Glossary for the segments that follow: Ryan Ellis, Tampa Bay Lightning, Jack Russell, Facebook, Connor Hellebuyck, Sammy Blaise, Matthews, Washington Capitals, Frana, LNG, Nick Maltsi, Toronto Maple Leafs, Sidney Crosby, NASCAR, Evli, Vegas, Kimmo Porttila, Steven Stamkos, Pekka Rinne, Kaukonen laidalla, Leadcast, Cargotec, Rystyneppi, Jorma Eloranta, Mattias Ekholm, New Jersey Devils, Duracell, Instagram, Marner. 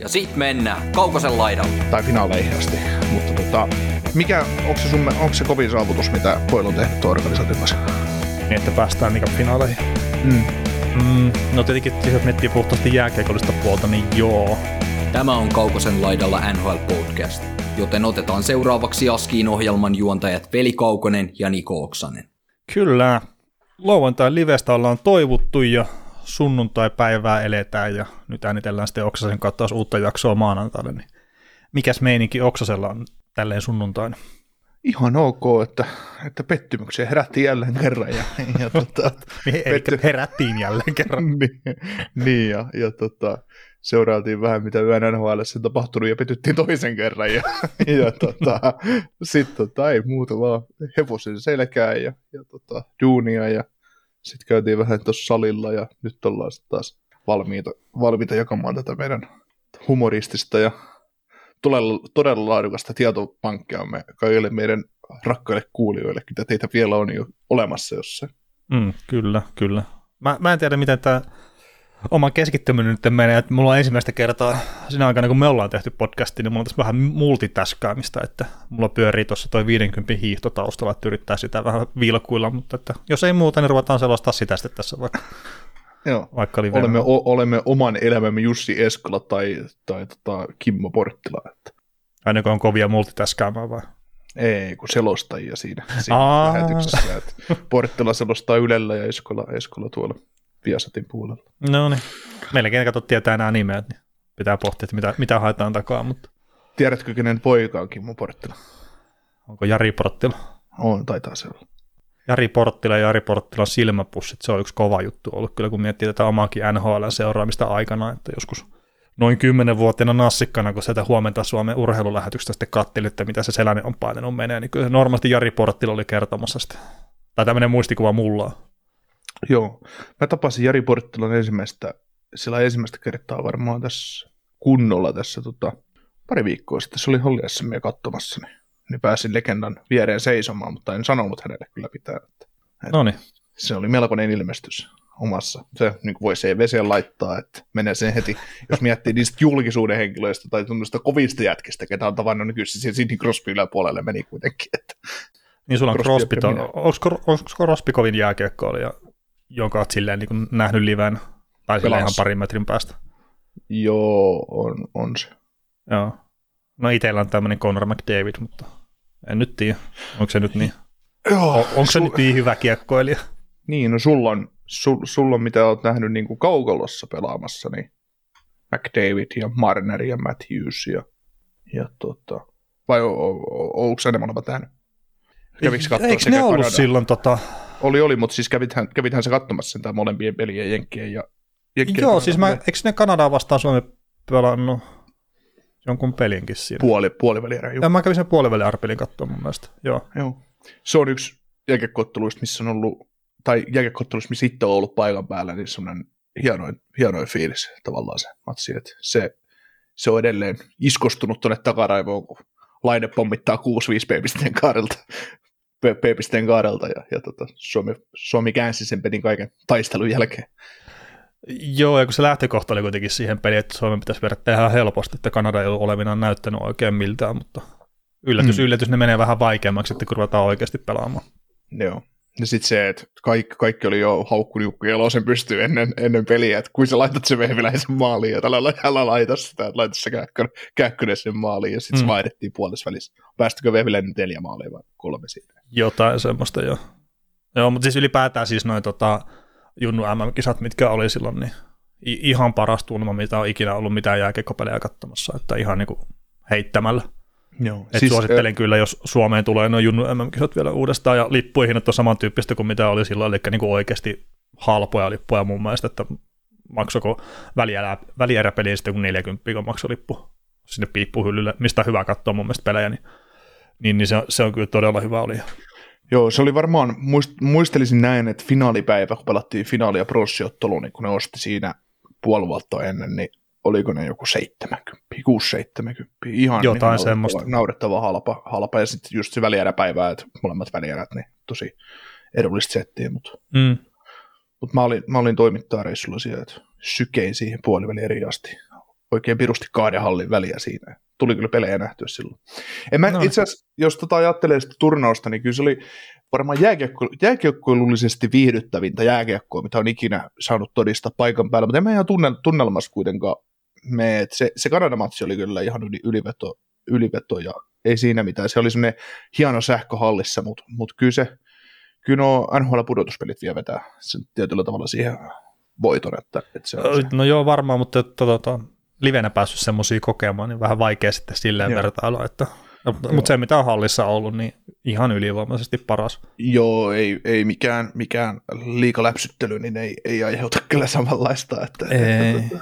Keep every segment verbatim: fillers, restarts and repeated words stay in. Ja sit mennään Kaukosen laidalle. Tai finaaleihin asti. Mutta tota, mikä, onko se, sun, onko se kovin saavutus, mitä Poile on tehnyt tuo organisaatiossa? Niin, että päästään niinkään finaaleihin. Mm. Mm, no tietenkin, jos miettii puhtaasti jääkiekollista puolta, niin joo. Tämä on Kaukosen laidalla N H L-podcast, joten otetaan seuraavaksi Askiin ohjelman juontajat Veli Kaukonen ja Niko Oksanen. Kyllä. Lauantain livestä ollaan toivuttu ja sunnuntai-päivää eletään ja nyt äänitellään sitten Oksasen kautta taas uutta jaksoa maanantaille. Niin mikäs meininki Oksasella on tälleen sunnuntaina? Ihan ok, että, että pettymykseen herättiin jälleen kerran. Ja, ja tota, petty... herättiin jälleen kerran. niin, niin, ja, ja tota, seurailtiin vähän, mitä yön N H L:ssä tapahtunut ja petyttiin toisen kerran. Ja, ja tota, sitten tota, ei muuta, vaan hevosen selkää ja, ja tota, duunia ja sitten käytiin vähän tuossa salilla ja nyt ollaan sitten taas valmiita, valmiita jakamaan tätä meidän humoristista ja todella, todella laadukasta tietopankkiamme kaikille meidän rakkaille kuulijoille, mitä teitä vielä on jo olemassa jossain. Mm, kyllä, kyllä. Mä, mä en tiedä, miten tämä oma keskittyminen nyt menee. Että mulla on ensimmäistä kertaa sinä aikana, kun me ollaan tehty podcastia, niin mulla on tässä vähän multitaskaamista, että mulla pyörii tuossa toi viidenkymmenen hiihto taustalla, että yrittää sitä vähän vilkuilla, mutta että jos ei muuta, niin ruvetaan selostaa sitä sitten tässä vaikka. Joo, vaikka olemme, o- olemme oman elämämme Jussi Eskola tai, tai tota Kimmo Porttila. Että. Ainakaan on kovia multitaskaamaan vai? Ei, kun selostajia siinä, siinä lähetyksessä. Että Porttila selostaa Ylellä ja Eskola, Eskola tuolla Viasatin puolella. No niin, melkein kato tietää nämä nimet, niin pitää pohtia, että mitä, mitä haetaan takaa. Mutta... Tiedätkö, kenen poika on Kimmo Porttila? Onko Jari Porttila? On, taitaa se olla. Jari Porttila ja Jari Porttilan silmäpussit, se on yksi kova juttu ollut kyllä, kun miettii tätä omaakin N H L-seuraamista aikana, että joskus noin kymmenvuotiaana nassikkana, kun sieltä huomenta Suomen urheilulähetyksestä sitten katseli, että mitä se seläni on painanut menee, niin kyllä normaalisti Jari Porttila oli kertomassa sitä, tai tämmöinen muistikuva mulla on. Joo, mä tapasin Jari Porttilan ensimmäistä, sillä ensimmäistä kertaa varmaan tässä kunnolla tässä tota, pari viikkoa sitten, se oli Holliassa meidän katsomassa, niin. Niin pääsin legendan viereen seisomaan, mutta en sanonut hänelle kyllä pitää. No niin. Se oli melkoinen ilmestys omassa. Se niin voi C V:seen laittaa, että menee sen heti. Jos miettii niistä julkisuuden henkilöistä tai tuommoista kovista jätkistä, ketä on tavannut nykyisin, niin Sidney Crosby yläpuolelle meni kuitenkin. Että. Niin sulla on Crosby. Onko Crosby kovin jääkiekkoilija, jonka olet silleen niin kuin nähnyt liven tai silleen ihan parin metrin päästä? Joo, on, on se. Joo. No itsellä on tämmöinen Connor McDavid, mutta en nyt tiedä, onko se nyt niin, Joo, o, onko se sul... nyt niin hyvä kiekkoilija? Niin, no sulla on, sul, sulla on mitä olet nähnyt niin kuin kaukolossa pelaamassa, niin McDavid ja Marner ja Matthews ja, ja tota, vai o, o, o, onko sä enemmän olevan tähän? Kävikö katsoa sekä Kanadaa? Eikö ne ollut silloin tota? Oli, oli, mutta siis kävithän, kävithän sä katsomassa sen tämän molempien pelien jenkkien ja jenkkien. Joo, siis mä, eikö ne Kanadaa vastaan Suomi pelannut? Jonkun pelinkin siinä. Puoli, puolivälierä. Ja mä kävin sen puolivälierä-pelin katsoa mun mielestä. Joo. Joo. Se on yksi jääkiekkootteluista, missä on ollut, tai jääkiekkootteluista, missä itse on ollut paikan päällä, niin semmoinen hienoin, hienoin fiilis tavallaan se matsi. Että se, se on edelleen iskostunut tuonne takaraivoon, kun Laine pommittaa kuusi viisi B-pisteen kaarelta. B-pisteen kaarelta ja, ja tota, Suomi, Suomi käänsi sen pelin kaiken taistelun jälkeen. Joo, ja kun se lähtökohta oli kuitenkin siihen peliin, että Suomen pitäisi viedä tehdä helposti, että Kanada ei ole olevinaan näyttänyt oikein miltään, mutta yllätys, mm. yllätys, ne menee vähän vaikeammaksi, että kun ruvetaan oikeasti pelaamaan. Joo, ja sitten se, että kaikki, kaikki oli jo haukkuliukku ja elosen pystyy ennen, ennen peliä, että kun sä laitat sen vehviläisen maaliin, ja tällä lailla laita sitä, että laita se Kähkönen sinne maaliin, ja sitten mm. se vaihdettiin puolessa välissä. Päästikö vehviläinen neljä maaliin vai kolme siitä? Jotain semmoista, joo. Joo, mutta siis ylipäätään siis noin tota... Junnu M M-kisat, mitkä oli silloin, niin ihan paras tunnelma, mitä on ikinä ollut mitään jääkiekkopelejä katsomassa, että ihan niin kuin heittämällä. Joo, siis suosittelen e- kyllä, jos Suomeen tulee nuo Junnu M M-kisat vielä uudestaan, ja lippuihinnat on samantyyppistä kuin mitä oli silloin, eli niin kuin oikeasti halpoja lippuja mun mielestä, että maksoko välieräpeliä sitten kuin neljäkymmentä, kun maksoi lippu sinne piippuhyllylle, mistä on hyvä katsoa mun mielestä pelejä, niin, niin, niin se, se on kyllä todella hyvä oli. Joo, se oli varmaan, muist, muistelisin näin, että finaalipäivä, kun pelattiin finaalia pronssiotteluun, niin kun ne osti siinä puoli vuotta ennen, niin oliko ne joku seitsemänkymmentä, kuusi seitsemänkymmentä, ihan jotain semmoista. Naurettava halpa, halpa, ja sitten just se välieräpäivä, että molemmat välierät, niin tosi edullista settiä, mutta mm. mut mä olin, mä olin toimittajareissulla siellä, että sykein siihen puolivälieriin asti, oikein pirusti kahden hallin väliä siinä, tuli kyllä pelejä nähtyä silloin. En mä no. Itse asiassa, jos tota ajattelee sitä turnausta, niin kyllä se oli varmaan jääkiekko, jääkiekkoilullisesti viihdyttävintä jääkiekkoa, mitä on ikinä saanut todistaa paikan päällä, mutta en mä ihan tunne, tunnelmassa kuitenkaan mene, että se, se Kanada-matsi oli kyllä ihan yliveto, yliveto ja ei siinä mitään, se oli semmoinen hieno sähkö hallissa, mutta mut kyllä se, kyllä nuo N H L-pudotuspelit vielä vetää sen tietyllä tavalla siihen voiton, että, että se on se. No joo, varmaan, mutta tota... livenä päässyt semmoisia kokemaan, niin vähän vaikea sitten silleen vertailla, että mutta se mitä on hallissa ollut, niin ihan ylivoimaisesti paras. Joo, ei, ei mikään, mikään liikaläpsyttely, niin ei, ei aiheuta kyllä samanlaista. Että, ei. Että,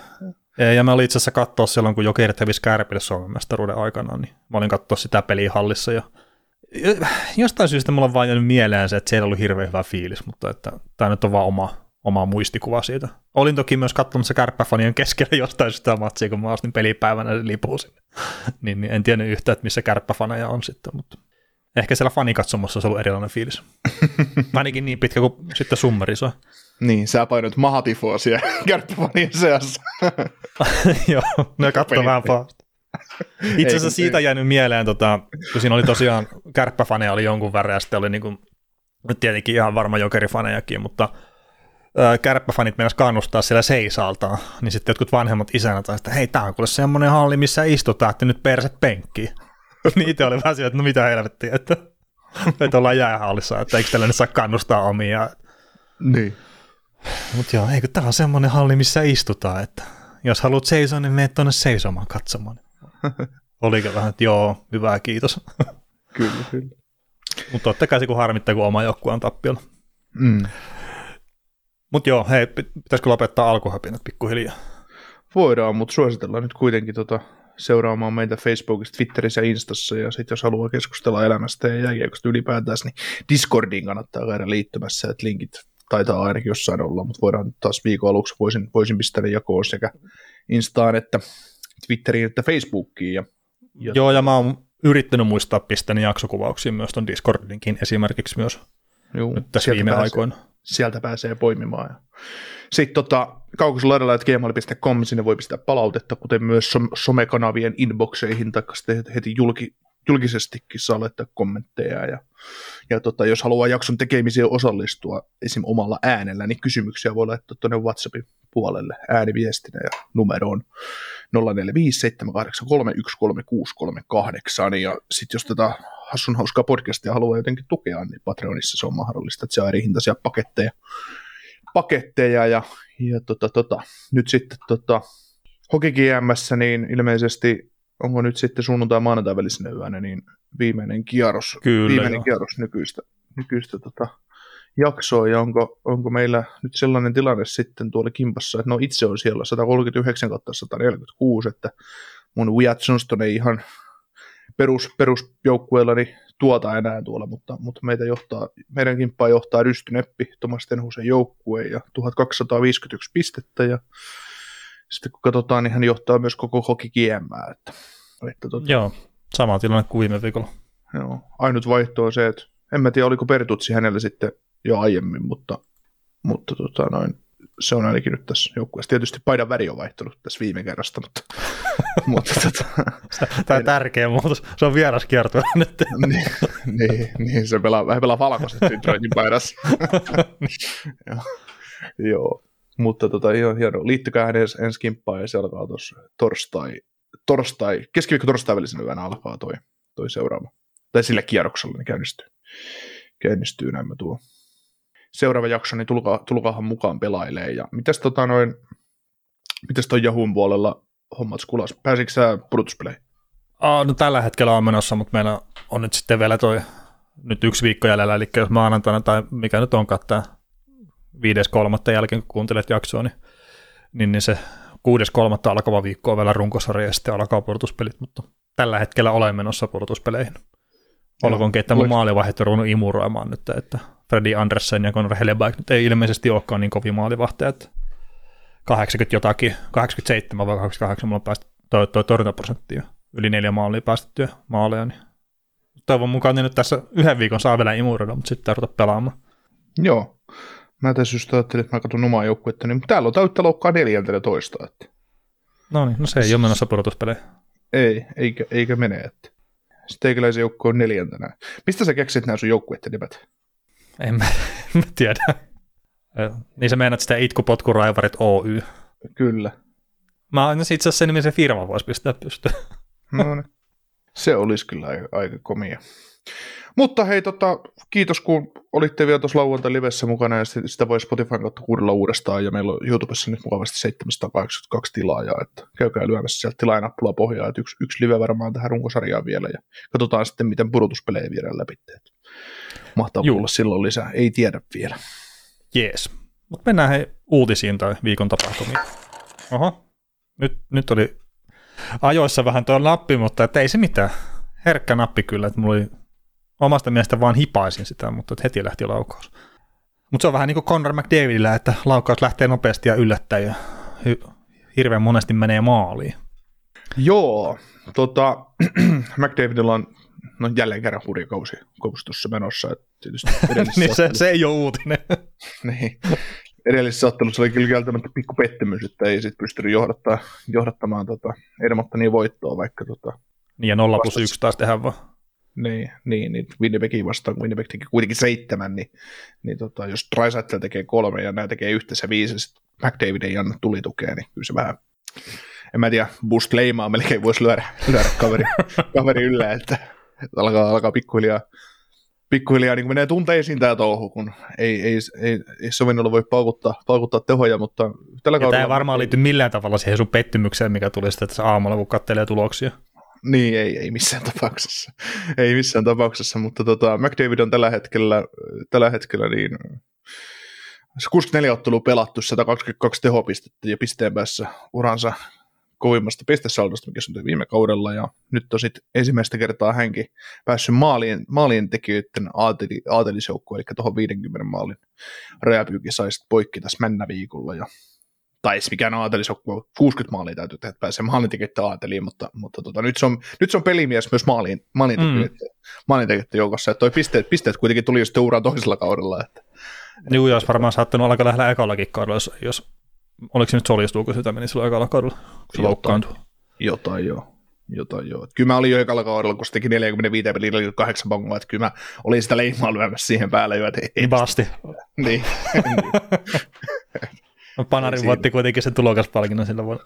että... ja mä olin itse asiassa katsoa silloin, kun Jokerit hävisi Kärpille Suomen mestaruuden aikana, niin mä olin katsoa sitä peliä hallissa, ja jostain syystä mulla on vaan jäänyt mieleen se, että siellä oli hirveän hyvä fiilis, mutta että tämä nyt on vaan oma omaa muistikuvaa siitä. Olin toki myös katsomassa Kärppäfanien keskellä jostain sitä matsia, kun mä ostin pelipäivänä sen lipun sinne. niin, niin en tiennyt yhtään, että missä Kärppäfaneja on sitten, mutta ehkä siellä fanikatsomossa on ollut erilainen fiilis. Ainakin niin pitkä kuin sitten summeri soi. Niin, sä painot mahatifua siellä Kärppäfanien seassa. Joo, ne katsoi vähän pahasta. Itse asiassa siitä jäänyt mieleen, tota, kun siinä oli tosiaan Kärppäfaneja oli jonkun verran, ja sitten oli niin kuin, tietenkin ihan varma Jokerifanejakin, mutta Kärppäfanit mennäisi kannustaa siellä seisaaltaan, niin sitten jotkut vanhemmat isänä tai sitten, hei, tää on kuule semmoinen halli, missä istutaan, että nyt perset penkkiin. Niin itse oli vähän sillä, että no mitä helvettiä, että, että ollaan jäähallissa, että eikö tällainen saa kannustaa omia. Niin. Mutta joo, eikö tää on semmoinen halli, missä istutaan, että jos haluat seisoa, niin mene tuonne seisomaan katsomaan. Oliko vähän, että joo, hyvä, kiitos. Kyllä, kyllä. Mutta totta kai se kun harmittaa, kun oma joukkue on tappiolla. Mm. Mutta joo, hei, pitäisikö lopettaa alkuhäpinät pikkuhiljaa? Voidaan, mutta suositellaan nyt kuitenkin tota, seuraamaan meitä Facebookissa, Twitterissä ja Instassa, ja sitten jos haluaa keskustella elämästä ja jääkiekosta ylipäätään, niin Discordiin kannattaa käydä liittymässä, että linkit taitaa ainakin jossain olla, mutta voidaan taas viikon aluksi, voisin, voisin pistää jakoon sekä Instaan että Twitteriin että Facebookiin. Ja, ja joo, ja mä oon yrittänyt muistaa pistäni jaksokuvauksiin myös ton Discordinkin esimerkiksi myös Juu, nyt tässä viime pääsee. aikoina. Sieltä pääsee poimimaan. Sitten tota, kaukosen laidalla at gmail piste com, sinne voi pistää palautetta, kuten myös somekanavien inboxeihin, tai sitten heti julki, julkisestikin saa laittaa kommentteja. Ja, ja tota, jos haluaa jakson tekemiseen osallistua esim. Omalla äänellä, niin kysymyksiä voi laittaa tuonne WhatsAppin puolelle ääniviestinä ja numeroon nolla neljä viisi seitsemän kahdeksan kolme yksi kolme kuusi kolme kahdeksan. Ja sitten jos tätä hassun hauskaa podcastia haluaa jotenkin tukea, niin Patreonissa se on mahdollista, että se on eri hintaisia paketteja, paketteja ja, ja tota, tota. Nyt sitten tota, Hockey G M:ssä, niin ilmeisesti, onko nyt sitten sunnuntai maanantai välisenä yönä, niin viimeinen kierros, Kyllä, viimeinen kierros nykyistä, nykyistä tota, jaksoa, ja onko, onko meillä nyt sellainen tilanne sitten tuolla kimpassa, että no itse on siellä sata kolmekymmentäyhdeksän kautta sata neljäkymmentäkuusi, että mun Wiatsonston ei ihan perus perusjoukkueellani tuota enää tuolla, mutta, mutta meitä johtaa, meidän kimppaa johtaa Rystyneppi, Tomas Tenhusen joukkue ja tuhatkaksisataaviisikymmentäyksi pistettä, ja sitten kun katsotaan, niin hän johtaa myös koko Hockey G M:ää. Että, että tuota, joo, sama tilanne kuin viime viikolla. Joo, ainut vaihto on se, että en mä tiedä, oliko Päritrotski hänellä sitten jo aiemmin, mutta, mutta tota noin, se on ainakin nyt tässä joukkueessa. Tietysti paidan väri on vaihtunut tässä viime kerrasta, mutta... mutta tota, tämä on tärkeä muutos. Se on vieras kiertua nyt. niin, niin, niin, se pelaa, vähän pelaa valkoiset syndroitin paidassa. joo, joo, mutta tota, ihan hienoa. Liittykää hänen ensi kimppaan, ja se alkaa tuossa torstai, torstai, keskiviikko torstai välisenä yönä alkaa toi, toi seuraava. Tai sillä kierroksella ne käynnistyy, käynnistyy näin mä tuo. Seuraava jakso, niin tulkaa, tulkaahan mukaan pelailee. Ja mitäs tota noin, mitäs toi Yahun puolella hommat skulas? Pääsikö sä pudotuspeleihin? Oh, no tällä hetkellä on menossa, mutta meillä on nyt sitten vielä toi nyt yksi viikko jäljellä, eli jos maanantaina tai mikä nyt onkaan tämä viides kolmatta jälkeen, kun kuuntelet jaksoa, niin, niin, niin se kuudes kolmas alkava viikko on vielä runkosarja ja sitten alkaa pudotuspelit, mutta tällä hetkellä olen menossa pudotuspeleihin. Olkoonkin, että mun maalivahdet on ruvunut imuroimaan nyt, että Freddy Andersen ja Connor Hellebuyck nyt ei ilmeisesti olekaan niin kovia maalivahteja, että kahdeksankymmentä jotakin, kahdeksankymmentäseitsemän vai kahdeksankymmentäkahdeksan mulla on päästy toi, toi torjuntaprosenttia, yli neljä maalia päästettyä maaleja, niin toivon mukaan niin nyt tässä yhden viikon saa vielä imuroida, mutta sitten tarvita pelaamaan. Joo, mä tässä just ajattelin, että mä katson omaa joukkuetta, niin täällä on täyttä loukkaa neljältä toista. Että... No niin, no se ei S- ole menossa pudotuspelejä. Ei, eikä, eikä mene, että... Sitten eikäläisen joukko on neljäntänä. Mistä sä keksit nämä sun joukkueiden nimet? En mä, mä tiedä. Niin sä meinat sitä Itkupotkuraivarit Oy. Kyllä. Mä aina itse asiassa sen nimisen firman voisi pistää pystyyn. No niin. Se olisi kyllä aika komia. Mutta hei, tota, kiitos kun olitte vielä tuossa lauantai-livessä mukana ja sitä voi Spotifyn kautta kuudella uudestaan ja meillä on YouTubessa nyt mukavasti seitsemänsataakahdeksankymmentäkaksi tilaajaa, että käykää lyömässä sieltä tilaajanappulaa pohjaa, että yksi, yksi live varmaan tähän runkosarjaan vielä ja katsotaan sitten miten pudotuspelejä viedään läpi. Mahtaa olla silloin lisää, ei tiedä vielä. Jees, mutta mennään hei uutisiin tai viikon tapahtumiin. Oho, nyt, nyt oli ajoissa vähän tuo nappi, mutta et ei se mitään. Herkkä nappi kyllä, että mulla oli omasta mielestä vaan hipaisin sitä, mutta heti lähti laukaus. Mutta se on vähän niin kuin Connor McDavidillä, että laukaus lähtee nopeasti ja yllättäen ja hy- hirveän monesti menee maaliin. Joo, tota, McDavidilla on no, jälleen kerran hurja kausi kovustossa menossa. Tietysti niin se, se ei ole uutinen. Niin. Edellisessä ottelussa oli kyllä kieltämättä pikku pettymys, että ei sitten pystynyt johdattaa, johdattamaan tota, Edmontonia voittoa vaikka... Tota, niin ja nolla plus yksi taas tehdään vaan. Niin, niin, niin Winnipegiin vastaan, kun Winnipeg teki kuitenkin seitsemän, niin, niin tota, jos Draisaitl tekee kolme ja nämä tekee yhteensä viisi, ja sitten McDavid ei anna tulitukea, niin kyllä se vähän, en mä tiedä, boost leimaa melkein voisi lyödä, lyödä kaveri, kaveri yllä, että alkaa, alkaa pikkuhiljaa, pikkuhiljaa niin menee tunteisiin tämä touhu, kun ei, ei, ei, ei sovinnolla voi paukuttaa, paukuttaa tehoja, mutta tällä kaudella... Tämä ei varmaan liity millään tavalla siihen sun pettymykseen, mikä tuli sitten tässä aamulla, kun katselee tuloksia. Niin, ei, ei missään tapauksessa. Ei missään tapauksessa, mutta tota, McDavid on tällä hetkellä, tällä hetkellä niin kuusikymmentäneljä ottelua pelattu, sata kaksikymmentäkaksi tehopistettä ja pisteen päässä uransa kovimmasta pistesaldosta, mikä syntyi viime kaudella. Ja nyt on sitten ensimmäistä kertaa hänkin päässyt maalien, maalien tekijöiden aateli, aatelisjoukkoon, eli tuohon viidenkymmenen maalin rajapyykin sai sitten poikki tässä männä viikolla ja tai mikään aatelisjoukko, kuusikymmentä maalia täytyy tehdä, että pääsee maalintekijöitä aateliin, mutta, mutta tota, nyt, se on, nyt se on pelimies myös maaliin, maalintekijöiden mm. joukossa, että toi pisteet, pisteet kuitenkin tuli sitten uraa toisella kaudella. Että, Juu, että, olisi varmaan saattanut aika lähellä ekallakin kaudella, jos, jos oliko se nyt soljistuuko sitä meni silloin ekalla kaudella, kun se loukkaantui. Jotain joo. Jotain, joo. Kyllä mä olin jo ekalla kaudella, kun se teki neljäkymmentäviisi peliä, neljäkymmentäkahdeksan pangoa, että kyllä mä olin sitä leimaa lyömässä siihen päälle jo. Niin vasti. Niin. No Panarin siinä. Voitti kuitenkin sen tulokaspalkinnon sillä vuonna.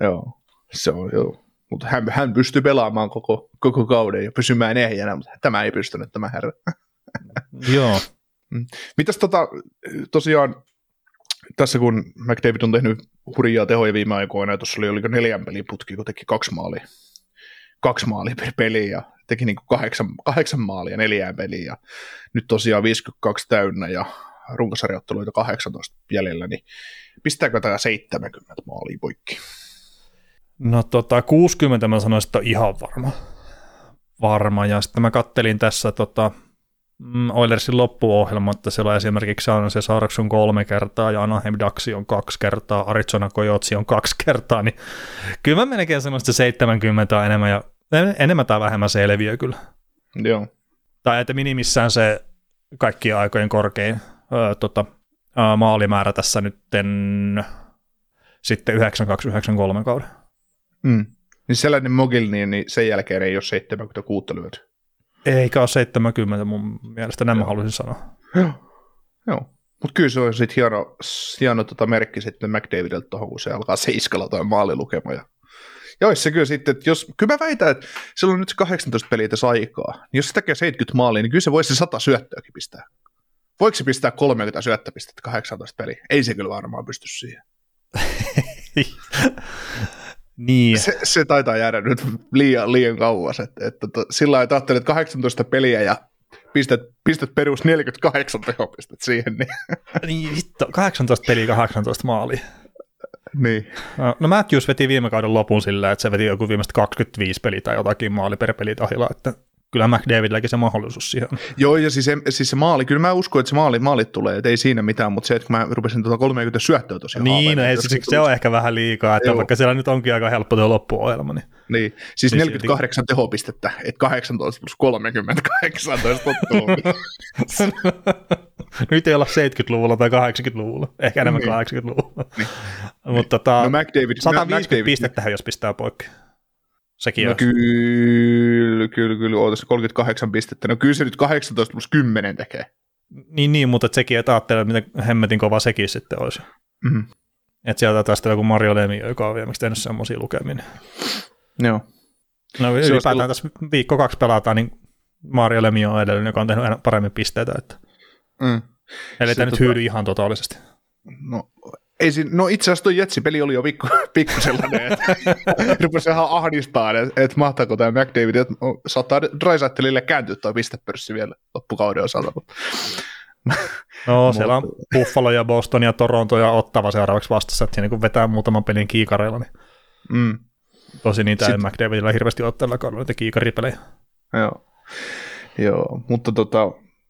Joo, se on joo. Mutta hän, hän pystyy pelaamaan koko, koko kauden ja pysymään ehjänä, mutta tämä ei pystynyt, tämä herra. Joo. Mitäs tota, tosiaan, tässä kun McDavid on tehnyt hurjaa tehoja viime aikoina, ja tuossa oli oliko neljän pelin putki, kun teki kaksi maalia. Kaksi maalia per peli ja teki niin kuin kahdeksan, kahdeksan maalia neljään peliin ja nyt tosiaan viisikymmentäkaksi täynnä ja runkosarjoitteluita kahdeksantoista jäljellä, niin pistääkö tämä seitsemänkymmentä maalia poikki? No tota, kuusikymmentä mä sanoisin, että on ihan varma. Varma, ja sitten mä kattelin tässä tota, Oilersin loppuohjelma, että siellä on esimerkiksi se Saraksun kolme kertaa, ja Anaheim Ducks on kaksi kertaa, Arizona Coyotes on kaksi kertaa, niin kyllä mä melkein sanoisin, että seitsemänkymmentä on enemmän, ja, enemmän tai vähemmän selviö kyllä. Joo. Tai että minimissään se kaikkien aikojen korkein Öö, tota, öö, maalimäärä tässä nyt sitten yhdeksänkymmentäkaksi yhdeksänkymmentäkolme kauden. Mm. Niin sellainen Mogilni, niin sen jälkeen ei ole seitsemänkymmentäkuusi lyöty. Eikä ole seitsemänkymmentä mun mielestä, näin mä haluaisin sanoa. Joo, Joo. Mutta kyllä se on sitten hieno, hieno tota merkki sitten McDavideltä tuohon, kun se alkaa seiskalla toi maalilukema. Ja, ja olisi se kyllä sitten, että jos, kyllä mä väitän, että sillä on nyt kahdeksantoista peliä tässä aikaa, niin jos se tekee seitsemänkymmentä maalia, niin kyllä se voisi se sata syöttöäkin pistää. Voiko se pistää kolmekymmentä syöttöpistettä kahdeksantoista peliä? Ei se kyllä varmaan pysty siihen. Niin. Se, se taitaa jäädä nyt liian, liian kauas. Et, et, et, sillä lailla ajattelet kahdeksantoista peliä ja pistät, pistät perus neljäkymmentäkahdeksan tehopistet siihen. Niin, kahdeksantoista peliä, kahdeksantoista maalia. Niin. No Matthews veti viime kauden lopun sillä, että se veti joku viimeistä kaksikymmentäviisi peliä tai jotakin maali per pelitahilla, että kyllä McDavidilläkin se mahdollisuus siihen. Joo, ja siis se, siis se maali, kyllä mä uskon, että se maali, maalit tulee, että ei siinä mitään, mutta se, että kun mä rupesin tuota kolmekymmentä syöttöä tosiaan niin, haaveen. Niin, no, ei, se, se on ehkä vähän liikaa, että joo. Vaikka siellä nyt onkin aika helppo tuo loppuohjelma. Niin, niin. siis niin neljäkymmentäkahdeksan silti. Tehopistettä, että kahdeksantoista plus kolmekymmentä, kahdeksantoista ottelua. Nyt ei olla seitsemänkymmentäluvulla tai kahdeksankymmentäluvulla, ehkä enemmän niin. kahdeksankymmentäluvulla. Niin. Mutta ta, no, McDavid, sataviisikymmentä pistettähän, jos pistää poikki. Sekin no kyllä, kyllä, kyllä, ootas kolmekymmentäkahdeksan pistettä. No kyllä se nyt kahdeksantoista plus kymmenen tekee. Niin, niin mutta et sekin, et ajattelee, että miten hemmetin kova sekin sitten olisi. Mm-hmm. Että sieltä tästä joku Mario Lemio, joka on vielä miksi tehnyt semmoisia lukemia. Joo. No ylipäätään se... tässä viikko kaksi pelataan, niin Mario Lemio on edelleen, joka on tehnyt paremmin pisteitä. Että... Mm. Eli tämä nyt hyydy ihan totaalisesti. No... Ei siinä, no itse asiassa tuo Jetsi-peli oli jo pikku, pikku sellainen, että rupesi ihan ahdistaan, että, että mahtaako tämä McDavid, että saattaa Dreisaitelille kääntyä tuo pistepörssi vielä loppukauden osalta. No siellä on Buffalo ja Boston ja Toronto ja Ottava seuraavaksi vastassa, että siinä kun vetää muutaman pelin kiikareilla, niin mm. tosi niitä ei McDavidillä hirveästi ole tällä kaudella niitä kiikaripelejä. Joo, Joo. mutta tota,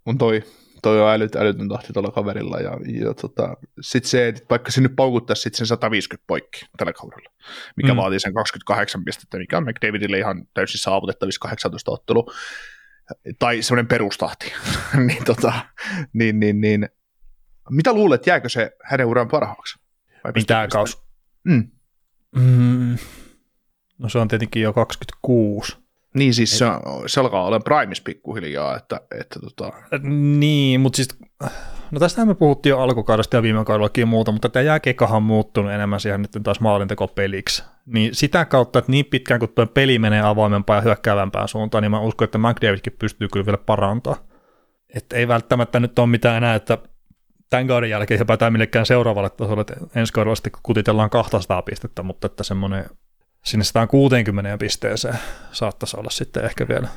on toi... Toi on älyt, älytön tahti tuolla kaverilla, ja, ja tota, sitten se, että vaikka se nyt paukuttaisi sitten sen sataviisikymmentä poikki tällä kaudella, mikä mm. vaatii sen kaksikymmentäkahdeksan pistettä, mikä on McDavidille ihan täysin saavutettavissa kahdeksantoista ottelu, tai semmoinen perustahti, niin, tota, niin, niin, niin mitä luulet, jääkö se hänen uran parhaaksi? Mitä kaus? Mm. Mm. No se on tietenkin jo kaksikymmentäkuusi. Niin siis se, se alkaa olla primis pikkuhiljaa, että, että tota... Niin, mutta siis, no tästähän me puhuttiin jo alkukaudesta ja viime kaudellakin muuta, mutta tämä jääkiekkohan on muuttunut enemmän siihen nyt taas maalintekopeliksi. Niin sitä kautta, että niin pitkään kun tuo peli menee avoimempaan ja hyökkäävämpään suuntaan, niin mä uskon, että McDavidkin pystyy kyllä vielä parantamaan. Että ei välttämättä nyt ole mitään enää, että tämän kauden jälkeen hypätään millekään seuraavalle tasolle, että ensi kaudella sitten kutitellaan kaksisataa pistettä, mutta että semmoinen... Sinne sataankuuteenkymmeneen pisteeseen saattaisi olla sitten ehkä vielä,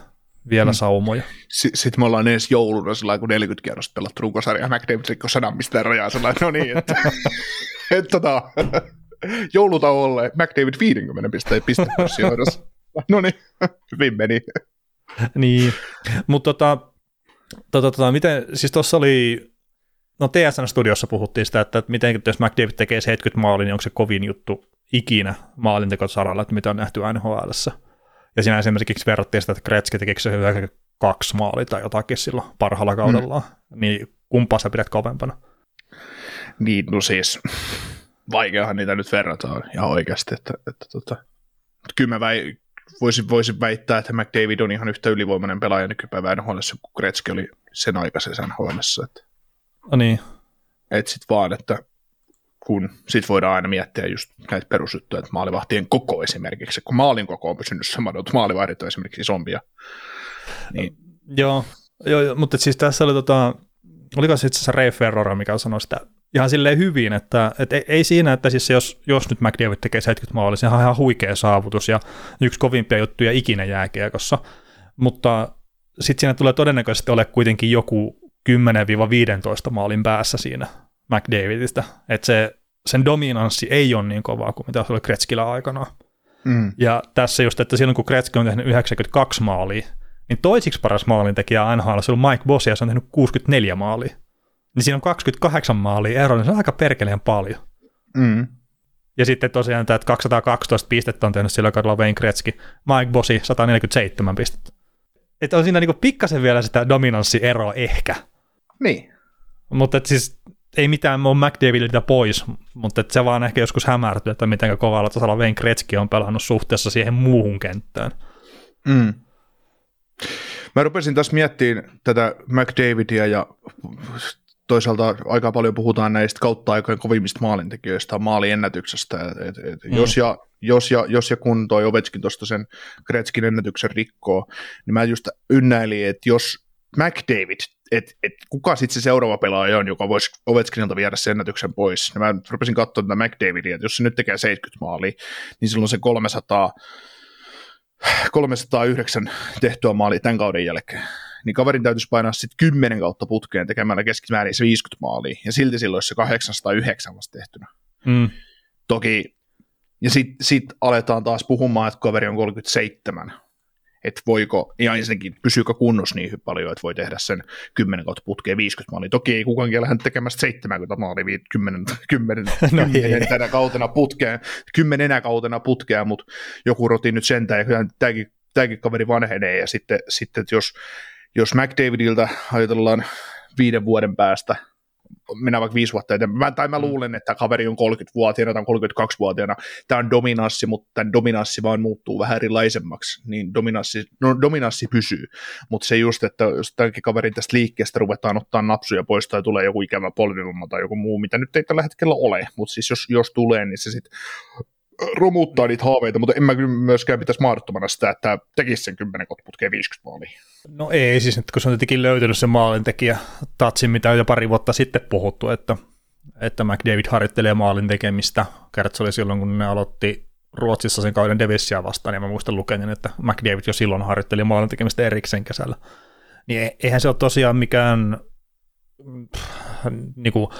vielä mm. saumoja. S- sitten me ollaan ensi jouluna sillä kun neljäkymmentä kierrosta pelattu runkosarja, McDavid rikkoi sadan mistään rajaa, sellainen, no niin, että et, tota, jouluta olleen, McDavid viisikymmentä pisteen pistepörssijoidossa. No niin, hyvin meni. Niin, mutta tota, tota, tota, miten, siis tuossa oli... No T S N-studiossa puhuttiin sitä, että miten jos McDavid tekee seitsemänkymmentä maalia, niin onko se kovin juttu ikinä maalintekosaralla, että mitä on nähty N H L:ssä. Ja siinä esimerkiksi verrattiin sitä, että Gretzky tekikö se yhdeksänkymmentäkaksi maalia tai jotakin silloin parhaalla kaudellaan. Mm. Niin kumpaa sä pidät kovempana? Niin, no siis vaikeahan niitä nyt verrataan ihan oikeasti. Että, että, että, että kyllä mä väi, voisin, voisin väittää, että McDavid on ihan yhtä ylivoimainen pelaaja nykypäivän N H L:ssä, kun Gretzky oli sen aikaisessa N H L:ssä, että no niin. Että sitten vaan, että kun sit voidaan aina miettiä just näitä perusjuttuja, että maalivahtien koko esimerkiksi, kun maalin koko on pysynyt samana, että maalivahdit on esimerkiksi isompia. Niin. Joo, joo, mutta siis tässä oli, tota, oliko se itse asiassa Ray Ferrara, mikä sanoi sitä ihan silleen hyvin, että et ei, ei siinä, että siis jos, jos nyt McDavid tekee seitsemänkymmentä maalia, se on ihan huikea saavutus ja yksi kovimpia juttuja ikinä jääkiekossa, mutta sitten siinä tulee todennäköisesti ole kuitenkin joku kymmenestä viiteentoista maalin päässä siinä McDavidistä, että se, sen dominanssi ei ole niin kovaa kuin mitä se oli Gretzkillä aikanaan. Mm. Ja tässä just, että silloin kun Gretzky on tehnyt yhdeksänkymmentäkaksi maalia, niin toisiksi paras maalintekijä N H L on Mike Bossy ja se on tehnyt kuusikymmentäneljä maalia. Niin siinä on kaksikymmentäkahdeksan maalia ero, niin se on aika perkeleen paljon. Mm. Ja sitten tosiaan tämä, että kaksisataakaksitoista pistettä on tehnyt sillä kaudella Wayne Gretzky, Mike Bossy sataneljäkymmentäseitsemän pistettä. Että on siinä niinku pikkasen vielä sitä dominanssieroa ehkä. Niin. Mutta siis ei mitään ole McDavidiltä pois, mutta se vaan ehkä joskus hämärtyy, että miten kovalla tasolla Wayne Gretzky on pelannut suhteessa siihen muuhun kenttään. Mm. Mä rupesin taas miettimään tätä McDavidia ja toisaalta aika paljon puhutaan näistä kautta aikojen kovimmista maalintekijöistä, maaliennätyksestä. Et, et, mm. jos, ja, jos, ja, jos ja kun toi Ovechkin tuosta sen Gretzkin ennätyksen rikkoo, niin mä just ynnäilin, että jos McDavid, että et kuka sitten se seuraava pelaaja on, joka voisi Ovechkinilta viedä sen ennätyksen pois. Ja mä nyt rupesin katsoa tätä McDavidia, että jos se nyt tekee seitsemänkymmentä maalia, niin silloin se kolmesataa kolmesataayhdeksän tehtyä maalia tämän kauden jälkeen. Niin kaverin täytyisi painaa sitten kymmenen kautta putkeen tekemällä keskimäärin se viisikymmentä maalia, ja silti silloin olisi se kahdeksansataayhdeksän vasta tehtynä. Mm. Toki, ja sitten sit aletaan taas puhumaan, että kaveri on kolmekymmentäseitsemän, että voiko, ja ensinnäkin pysyykö kunnossa niin paljon, että voi tehdä sen kymmenen kautta putkeen viisikymmentä maalia. Toki ei kukaan lähde tekemään seitsemänkymmentä maalia kymmenen no tänä kautena putkeen, kymmenenä kautena putkeen, mutta joku roti nyt sentään, ja tämäkin, tämäkin kaveri vanhenee, ja sitten, sitten jos, jos McDavidiltä ajatellaan viiden vuoden päästä, mennään vaikka viisi vuotta eteenpäin, tai mä luulen, että kaveri on kolmekymmentävuotiaana tai kolmekymmentäkaksivuotiaana, tämä on dominanssi, mutta tämän dominanssi vaan muuttuu vähän erilaisemmaksi, niin dominanssi, no, dominanssi pysyy, mutta se just, että jos tämänkin kaverin tästä liikkeestä ruvetaan ottaa napsuja pois tai tulee joku ikävä polvivamma tai joku muu, mitä nyt ei tällä hetkellä ole, mutta siis jos, jos tulee, niin se sitten romuttaa niitä haaveita, mutta en mä myöskään pitäisi mahdottomana sitä, että tekisi sen kymmenen kotputkeen viisikymmentä maalia. No ei siis, kun se on tietenkin löytynyt se maalintekijä tatsin, mitä jo pari vuotta sitten puhuttu, että, että McDavid harjoittelee maalintekemistä. Kertsi oli silloin, kun ne aloitti Ruotsissa sen kauden Devissiä vastaan, ja mä muistan lukeneen, että McDavid jo silloin harjoitteli maalintekemistä erikseen kesällä. Niin eihän se ole tosiaan mikään pff, niinku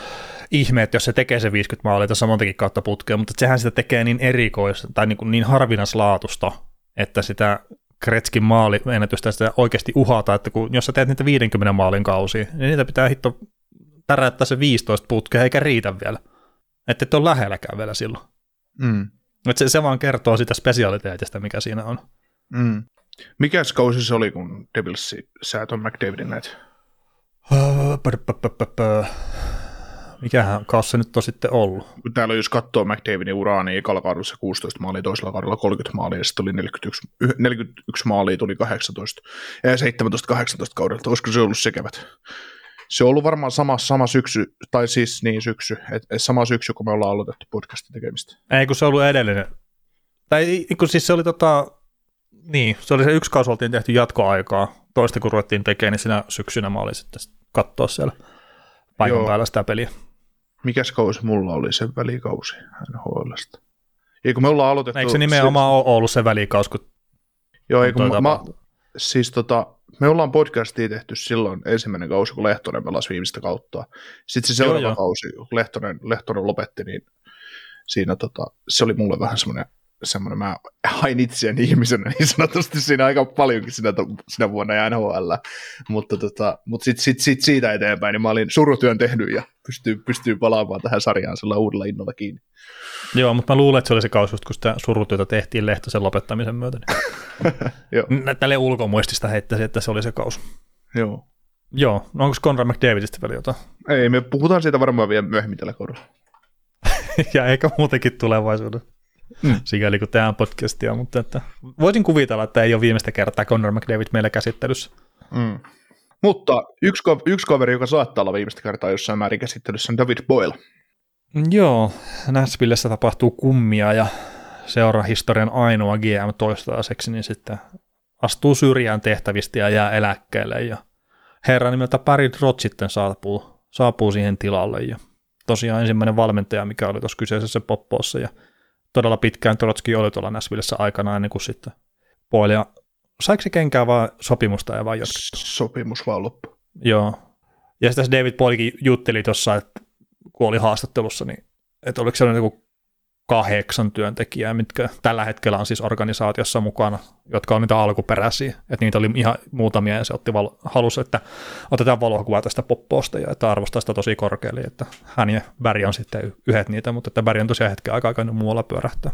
ihme, että jos se tekee se viisikymmentä maalia tässä montakin kautta putkea, mutta sehän sitä tekee niin erikoista tai niin, niin harvinaislaatusta, että sitä Kretskin maaliennätystä sitä oikeasti uhata, että kun, jos sä teet niitä viidenkymmenen maalin kausia, niin niitä pitää hitto täräyttää se viisitoista putkea eikä riitä vielä. Että et ole lähelläkään vielä silloin. Mm. Se, se vaan kertoo sitä spesialiteetistä, mikä siinä on. Mm. Mikäs kausi se oli, kun Devils sä ton McDavidin näitä? Mikähän kaus se nyt on sitten ollut? Täällä jos katsoo McDavidin uraa, niin ekalla kaudella kuusitoista maalia, toisella kaudella kolmekymmentä maalia, ja sitten oli neljäkymmentäyksi, neljäkymmentäyksi maalia, tuli kahdeksantoista, ja seitsemäntoista kahdeksantoista kaudelta, olisiko se ollut se kevät? Se on ollut varmaan sama, sama syksy, tai siis niin syksy, et, et sama syksy, kun me ollaan aloitettu podcastin tekemistä. Ei, kun se ollut edellinen. Tai kun siis se oli tota, niin, se oli se yksi kaus, oltiin tehty jatkoaikaa, toista kun ruvettiin tekemään, niin siinä syksynä mä olin sitten katsoa siellä paikan Joo. päällä sitä peliä. Mikäs kausi mulla oli se välikausi N H L:stä? Eikö me ollaan aloitettu... Eikö se nimenomaan se... ole ollut se välikausi, kun... Joo, eikö ma, ma, siis tota, me ollaan podcastia tehty silloin ensimmäinen kausi, kun Lehtonen pelasi viimeistä kautta. Sitten se seuraava joo, kausi, kun Lehtonen, Lehtonen lopetti, niin siinä tota, se oli mulle vähän semmoinen, semmoinen mä hain itseäni ihmisenä niin sanotusti siinä aika paljonkin sinä, sinä vuonna ja N H L, mutta, tota, mutta sitten sit, sit siitä eteenpäin niin mä olin surutyön tehnyt ja pystyy, pystyy palaamaan tähän sarjaan sellainen uudella innolla kiinni. Joo, mutta mä luulen, että se oli se kausi, kun sitä surutyötä tehtiin Lehtosen lopettamisen myötä. Niin. Tälleen ulkomuistista heittäisin, että se oli se kausi. Joo. Joo, no onko Conor McDavidistä vielä jotain? Ei, me puhutaan siitä varmaan vielä myöhemmin tällä kohdalla. Ja eikä muutenkin tulevaisuudessa. Mm. Sikäli kuin tehdään podcastia, mutta että voisin kuvitella, että ei ole viimeistä kertaa Connor McDavid meillä käsittelyssä. Mm. Mutta yksi, yksi kaveri, joka saattaa olla viimeistä kertaa jossain määrin käsittelyssä, on David Poile. Joo, Nashvillessä tapahtuu kummia ja seurahistorian ainoa G M toistaiseksi, niin sitten astuu syrjään tehtävistä ja jää eläkkeelle. Ja herra nimeltä Päritrot sitten saapuu, saapuu siihen tilalle. Ja tosiaan ensimmäinen valmentaja, mikä oli tuossa kyseisessä poppoossa ja todella pitkään Trotski oli tuolla Nashvillessä aikana ennen kuin sitten Poilea. Saiko se kenkään vaan sopimusta ja vaan jatkettu? Sopimus vaan loppu. Joo. Ja sitten David Poilekin jutteli tuossa, että kun oli haastattelussa, niin että oliko sellainen niin kuin kahdeksan työntekijää, mitkä tällä hetkellä on siis organisaatiossa mukana, jotka on niitä alkuperäisiä. Että niitä oli ihan muutamia ja se otti valo, halusi, että otetaan valokuvaa tästä poppoosta ja että arvostaa sitä tosi korkealle. Että hän ja Barry on sitten yhdet niitä, mutta että Barry on tosiaan hetken aikaa käynyt muualla pyörähtää.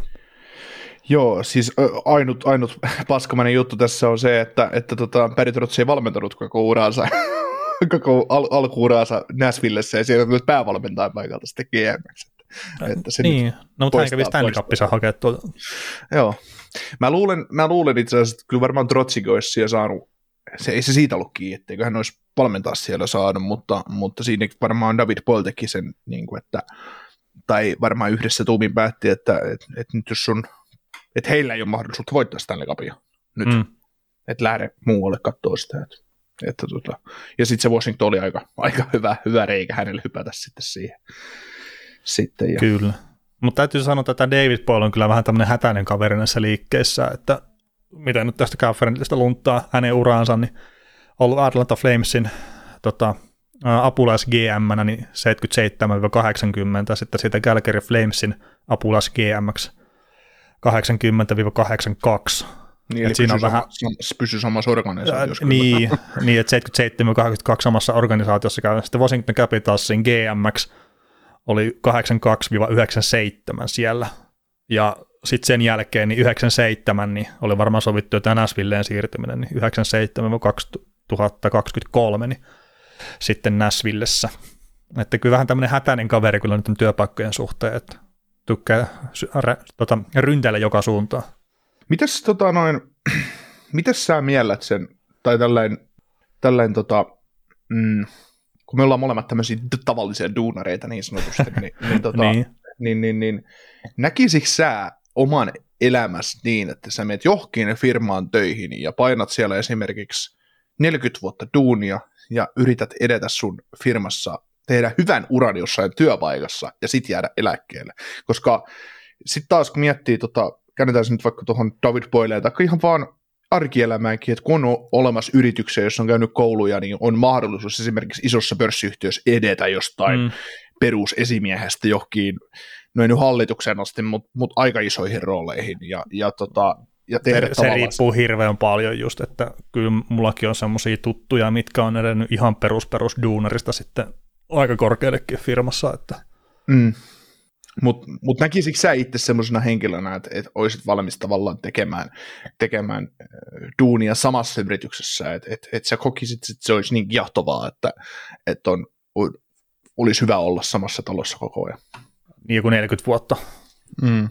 Joo, siis ainut, ainut paskamainen juttu tässä on se, että, että tota, Päritrotski ei valmentanut koko uraansa. koko al- alkuuraansa Nashvillessä ja siellä on tullut päävalmentajan paikalta sitten G M:ksi. Että se niin, no, mutta hän kävi Stanley Cupissa hakea tuolta. Joo. Mä luulen, mä luulen itse asiassa, että kyllä varmaan Trotsik olisi siellä saanut, se, ei se siitä ollut kiinni, etteikö hän olisi valmentaa siellä saanut, mutta, mutta siinä varmaan David Poile teki sen, niin kuin, että, tai varmaan yhdessä tuumin päätti, että et, et nyt jos on, että heillä ei ole mahdollisuutta voittaa Stanley Cupia nyt, mm. että lähde muualle katsoa sitä, että Että tota, ja sitten se Washington oli aika, aika hyvä, hyvä reikä hänelle hypätä sitten siihen. Sitten, ja. Kyllä. Mutta täytyy sanoa, että tämä David Poile on kyllä vähän tämmöinen hätäinen kaveri näissä liikkeissä, että mitä nyt tästä Kaffernetistä lunttaa hänen uraansa, niin on ollut Atlanta Flamesin tota, apulais G M-nä niin seitsemänkymmentäseitsemän kahdeksankymmentä, sitten siitä Calgary Flamesin apulais G M-ksi kahdeksankymmentä kahdeksankymmentäkaksi. Niin, et siinä on vähän pysyy samassa organisaatiossa. Niin, niin, että seitsemänkymmentäseitsemän kahdeksankymmentäkaksi samassa organisaatiossa käy. Sitten Washington Capitalsin G M-ksi oli kahdeksankymmentäkaksi yhdeksänkymmentäseitsemän siellä. Ja sitten sen jälkeen niin yhdeksänkymmentäseitsemän niin oli varmaan sovittu, että Nashvilleen siirtyminen, niin yhdeksänkymmentäseitsemän kaksikymmentäkolme niin sitten Nashvillessä. Että kyllä vähän tämmöinen hätäinen kaveri kyllä nyt työpaikkojen suhteen, että tykkää tota, ryntäillä joka suuntaan. Mitäs tota noin, mitäs sä miellät sen, tai tällainen, tällainen tota, mm, kun me ollaan molemmat tämmöisiä tavallisia duunareita niin sanotusti, niin, niin, tota, niin. Niin, niin, niin näkisikö sä oman elämässä niin, että sä menet johonkin firmaan töihin ja painat siellä esimerkiksi neljäkymmentä vuotta duunia ja yrität edetä sun firmassa, tehdä hyvän uran jossain työpaikassa ja sit jäädä eläkkeelle, koska sit taas kun miettii tota, käännetään se nyt vaikka tuohon David Poileen, tai ihan vaan arkielämäänkin, että kun on olemassa yrityksiä, jossa on käynyt kouluja, niin on mahdollisuus esimerkiksi isossa pörssiyhtiössä edetä jostain mm. perusesimiehestä johonkin, no ei nyt hallitukseen asti, mutta mut aika isoihin rooleihin. Ja, ja, tota, ja tehdä se, se riippuu hirveän paljon just, että kyllä mullakin on semmoisia tuttuja, mitkä on edennyt ihan perus, perus duunarista sitten aika korkeallekin firmassa, että... Mm. Mutta mut näkisikö sä itse semmoisena henkilönä, että et olisit valmis tavallaan tekemään, tekemään duunia samassa yrityksessä, että et, et sä kokisit, että se olisi niin kiehtovaa, että et on, olisi hyvä olla samassa talossa koko ajan? Niin kuin neljäkymmentä vuotta. Mm.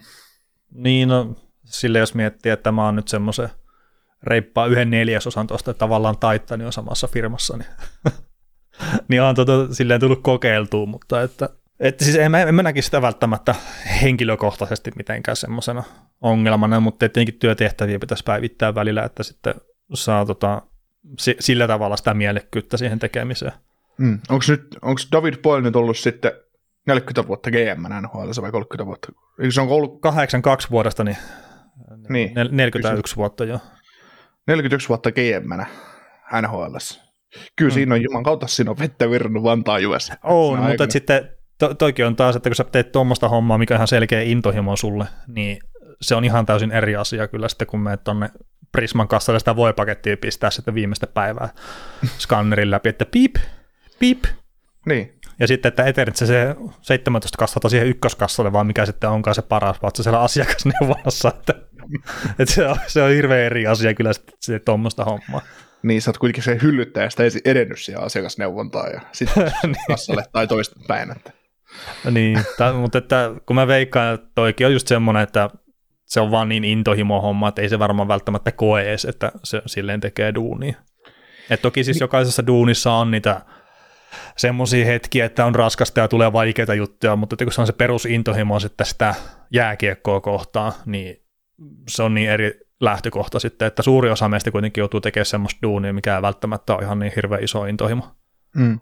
Niin, no, sille jos miettii, että mä oon nyt semmoisen reippaan yhden neljäsosan tuosta tavallaan taittaa, niin on samassa firmassa, niin, niin on tota, silleen tullut kokeiltua, mutta että Että siis en mä, en mä näki sitä välttämättä henkilökohtaisesti mitenkään semmoisena ongelmana, mutta tietenkin työtehtäviä pitäisi päivittää välillä, että sitten saa tota, sillä tavalla sitä mielekkyyttä siihen tekemiseen. Mm. Onko nyt, onko David Poile nyt ollut sitten neljäkymmentä vuotta G M N H L vai kolmekymmentä vuotta? Eikö se on ollut kahdeksankymmentäkaksi vuodesta, niin, niin neljäkymmentäyksi vuotta jo. neljäkymmentäyksi vuotta G M N H L. Kyllä mm. siinä on juman kautta, siinä on vettä virrannut Vantaa juossa. On, mutta aikana. Sitten... To, toikin on taas, että kun sä teet tuommoista hommaa, mikä on ihan selkeä intohimo sulle, niin se on ihan täysin eri asia kyllä sitten, kun menet tuonne Prisman kassalle sitä voipakettia pistää sitten viimeistä päivää skannerin läpi, että piip, piip. Niin. Ja sitten, että etenet se, se seitsemäntoista kassalta siihen ykköskassalle, vaan mikä sitten onkaan se paras, vaan se siellä asiakasneuvonnassa, että, että se, on, se on hirveän eri asia kyllä sitten tuommoista hommaa. Niin, sä oot kuitenkin se hyllyttäjä sitä edennyt siihen asiakasneuvontaan ja sitten kassalle tai toista päin, että. Niin, t- mutta että, kun mä veikkaan, että toikin on just semmoinen, että se on vaan niin intohimo homma, että ei se varmaan välttämättä koe edes, että se silleen tekee duunia. Et toki siis jokaisessa duunissa on niitä semmoisia hetkiä, että on raskasta ja tulee vaikeita juttuja, mutta kun se on se perusintohimo sitten sitä jääkiekkoa kohtaan, niin se on niin eri lähtökohta sitten, että suuri osa meistä kuitenkin joutuu tekemään semmoista duunia, mikä ei välttämättä ole ihan niin hirveän iso intohimo. Mm.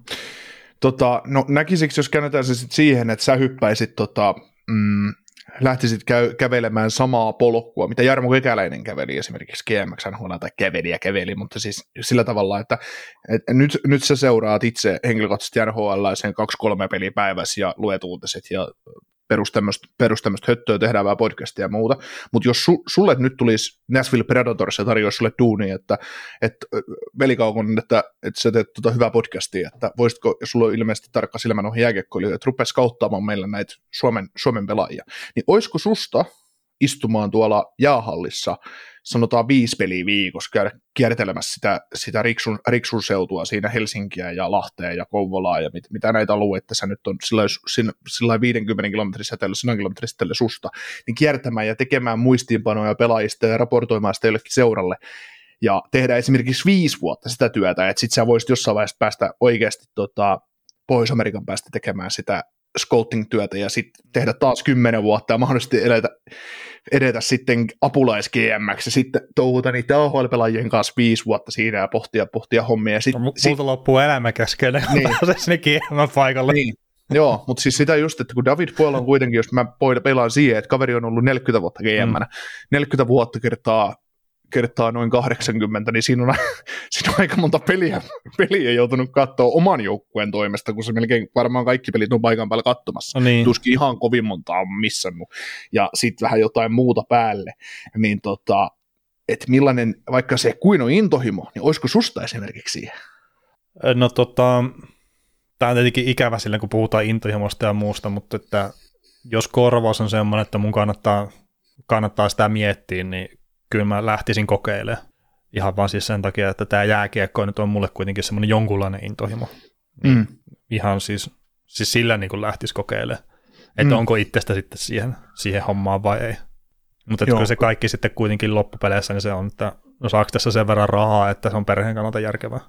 Tota, no näkisikö, jos käännetään se sitten siihen, että sä hyppäisit, tota, mm, lähtisit käy, kävelemään samaa polkua, mitä Jarmo Kekäläinen käveli esimerkiksi G M X N H L tai käveli ja käveli, mutta siis sillä tavalla, että et nyt, nyt sä seuraat itse henkilökohtaisesti N H L sen kaksi kolme peliä päivässä ja luet uutiset ja perus tämmöistä, perus tämmöistä höttöä, tehdään vähän podcastia ja muuta, mutta jos su, sulle nyt tulisi Nashville Predators ja tarjoisi sulle duunia, että et, Veli Kaukonen, että et sä teet tota hyvää podcastia, että voisitko, jos sulla on ilmeisesti tarkka silmä noihin jääkiekkoilijoihin, että rupeaisi kauttaamaan meillä näitä Suomen, Suomen pelaajia, niin olisiko susta istumaan tuolla jäähallissa, sanotaan viisi peliä viikossa, käydä kiertelemässä sitä, sitä riksun, riksun seutua siinä Helsinkiä ja Lahtea ja Kouvolaa ja mit, mitä näitä alueita sä nyt on sillä viidenkymmenen kilometrin säteellä, sata kilometrin säteellä susta, niin kiertämään ja tekemään muistiinpanoja pelaajista ja raportoimaan sitä jollekin seuralle ja tehdä esimerkiksi viisi vuotta sitä työtä, että sit sä voisit jossain vaiheessa päästä oikeasti tota, Pohjois-Amerikan päästä tekemään sitä scouting-työtä ja sitten tehdä taas kymmenen vuotta ja mahdollisesti edetä, edetä sitten apulais-G M X ja sitten touhuta niitä A H L-pelaajien kanssa viisi vuotta siinä ja pohtia, pohtia hommia. Sit, no, multa sit... loppuu elämä kesken, niin. Sinne G M-paikalle. Niin. Joo, mutta siis sitä just, että kun David Poile on kuitenkin, jos mä pelaan siihen, että kaveri on ollut neljäkymmentä vuotta G M-nä, mm. neljäkymmentä vuotta kertaa kertaa noin kahdeksankymmentä, niin siinä on, siinä on aika monta peliä, peliä joutunut katsoa oman joukkueen toimesta, kun se melkein varmaan kaikki pelit on paikan päällä katsomassa. No niin. Tuskin ihan kovin montaa on missannut. Ja sitten vähän jotain muuta päälle. Niin tota, että millainen, vaikka se kuin on intohimo, niin olisiko susta esimerkiksi siihen? No tota, tämä on tietenkin ikävä silleen, kun puhutaan intohimosta ja muusta, mutta että jos korvaus on semmoinen, että mun kannattaa, kannattaa sitä miettiä, niin kyllä mä lähtisin kokeilemaan. Ihan vaan siis sen takia, että tämä jääkiekko nyt on mulle kuitenkin semmoinen jonkunlainen intohimo. Mm. Ihan siis, siis sillä niin kuin lähtisi kokeilemaan, että mm. onko itsestä sitten siihen, siihen hommaan vai ei. Mutta kyllä se kaikki sitten kuitenkin loppupeleissä, niin se on, että no saako tässä sen verran rahaa, että se on perheen kannalta järkevää.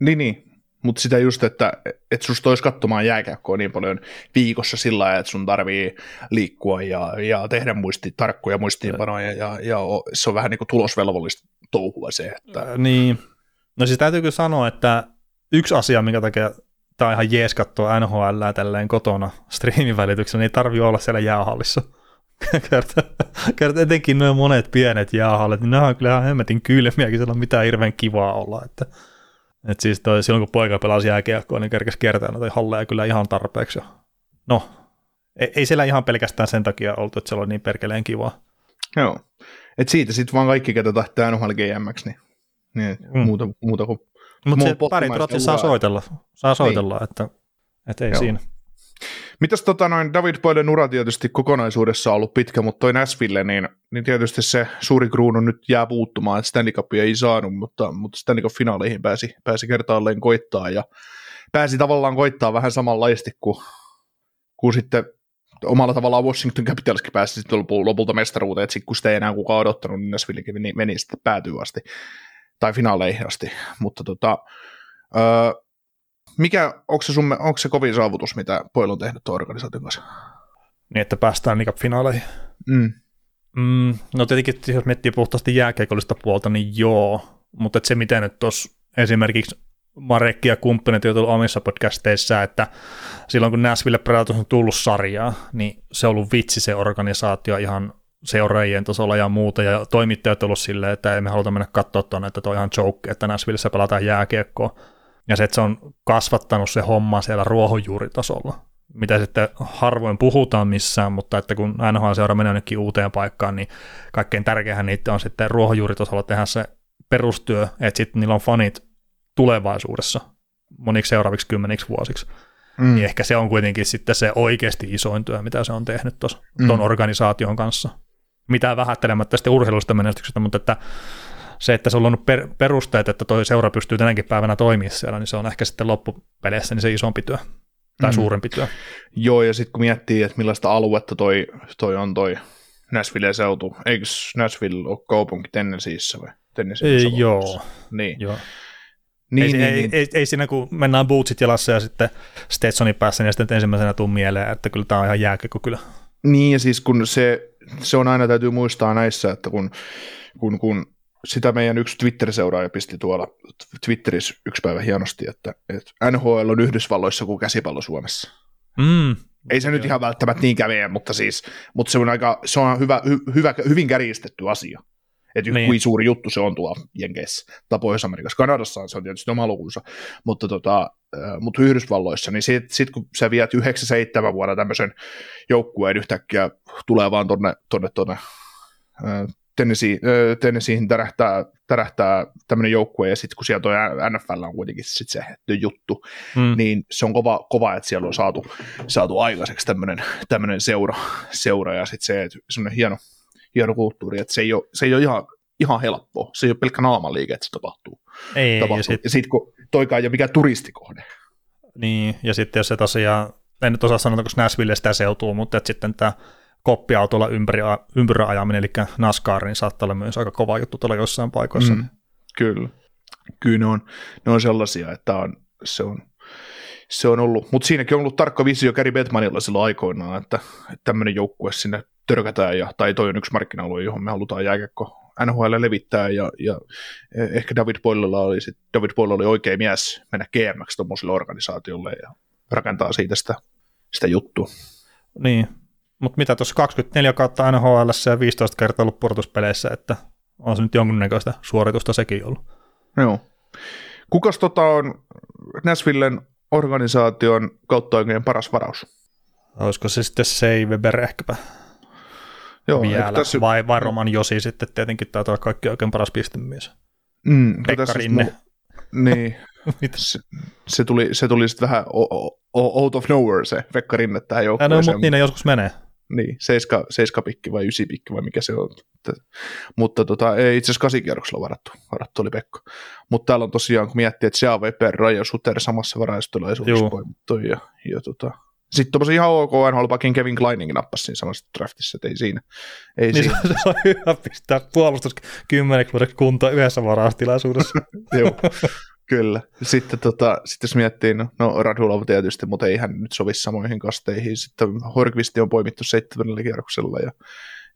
Niin, niin. Mutta sitä just, että et susta olisi katsomaan jääkiekkoa niin paljon viikossa sillä lailla, että sun tarvii liikkua ja, ja tehdä muisti, tarkkoja muistiinpanoja, ja, ja se on vähän niin kuin tulosvelvollista touhua se. Että... Niin. No siis täytyy kyllä sanoa, että yksi asia, minkä takia tämä on ihan jees katsoa N H L:ää tälleen kotona striimin välityksellä, niin ei tarvitse olla siellä jäähallissa. Kerta, kerta etenkin nuo monet pienet jäähallit, niin nämä on kyllä ihan hemmetin kylmiäkin, siellä on mitään hirveän kivaa olla, että... Et siis toi, silloin kun poika pelasi jääkiekkoa, niin kerkesi kiertämään noita halleja kyllä ihan tarpeeksi. No, ei, ei siellä ihan pelkästään sen takia oltu, että siellä oli niin perkeleen kivaa. Joo, että siitä sitten vaan kaikki katsotaan tähän N H L G M X, niin, niin mm. muuta, muuta kuin... Mutta se Päritrotski saa soitella, saa soitella niin. että, että ei Joo. siinä. Mitäs tota noin, David Poilen ura tietysti kokonaisuudessa on ollut pitkä, mutta toi Nashville, niin, niin tietysti se suuri kruunu nyt jää puuttumaan, että Stanley Cupia ei saanut, mutta, mutta Stanley Cup-finaaleihin pääsi, pääsi kertaalleen koittaa ja pääsi tavallaan koittaa vähän samanlaisesti kuin, kuin sitten omalla tavallaan Washington Capitalskin pääsi sitten lopulta mestaruuteen, että sitten kun sitä ei enää kukaan odottanut, niin Nashvillekin meni, meni sitten päätyyn asti tai finaaleihin asti, mutta tota... Öö, Mikä, onko se, sun, onko se kovin saavutus, mitä Poil on tehnyt tuon organisaation kanssa? Niin, että päästään niin finaaleihin. Mm. Mm, no tietenkin, jos miettii puhtaasti jääkeikollista puolta, niin joo. Mutta se, miten nyt tuossa esimerkiksi Marekki ja kumppanit on tullut omissa podcasteissa, että silloin kun Nashville Predators on tullut sarjaa, niin se on ollut vitsi se organisaatio ihan seuraajien tasolla ja muuta. Ja toimittajat on ollut silleen, että ei me haluta mennä katsoa tuonne, että toi on ihan joke, että Nashvillessä pelataan jääkiekkoa. Ja se, että se on kasvattanut se homma siellä ruohonjuuritasolla, mitä sitten harvoin puhutaan missään, mutta että kun N H L-seura menee jonnekin uuteen paikkaan, niin kaikkein tärkeinhän niitä on sitten ruohonjuuritasolla tehdä se perustyö, että sitten niillä on fanit tulevaisuudessa moniksi seuraaviksi kymmeniksi vuosiksi. Mm. Niin ehkä se on kuitenkin sitten se oikeasti isoin työ, mitä se on tehnyt tuossa tuon mm. organisaation kanssa. Mitään vähättelemättä sitten urheilusta menestyksestä, mutta että se, että se on ollut per- perusteet, että toi seura pystyy tänäkin päivänä toimimaan siellä, niin se on ehkä sitten loppupeleissä niin se isompi työ tai mm. suurempi työ. Joo, ja sitten kun miettii, että millaista aluetta toi, toi on toi Nashville seutu, eikö Nashville ole kaupunki Tennesseeissä vai? Ei, joo. Niin. joo. Niin, ei, niin, ei, niin. Ei, ei siinä, kun mennään bootsit jalassa ja sitten Stetsonin päässä, niin sitten ensimmäisenä tuu mieleen, että kyllä tämä on ihan jääkiekko kyllä. Niin, ja siis kun se, se on aina täytyy muistaa näissä, että kun, kun, kun sitä meidän yksi Twitter-seuraaja pisti tuolla Twitterissä yksi päivä hienosti, että, että N H L on Yhdysvalloissa kuin käsipallo Suomessa. Mm, Ei se joo. nyt ihan välttämättä niin käveä, mutta, siis, mutta se on, aika, se on hyvä, hy, hyvä, hyvin kärjistetty asia. Että niin. Kuin suuri juttu se on tuolla Jenkeissä tai Pohjois-Amerikassa. Kanadassa se on tietysti oma lukunsa, mutta, tota, mutta Yhdysvalloissa, niin sitten sit kun sä viet yhdeksänkymmentäseitsemän vuonna tämmöisen joukkueen yhtäkkiä tulee vaan tonne, tonne, tonne, tonne Tennesseeihin tärähtää, tärähtää tämmöinen joukkue, ja sitten kun siellä tuo N F L on kuitenkin sit se juttu, mm. niin se on kova, kova, että siellä on saatu, saatu aikaiseksi tämmöinen seura, seura, ja sitten se, että semmoinen hieno, hieno kulttuuri, että se ei ole, se ei ole ihan, ihan helppoa, se ei ole pelkkä naamanliike, että se tapahtuu. Ei, tapahtuu. Ja sitten sit, kun toikaan ei ole mikään turistikohde. Niin, ja sitten jos se tosiaan, en nyt osaa sanoa, koska Nashville sitä seutuu, mutta että sitten tämä koppiautolla ympyrä ajaminen, eli NASCAR, niin saattaa olla myös aika kova juttu tuolla jossain paikoissa. Mm, kyllä. Kyllä ne on, ne on sellaisia, että on, se, on, se on ollut, mutta siinäkin on ollut tarkka visio Gary Bettmanilla silloin aikoinaan, että, että tämmöinen joukkue sinne törkätään, ja, tai toi on yksi markkina-alue, johon me halutaan jääkiekko N H L levittää, ja, ja ehkä David Poilella oli, sit, David Poile oli oikea mies mennä G M X tuommoiselle organisaatiolle, ja rakentaa siitä sitä, sitä juttua. Niin. Mutta mitä tuossa kaksikymmentäneljä kautta N H L ja viisitoista kertaa ollut pudotuspeleissä, että on se nyt jonkunnäköistä suoritusta sekin ollut. Joo. Kukas tota on Nashvillen organisaation kautta oikein paras varaus? Olisiko se sitten Seiweber ehkäpä? Joo, vielä. Tässä... Vai, vai Roman Josi sitten tietenkin taitaa olla kaikki oikein paras pistemies. Mm, Pekka tässä... Rinne. Niin. se, se tuli, se tuli sitten vähän out of nowhere se Pekka Rinne tähän joukkueeseen. No, mutta niin ne joskus menee. Niin, seiska, seiska pikki vai ysi pikki vai mikä se on. Mutta tota, ei itse asiassa kasikierroksella varattu, varattu oli Pekka. Mutta täällä on tosiaan, kun miettii, että Sea Weber, Raja Suter samassa varaistotilaisuudessa poimittu. Ja, ja tota. Sitten tuommoisen ihan OK, N H L-pakin Kevin Kleining nappasi siinä samassa draftissa, että ei siinä. Ei niin siinä. Se on hyvä pistää puolustus kymmenen kluudeksi kuntoon yhdessä varaistotilaisuudessa. Joo. Kyllä. Sitten, tota, sitten jos miettii, no, no Radulov tietysti, mutta ei hän nyt sovi samoihin kasteihin. Sitten Horkvisti on poimittu seitsemännellä kierroksella. Ja,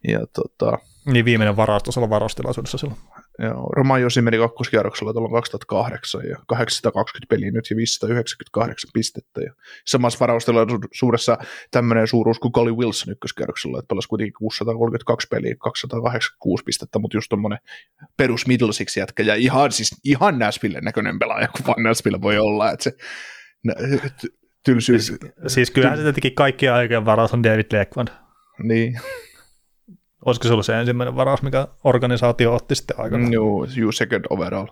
ja, tota... Niin viimeinen varaus on varaustilaisuudessa silloin. Joo, Roman Josi meni kakkoskierroksella tuolla kaksituhattakahdeksan ja kahdeksansataakaksikymmentä peliä nyt ja viisisataayhdeksänkymmentäkahdeksan pistettä. Ja samassa varaustilaisuudessa tämmöinen suuruus kuin Colin Wilson ykköskierroksella, että pelasi kuitenkin kuusisataakolmekymmentäkaksi peliä, kaksisataakahdeksankymmentäkuusi pistettä, mutta just tuommoinen perus middle six jätkä ja ihan, siis ihan Nashvillen näköinen pelaaja, kun vaan Nashville voi olla, että se... Tylsyys. Siis, siis kyllähän se teki kaikkia aikojen varaus on David Lequan. Niin. Olisiko se ollut se ensimmäinen varaus, mikä organisaatio otti sitten aikanaan? Joo, you second overall.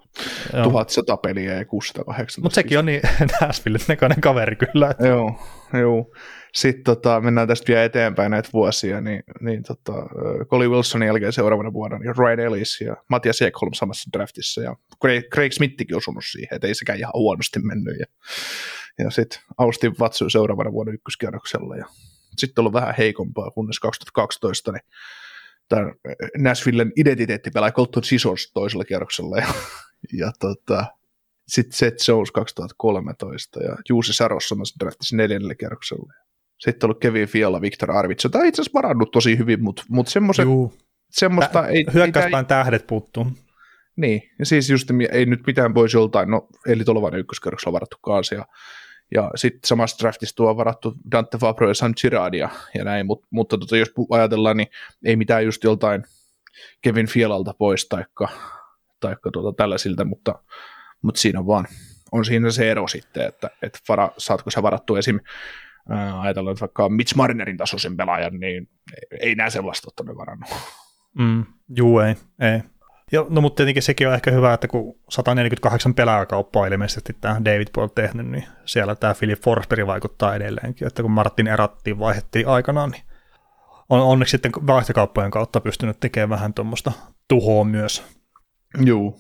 Joo. tuhatsata peliä ja kuusisataakahdeksantoista. Mutta sekin on niin Nashville näköinen kaveri kyllä. Joo, joo. Sitten tota, mennään tästä vielä eteenpäin näitä vuosia, niin, niin tota, Colin Wilsonin jälkeen seuraavana vuonna niin Ryan Ellis ja Mattias Ekholm samassa draftissa, ja Craig, Craig Smithikin osunut siihen, että ei sekään ihan huonosti mennyt. Ja, ja sitten Austin Watson seuraavana vuonna ykköskierroksella, ja sitten on ollut vähän heikompaa, kunnes kaksituhattakaksitoista, niin tämän Nashvillen identiteetti pelaa Colton Sissons toisella kierroksella ja, ja tota, sitten Seth Jones kaksituhattakolmetoista ja Jussi Saros samassa draftissa neljännellä kierroksella. Sitten on ollut Kevin Fiala, Viktor Arvidsson. Tämä on itse asiassa varannut tosi hyvin, mutta mut semmoista... Tä, ei, hyökkäyspään ei, tähdet puuttuu. Niin, ja siis just ei nyt mitään pois joltain, no eli Tolvainen ykköskierroksella varattu kanssa ja Ja sitten samassa draftissa tuo on varattu Dante Fabro ja Sam Girardia ja näin, mut, mutta tota, jos ajatellaan, niin ei mitään just joltain Kevin Fielalta pois taikka, taikka tuota tällaisilta, mutta, mutta siinä vaan on siinä se ero sitten, että et vara, saatko sä varattua esim. Ää, ajatellaan vaikka Mitch Marnerin tasoisen pelaajan, niin ei nää sellaista ottanut varannut. Mm, juu, ei, ei. Ja, no mutta tietenkin sekin on ehkä hyvä, että kun sataneljäkymmentäkahdeksan pelaajakauppaa ilmeisesti tämä David Poile tehnyt, niin siellä tämä Philip Forsberg vaikuttaa edelleenkin, että kun Martin Erattiin vaihdettiin aikanaan, niin on onneksi sitten vaihtokauppojen kautta pystynyt tekemään vähän tuommoista tuhoa myös. Joo,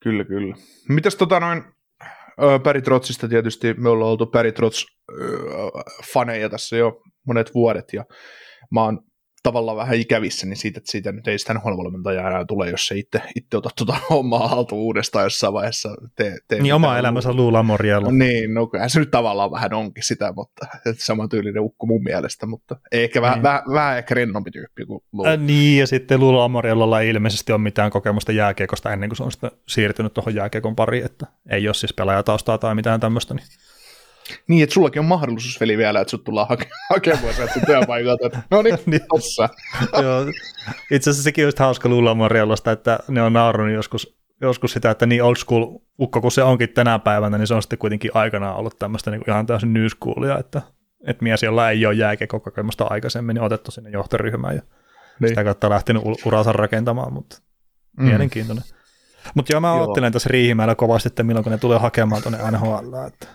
kyllä kyllä. Mitäs tota noin Päritrotsista tietysti, me ollaan oltu Päritrots-faneja tässä jo monet vuodet ja mä oon tavallaan vähän ikävissä, niin siitä, että siitä nyt ei sitä N H L-valmentajaa enää tule, jos se itse, itse ota tuota omaa haltuun uudestaan jossain vaiheessa. Te, te niin oma elämänsä luulaa morjalla. Niin, no kyllähän se nyt tavallaan vähän onkin sitä, mutta samantyylinen ukko mun mielestä, mutta ehkä vähän, niin. vähän, vähän ehkä rennompi tyyppi kuin luulaa. Äh, niin, ja sitten luulaa morjalla ei ilmeisesti ole mitään kokemusta jääkiekosta ennen kuin se on sitä siirtynyt tuohon jääkiekon pariin, että ei ole siis pelaajataustaa tai mitään tämmöistä, niin... Niin, että sullakin on mahdollisuus, Veli, vielä, että sut tullaan hake- hakemaan sieltä työpaikalta, että no niin, tossa. Joo, itse asiassa sekin on just hauska Luulamorialasta, että ne on naurunut joskus, joskus sitä, että niin old school ukko kuin se onkin tänä päivänä, niin se on sitten kuitenkin aikanaan ollut tämmöistä niin ihan täysin new schoolia, että, että mies, jolla ei ole jääkiekon kokemusta aikaisemmin, niin otettu sinne johtoryhmään ja niin. Sitä kautta lähtenyt uransa rakentamaan, mutta mm. mielenkiintoinen. Mutta joo, mä oottelen tässä Riihimäellä kovasti, että milloin kun ne tulee hakemaan tuonne N H L. Että.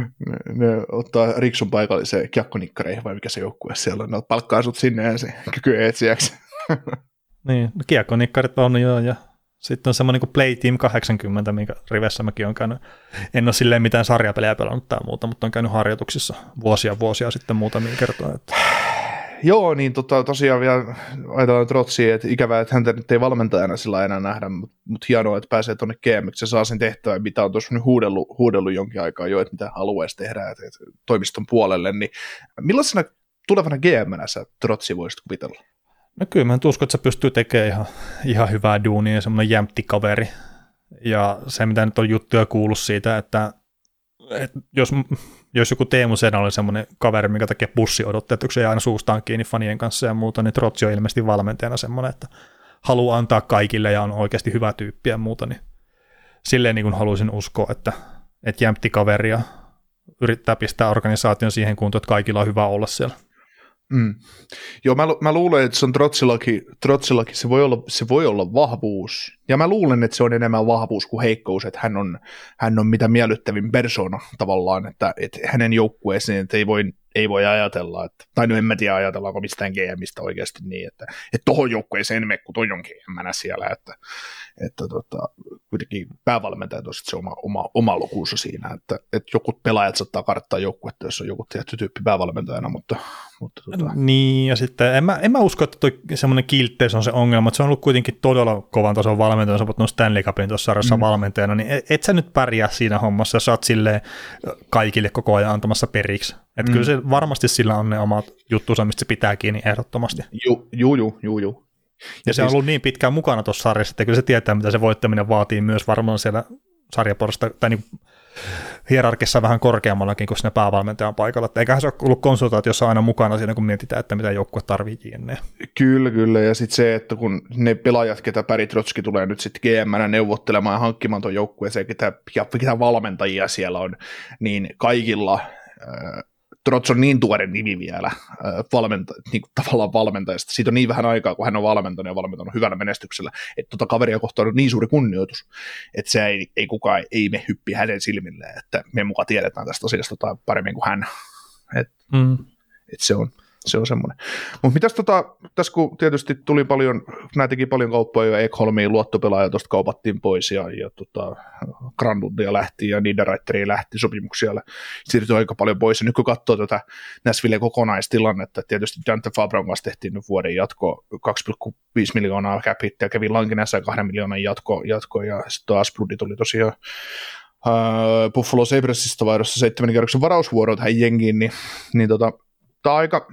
ne, ne ottaa Riksun paikalliseen kiekkonikkareihin, vai mikä se joukkue siellä on. Ne palkkaa sut sinne ensin kykyä etsijäksi. Niin, no kiekkonikkarit on joo, ja sitten on semmoinen kuin Play Team kahdeksankymmentä, minkä rivessä mäkin olen käynyt. En ole silleen mitään sarjapelejä pelannut tai muuta, mutta on käynyt harjoituksissa vuosia vuosia sitten muutamia kertaa. Että... Joo, niin tota, tosiaan vielä ajatellaan Trotsia, että ikävää, että häntä nyt ei valmentajana sillä enää nähdä, mutta mut hienoa, että pääsee tuonne G M:ksi ja saa sen tehtävän, mitä on tuossa nyt huudellut, huudellut jonkin aikaa jo, että mitä alueessa tehdään et, et, toimiston puolelle, niin millaisena tulevana G M:nä sä Trotsia voisit kuvitella? No kyllä mä uskon, että se pystyy tekemään ihan, ihan hyvää duunia ja semmoinen jämpti kaveri, ja se mitä nyt on juttuja kuullut siitä, että jos, jos joku Teemu Senä oli semmoinen kaveri, minkä takia pussi odotettuksi ja aina suustaan kiinni fanien kanssa ja muuta, niin Trotsi on ilmeisesti valmentajana semmoinen, että haluaa antaa kaikille ja on oikeasti hyvä tyyppi ja muuta, niin silleen niin kuin haluaisin uskoa, että, että jämpti kaveri ja yrittää pistää organisaation siihen kuntoon, että kaikilla on hyvä olla siellä. Mm. Joo, mä, lu- mä luulen, että se on Trotsillakin, trotsillakin se, voi olla, se voi olla vahvuus, ja mä luulen, että se on enemmän vahvuus kuin heikkous, että hän on, hän on mitä miellyttävin persona tavallaan, että, että hänen joukkueeseen ei voi, ei voi ajatella, että, tai no en mä tiedä ajatellaanko mistään G M:stä oikeasti niin, että, että tohon joukkueeseen en mene, kun toi on G M:nä siellä, että, että tota, kuitenkin päävalmentaja tuossa se oma, oma, oma lukuunsa siinä, että, että joku pelaajat saattaa karttaa joukkuetta, jos on joku tietty tyyppi päävalmentajana, mutta Mutta tota. Niin, ja sitten en mä, en mä usko, että toi semmoinen kiltteys on se ongelma, että se on ollut kuitenkin todella kovan tason valmentaja, se on ollut Stanley Cupin tuossa sarjassa mm. valmentajana, niin et, et sä nyt pärjää siinä hommassa, ja sä oot silleen kaikille koko ajan antamassa periksi. Että mm. kyllä se varmasti sillä on ne omat juttuunsa, mistä se pitää kiinni ehdottomasti. Juu, juu, juu, juu. Ju. Ja, ja se on ollut niin pitkään mukana tuossa sarjassa, että kyllä se tietää, mitä se voittaminen vaatii myös varmaan siellä sarjaporsta, tai niin hierarkissa vähän korkeammallakin kuin siinä päävalmentajan paikalla, että eiköhän se ole ollut konsultaatiossa aina mukana siinä, kun mietitään, että mitä joukkue tarvitsee ennen. Kyllä, kyllä, ja sitten se, että kun ne pelaajat, ketä Päritrotski tulee nyt sitten G M:nä neuvottelemaan ja hankkimaan tuon joukkueeseen, ketä, ketä valmentajia siellä on, niin kaikilla, äh, Trots on niin tuore nimi vielä äh, valmenta, niin kuin tavallaan valmentajasta, siitä on niin vähän aikaa, kun hän on valmentanut ja valmentanut hyvällä menestyksellä, että tota kaveria kohtaan on niin suuri kunnioitus, että se ei, ei kukaan, ei me hyppi hänen silmilleen, että me muka tiedetään tästä asiasta tai paremmin kuin hän, että mm. et se on. Se on semmoinen. Mutta mitäs tota, tässä kun tietysti tuli paljon, näitäkin paljon kauppoja ja Ekholmiin luottopelaaja tuosta kaupattiin pois ja, ja tota, Granlundia lähti ja Niederreiteria lähti sopimuksia, siirtyi aika paljon pois ja nyt kun katsoo tätä Nashvillen kokonaistilannetta, tietysti Dante Fabran kanssa tehtiin nyt vuoden jatko, kaksi pilkku viisi miljoonaa käpittä ja kävi Lankinässä kahden miljoonan jatko, jatko ja sitten Aspludi tuli tosiaan äh, Buffalo Sabresista vaihdossa seitsemän kerroksen varausvuoro tähän jengiin, niin, niin tota tämä aika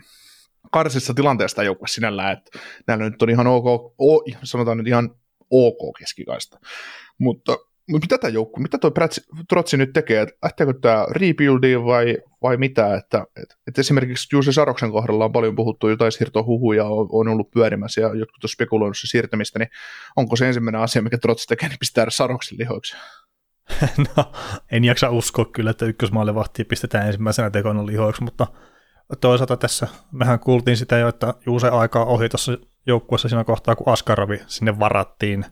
karsissa tilanteesta joukkue sinällään, että näillä nyt on ihan ok, o, sanotaan nyt ihan ok keskikaista. Mutta, mutta mitä tämä joukkue, mitä tuo Trotsi nyt tekee, että lähteekö tämä rebuildiin vai, vai mitä, että et, et esimerkiksi Jussi Saroksen kohdalla on paljon puhuttu jotain siirtohuhuja, on, on ollut pyörimässä ja jotkut on spekuloinut se siirtämistä, niin onko se ensimmäinen asia, mikä Trotsi tekee, niin pistää Saroksen lihoiksi? No, en jaksa uskoa kyllä, että ykkösmaalivahtia pistetään ensimmäisenä tekona lihoiksi, mutta toisaalta tässä mehän kuultiin sitä jo, että Juuse aikaa ohi tuossa joukkueessa siinä kohtaa, kun Askarovi sinne varattiin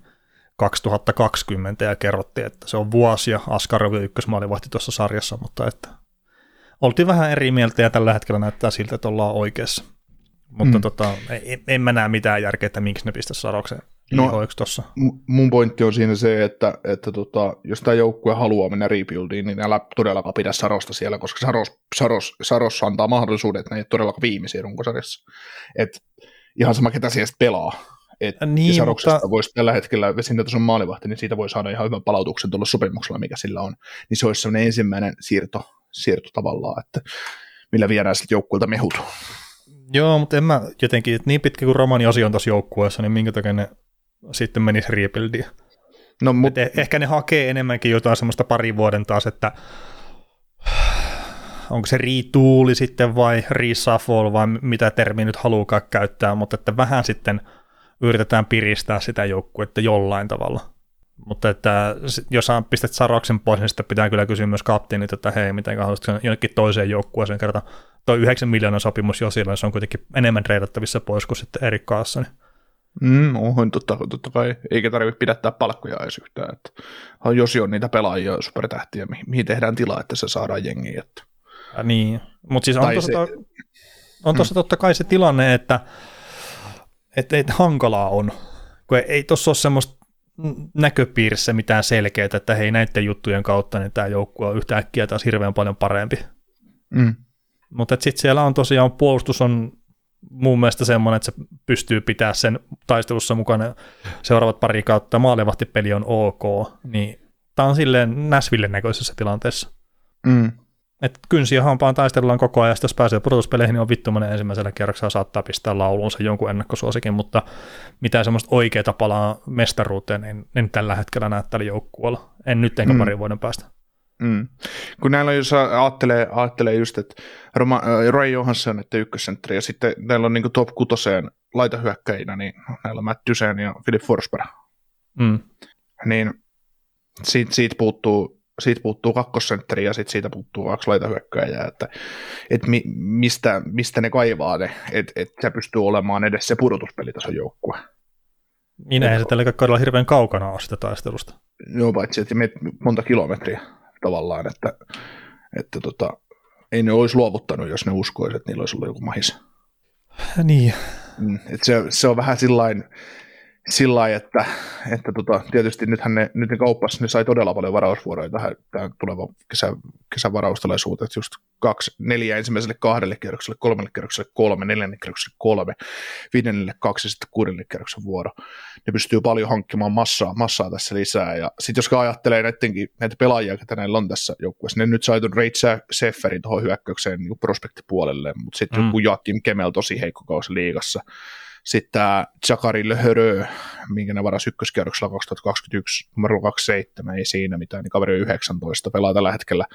kaksituhattakaksikymmentä ja kerrottiin, että se on vuosi ja Askarovi ykkösmaalivahti tuossa sarjassa, mutta että oltiin vähän eri mieltä ja tällä hetkellä näyttää siltä, että ollaan oikeassa. Mutta mm. tota, en, en mä näe mitään järkeä, että miksi ne pistäisi Saroksen lihoiksi tuossa. No, mun pointti on siinä se, että, että tota, jos tämä joukkue haluaa mennä rebuildiin, niin älä todellakaan pidä Sarosta siellä, koska Saros, Saros, Saros antaa mahdollisuuden, että ne ei ole todellakaan viimeisiä runkosarjassa. Et ihan sama, ketä siellä pelaa. Et niin, ja Saroksesta mutta voisi tällä hetkellä, siinä tuossa on maalivahti, niin siitä voi saada ihan hyvän palautuksen tuolla sopimuksella, mikä sillä on. Niin se olisi sellainen ensimmäinen siirto, siirto tavallaan, että millä viedään sitten joukkueelta mehut. Joo, mutta en mä jotenkin, että niin pitkä kuin Romani Asi on tuossa joukkueessa, niin minkä takia ne sitten menisi rebuildiin. No, mut eh- ehkä ne hakee enemmänkin jotain semmoista pari vuoden taas, että onko se rituuli sitten vai reshuffle vai mitä termiä nyt haluukaan käyttää, mutta että vähän sitten yritetään piristää sitä joukkuetta jollain tavalla. Mutta että jos pistät Saroksen pois, niin sitten pitää kyllä kysyä myös kapteenit, että hei, miten haluaisitko jonnekin toiseen joukkueeseen kertaa. Tuo yhdeksän miljoonan sopimus jo silloin, se on kuitenkin enemmän treidattavissa pois kuin sitten Erik Karlsson. Mm, on totta, totta kai. Eikä tarvitse pidättää palkkoja edes yhtään. Että jos on niitä pelaajia, supertähtiä, mihin tehdään tilaa, että se saadaan jengiä. Että ja niin, mutta siis on tuossa se on mm. totta kai se tilanne, että, että, että hankalaa on. Kun ei, ei tuossa ole semmoista näköpiirissä mitään selkeää, että hei näiden juttujen kautta niin tämä joukkue on yhtäkkiä taas hirveän paljon parempi. Mm. Mutta sitten siellä on tosiaan puolustus on mun mielestä semmoinen, että se pystyy pitämään sen taistelussa mukana seuraavat pari kautta, maalivahtipeli on ok, niin tämä on silleen Nashvillen näköisessä tilanteessa. Mm. Että kynsi ja hampaan taistellaan koko ajan, jos pääsee pudotuspeleihin, niin on vittumainen ensimmäisellä kierroksella saattaa pistää laulunsa jonkun ennakkosuosikin, mutta mitään semmoista oikeaa palaa mestaruuteen, niin, niin tällä hetkellä näyttää joukkueella. En nyt enkä mm. parin vuoden päästä. Mm. Kun näillä on, jos ajattelee, ajattelee just, että Roma, äh, Ray Johansson, että ykkössentteri, ja sitten näillä on niin top kutoseen laitahyökkäinä, niin näillä on Matthewsen ja Filip Forsberg. Mm. Niin siitä, siitä puuttuu, siitä puuttuu kakkosentteri, ja sitten siitä puuttuu kaksi laitahyökkäjää, että et mi, mistä, mistä ne kaivaa ne, että et se pystyy olemaan edes se pudotuspelitason joukkue. Niin eihän se tällä kaudella hirveän kaukana ole sitä taistelusta. Joo, paitsi että monta kilometriä tavallaan, että, että tota, ei ne olisi luovuttanut, jos ne uskoisivat, että niillä olisi ollut joku mahis. Niin. Et se, se on vähän sillain, sillain että, että tota, tietysti nythän ne, nyt ne kauppasi, ne sai todella paljon varausvuoroja tähän, tähän tulevaan kesä, kesän varaustalaisuuteen, että just kaksi, neljä ensimmäiselle kahdelle kerrokselle, kolmelle kerrokselle kolme, neljälle kerrokselle kolme, viidennelle kaksi ja sitten kuudelle kerroksen vuoro. Ne pystyy paljon hankkimaan massaa, massaa tässä lisää, ja sitten jos ajattelee näidenkin, näitä pelaajia, jotka näillä on tässä joukkueessa, ne nyt sai tuon Reitsa Sefferin tuohon hyökkäykseen niin prospektipuolelle, mutta sitten mm. joku Joakim Kemel tosi heikko kausi liigassa. Sitten tämä Jacari Le Heureux, minkä ne varasi ykköskierroksella kaksituhattakaksikymmentäyksi, numero kaksikymmentäseitsemän, ei siinä mitään, niin kaveri yhdeksäntoista, pelaa tällä hetkellä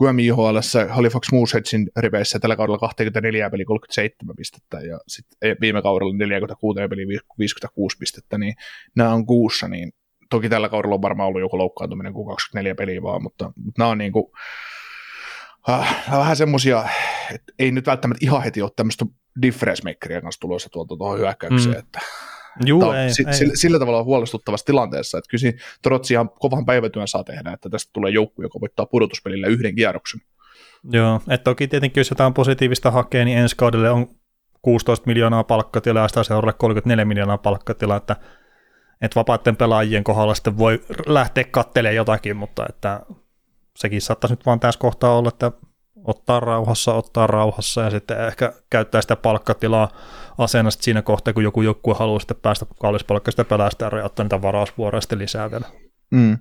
Q M I H L:ssä Halifax Mooseheadsin riveissä tällä kaudella kaksikymmentäneljä peli kolmekymmentäseitsemän pistettä ja sitten viime kaudella neljäkymmentäkuusi peli viisikymmentäkuusi pistettä, niin nämä on kuussa, niin toki tällä kaudella on varmaan ollut joku loukkaantuminen kuin kaksikymmentäneljä peliä vaan, mutta, mutta nämä on niin kuin, äh, vähän semmoisia, että ei nyt välttämättä ihan heti ole tämmöistä difference makeria kanssa tulossa tuolta tuohon hyökkäykseen, mm. että Juu, on, ei, sillä, ei. sillä tavalla on huolestuttavassa tilanteessa, että kyllä Trotsi ihan kovan päivätyön saa tehdä, että tästä tulee joukku, joka voittaa pudotuspelillä yhden kierroksen. Joo, että toki tietenkin jos jotain positiivista hakee, niin ensi kaudelle on kuusitoista miljoonaa palkkatila ja sitä seuraavalle kolmekymmentäneljä miljoonaa palkkatila, että, että vapaiden pelaajien kohdalla sitten voi lähteä kattelemaan jotakin, mutta että sekin saattaisi nyt vaan tässä kohtaa olla, että ottaa rauhassa, ottaa rauhassa ja sitten ehkä käyttää sitä palkkatilaa asena siinä kohtaa, kun joku joukkue haluaa sitten päästä kallispalkkaista pelästä ja rajoittaa niitä varausvuoroja sitten lisää vielä. Mm.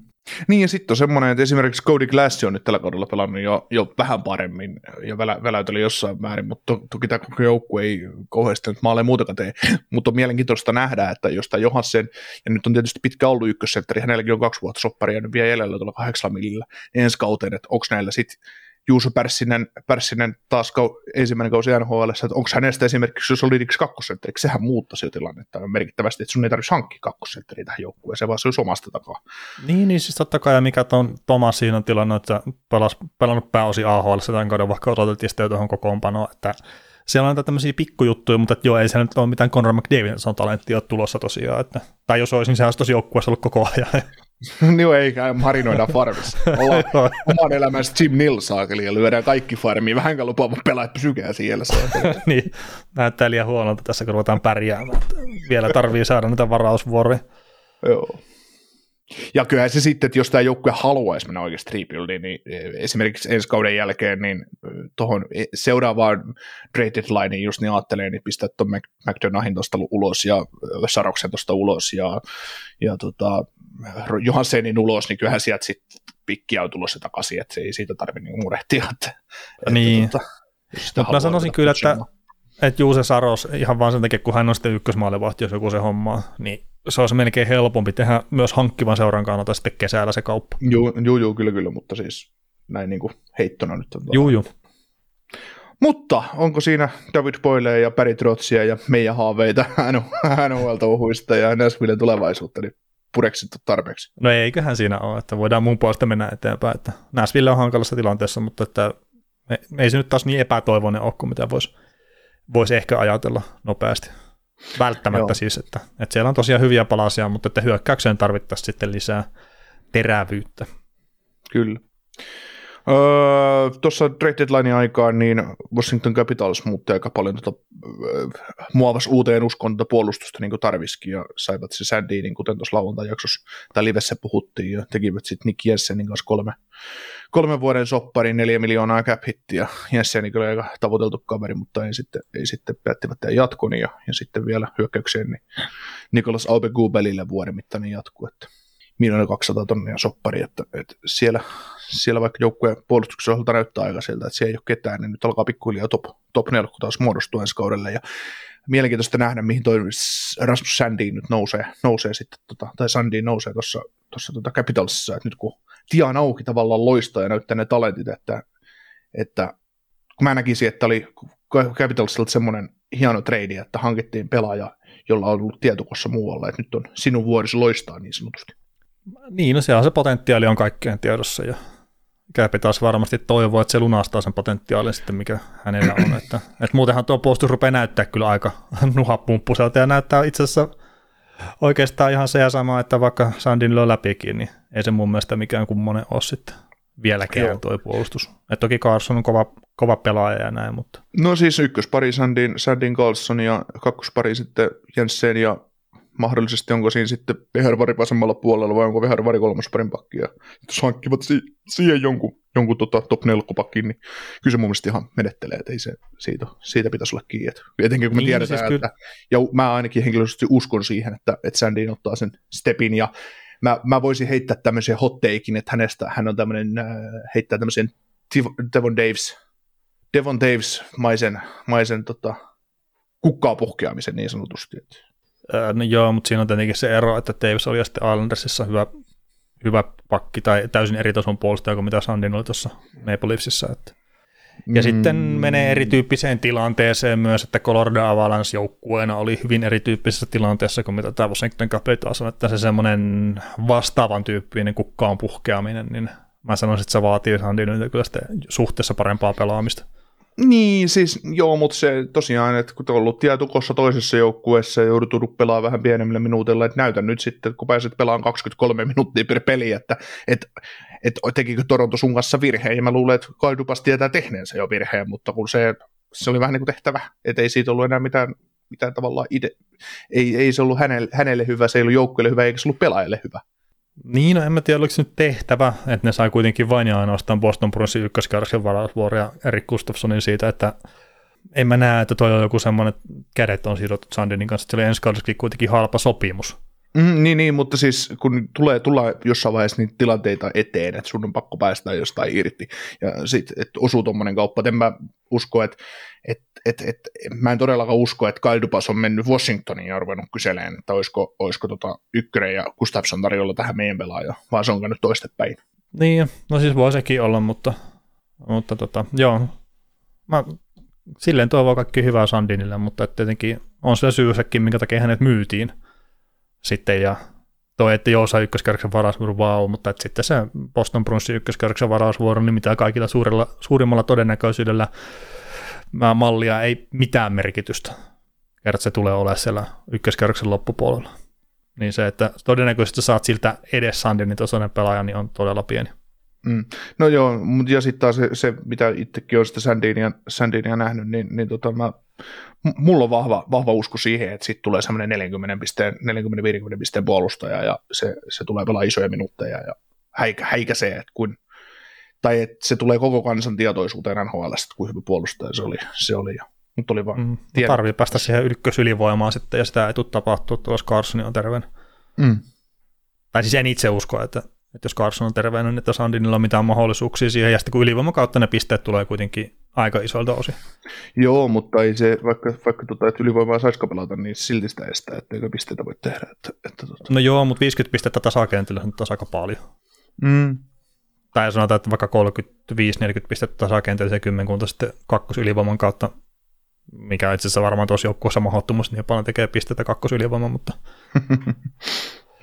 Niin ja sitten on semmoinen, että esimerkiksi Cody Glass on nyt tällä kaudella pelannut jo, jo vähän paremmin ja välä, väläyteli jossain määrin, mutta toki tämä koko joukkue ei kauheasti nyt maalle muutakaan tee, mutta on mielenkiintoista nähdä, että jos tämä Johansen, ja nyt on tietysti pitkä ollut ykkössentteri, hänelläkin on kaksi vuotta sopparia ja nyt vielä jäljellä tuolla kahdeksalla millillä ensi kauteen, että onko näillä sitten Juuso Pärssinen, Pärssinen taas kau, ensimmäinen kausi N H L:ssä, että onko hänestä esimerkiksi solidiksi kakkosentteriksi, sehän muuttaisi jo tilannetta merkittävästi, että sun ei tarvitsisi hankkia kakkosentteriä tähän joukkueeseen, vaan se olisi omasta takaa. Niin, niin siis totta kai, ja mikä tuon Tomasin on tilanne, että pelas, pelannut pääosin A H L:ssä tämän kauden, vaikka odoteltiin sitä jo tuohon kokoonpanoon, että siellä on tämmöisiä pikkujuttuja, mutta joo, ei se nyt ole mitään Connor McDavidin se on talenttia tulossa tosiaan, että, tai jos olisi, niin sehän olisi tosi joukkueessa ollut koko ajan. Joo, eikä marinoidaan farmissa. Ollaan oman elämänsä Jim Nill-saakeli ja lyödään kaikki farmiin. Vähänkään lupaa, vaan pelaat pysykää siellä. Niin, näyttää liian huonolta tässä, kun ruvetaan pärjäämään. Vielä tarvii saada näitä varausvuoroja. Joo. Ja kyllähän se sitten, että jos tämä joukkue haluaisi mennä oikeasti rebuildiin, niin esimerkiksi ensi kauden jälkeen, niin tuohon seuraavaan trade deadlineen just niin ajattelee, niin pistää tuon McDonahin tuosta ulos ja Saroksen tuosta ulos ja, ja tota, Johansenin ulos, niin kyllähän sieltä sitten pikkiä on tulossa takaisin, että se ei siitä tarvitse niin murehtia. Että, niin, että, tuota, mutta mä sanoisin kyllä, että, että Juuse Saros, ihan vaan sen takia, kun hän on sitten ykkösmaalivahti, jos joku se hommaa, niin se olisi melkein helpompi tehdä myös hankkivan seuran kannalta sitten kesällä se kauppa. Joo, joo, joo kyllä, kyllä, mutta siis näin niin kuin heittona nyt on. Joo, joo. Mutta onko siinä David Poilea ja Päritrotsia ja meidän haaveita N H L-touhuista ja Nashvillen tulevaisuutta, niin pureksittu tarpeeksi? No eiköhän siinä ole, että voidaan mun puolesta mennä eteenpäin. Että Nashville on hankalassa tilanteessa, mutta että ei se nyt taas niin epätoivoinen ole kuin mitä voisi vois ehkä ajatella nopeasti. Välttämättä Joo. siis, että, että siellä on tosiaan hyviä palasia, mutta että hyökkäykseen tarvittaisiin sitten lisää terävyyttä. Kyllä. Öö, Tuossa trade deadline aikaan niin Washington Capitals muutti aika paljon tuota, öö, muovasi uuteen uskon tuota puolustusta niin kuin tarvisikin ja saivat se Sandinin, kuten tuossa lauantai-jaksossa tai livessä puhuttiin ja tekivät sitten Nick Jensenin kanssa kolme, kolmen vuoden sopparin neljä miljoonaa cap-hittiä. Jensenin kyllä aika tavoiteltu kaveri, mutta ei sitten, ei sitten päättivät tämän jatkon ja, ja sitten vielä hyökkäykseen niin Nicolas Aubé-Goubelille vuoden mittainen jatku, että miljoona kaksisataa tonnia soppari, että, että siellä, siellä vaikka joukkueen puolustuksen osalta näyttää aika siltä, että siellä ei ole ketään, niin nyt alkaa pikkuhiljaa top, top neljä, kun taas muodostuu ensi kaudelle, ja mielenkiintoista nähdä, mihin toi Rasmus Sandin nyt nousee, nousee sitten, tota, tai Sandin nousee tuossa tuota Capitalsissa, että nyt kun tian auki tavallaan loistaa ja näyttää ne talentit, että, että kun mä näkisin, että oli Capitalsilta semmoinen hieno treidi, että hankittiin pelaaja, jolla on ollut tietokossa muualla, että nyt on sinun vuorosi loistaa niin sanotusti. Niin, no sehän se potentiaali on kaikkeen tiedossa ja Kärpi taas varmasti toivoa, että se lunastaa sen potentiaalin sitten, mikä hänellä on. Että, että muutenhan tuo puolustus rupeaa näyttää kyllä aika nuhapumppuselta ja näyttää itse asiassa oikeastaan ihan se ja sama, että vaikka Sandin löi läpikin, niin ei se mun mielestä mikään kummonen ole sitten vieläkään tuo puolustus. Et toki Karlsson on kova, kova pelaaja ja näin, mutta... No siis ykköspari Sandin, Sandin Karlsson ja kakkospari sitten Jensen ja mahdollisesti onko siinä sitten Veharvari vasemmalla puolella vai onko Veharvari kolmosparin pakki ja jos hankkivat si- siihen jonkun, jonkun tota top nelkkopakkiin, niin kyllä se mun mielestä ihan menettelee, että ei se siitä, siitä pitäisi olla kiinni. Etenkin kun me niin, tiedetään, siis että, ja mä ainakin henkilöisesti uskon siihen, että, että Sandin ottaa sen stepin ja mä, mä voisin heittää tämmöisen hot takein, että hänestä hän on tämmöinen, äh, heittää tämmöisen Devon Davis, Devon Davis maisen, maisen tota, kukkaa pohkeamisen niin sanotusti, että no joo, mutta siinä on tietenkin se ero, että Davis oli sitten Islandersissa hyvä, hyvä pakki tai täysin eri tason puolustaja kuin mitä Sandin oli tuossa Maple Leafsissä. Että. Ja mm. sitten menee erityyppiseen tilanteeseen myös, että Colorado Avalanche joukkueena oli hyvin erityyppisessä tilanteessa kuin mitä tämä Washington Capitals on, että se semmoinen vastaavan tyyppinen kukkaan puhkeaminen, niin mä sanoisin, että se vaatii Sandin kyllä sitten suhteessa parempaa pelaamista. Niin, siis joo, mutta se tosiaan, että kun on ollut tietukossa toisessa joukkueessa ja joudut pelaamaan vähän pienemmillä minuutilla, että näytä nyt sitten, kun pääset pelaamaan kaksikymmentäkolme minuuttia per peli, että et, et, tekikö Toronto sun kanssa virheen, ja mä luulen, että Kaidupas tietää tehneensä jo virheen, mutta kun se, se oli vähän niin kuin tehtävä, että ei siitä ollut enää mitään, mitään tavallaan ide, ei, ei se ollut hänelle, hänelle hyvä, se ei ollut joukkueelle hyvä, eikä se ollut pelaajalle hyvä. Niin, no en mä tiedä, oliko se nyt tehtävä, että ne sai kuitenkin vain ja ainoastaan Boston Bruinsin ykköskärksen varausvuoroja Erik Gustafssonin siitä, että en mä näe, että toi on joku semmoinen, että kädet on sidottu Sandinin kanssa, että se oli ensi kaudessakin kuitenkin halpa sopimus. Mm, niin, niin, mutta siis kun tulee, tulee jossain vaiheessa niitä tilanteita eteen, että sun on pakko päästä jostain irti, ja sitten osuu tuommoinen kauppa, että en mä usko, että et, et, et, mä en todellakaan usko, että Kyle Dubas on mennyt Washingtoniin ja ruvennut kyseleen, että olisiko, olisiko tota Ykkönen ja Gustafsson tarjolla tähän meidän pelaajaan, vaan se onko nyt toistepäin. Niin, no siis voi sekin olla, mutta, mutta tota, joo, mä silleen toivon kaikki hyvää Sandinille, mutta tietenkin on se syysäkin, minkä takia hänet myytiin. Sitten ja toi, että joo, saa ykköskärksen varausvuoro, vau, mutta et sitten se Boston Bruinsin ykköskärksen varausvuoro, niin mitä kaikilla suurella, suurimmalla todennäköisyydellä mallia ei mitään merkitystä, kertaa se tulee olemaan siellä ykköskärksen loppupuolella. Niin se, että todennäköisesti saat siltä edes Sandinin tasoinen pelaaja, niin on todella pieni. Mm. No joo, mutta ja sitten taas se, se, mitä itsekin olen sitä Sandinia, Sandinia nähnyt, niin, niin tota mä... Mulla on vahva, vahva usko siihen, että siitä tulee semmoinen neljäkymmentä pisteen, neljäkymmentä viisikymmentä pisteen puolustaja ja se, se tulee pelaa isoja minuutteja ja häikä, häikäsee, että kun, tai että se tulee koko kansan tietoisuuteen N H L:stä, kuin hyvä puolustaja se oli. Se oli ja, mutta oli vaan mm, tarvii päästä siihen ykkösylivoimaan sitten ja sitä ei tule tapahtua, jos Carson on terveenä. Mm. Tai siis en itse usko, että, että jos Carson on terveenä, niin että Sandinilla on mitään mahdollisuuksia siihen ja sitten kun ylivoiman kautta ne pisteet tulee kuitenkin aika isolta osin. Joo, mutta ei se, vaikka, vaikka tota, että ylivoimaa saisiko pelata, niin silti sitä estää, etteikö pisteitä voi tehdä. Että, että tota. No joo, mutta viisikymmentä pistettä tasakentillä on taas aika paljon. Mm. Tai sanotaan, että vaikka kolmekymmentäviisi neljäkymmentä pistettä tasakentillä se kymmenkunta sitten kakkosylivoiman kautta, mikä itse asiassa varmaan tuossa joukkueessa mahdottomuus, niin paljon tekee pisteitä kakkosylivoiman, mutta...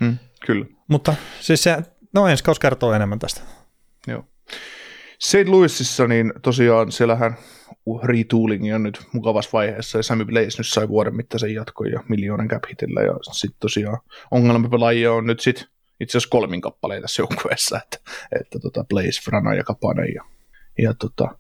mm, kyllä. Mutta siis se, no ensi kaus kertoo enemmän tästä. Joo. Saint Louisissa, niin tosiaan siellähän retoolingi on nyt mukavassa vaiheessa, ja Sammy Blaise nyt sai vuoden mittaisen jatkon ja miljoonan cap hitillä, ja sitten tosiaan ongelmapelaajia on nyt sitten itse asiassa kolmin kappaleen tässä joukkueessa, että, että tota Blaise, Frana ja Kapanen, ja, ja tota,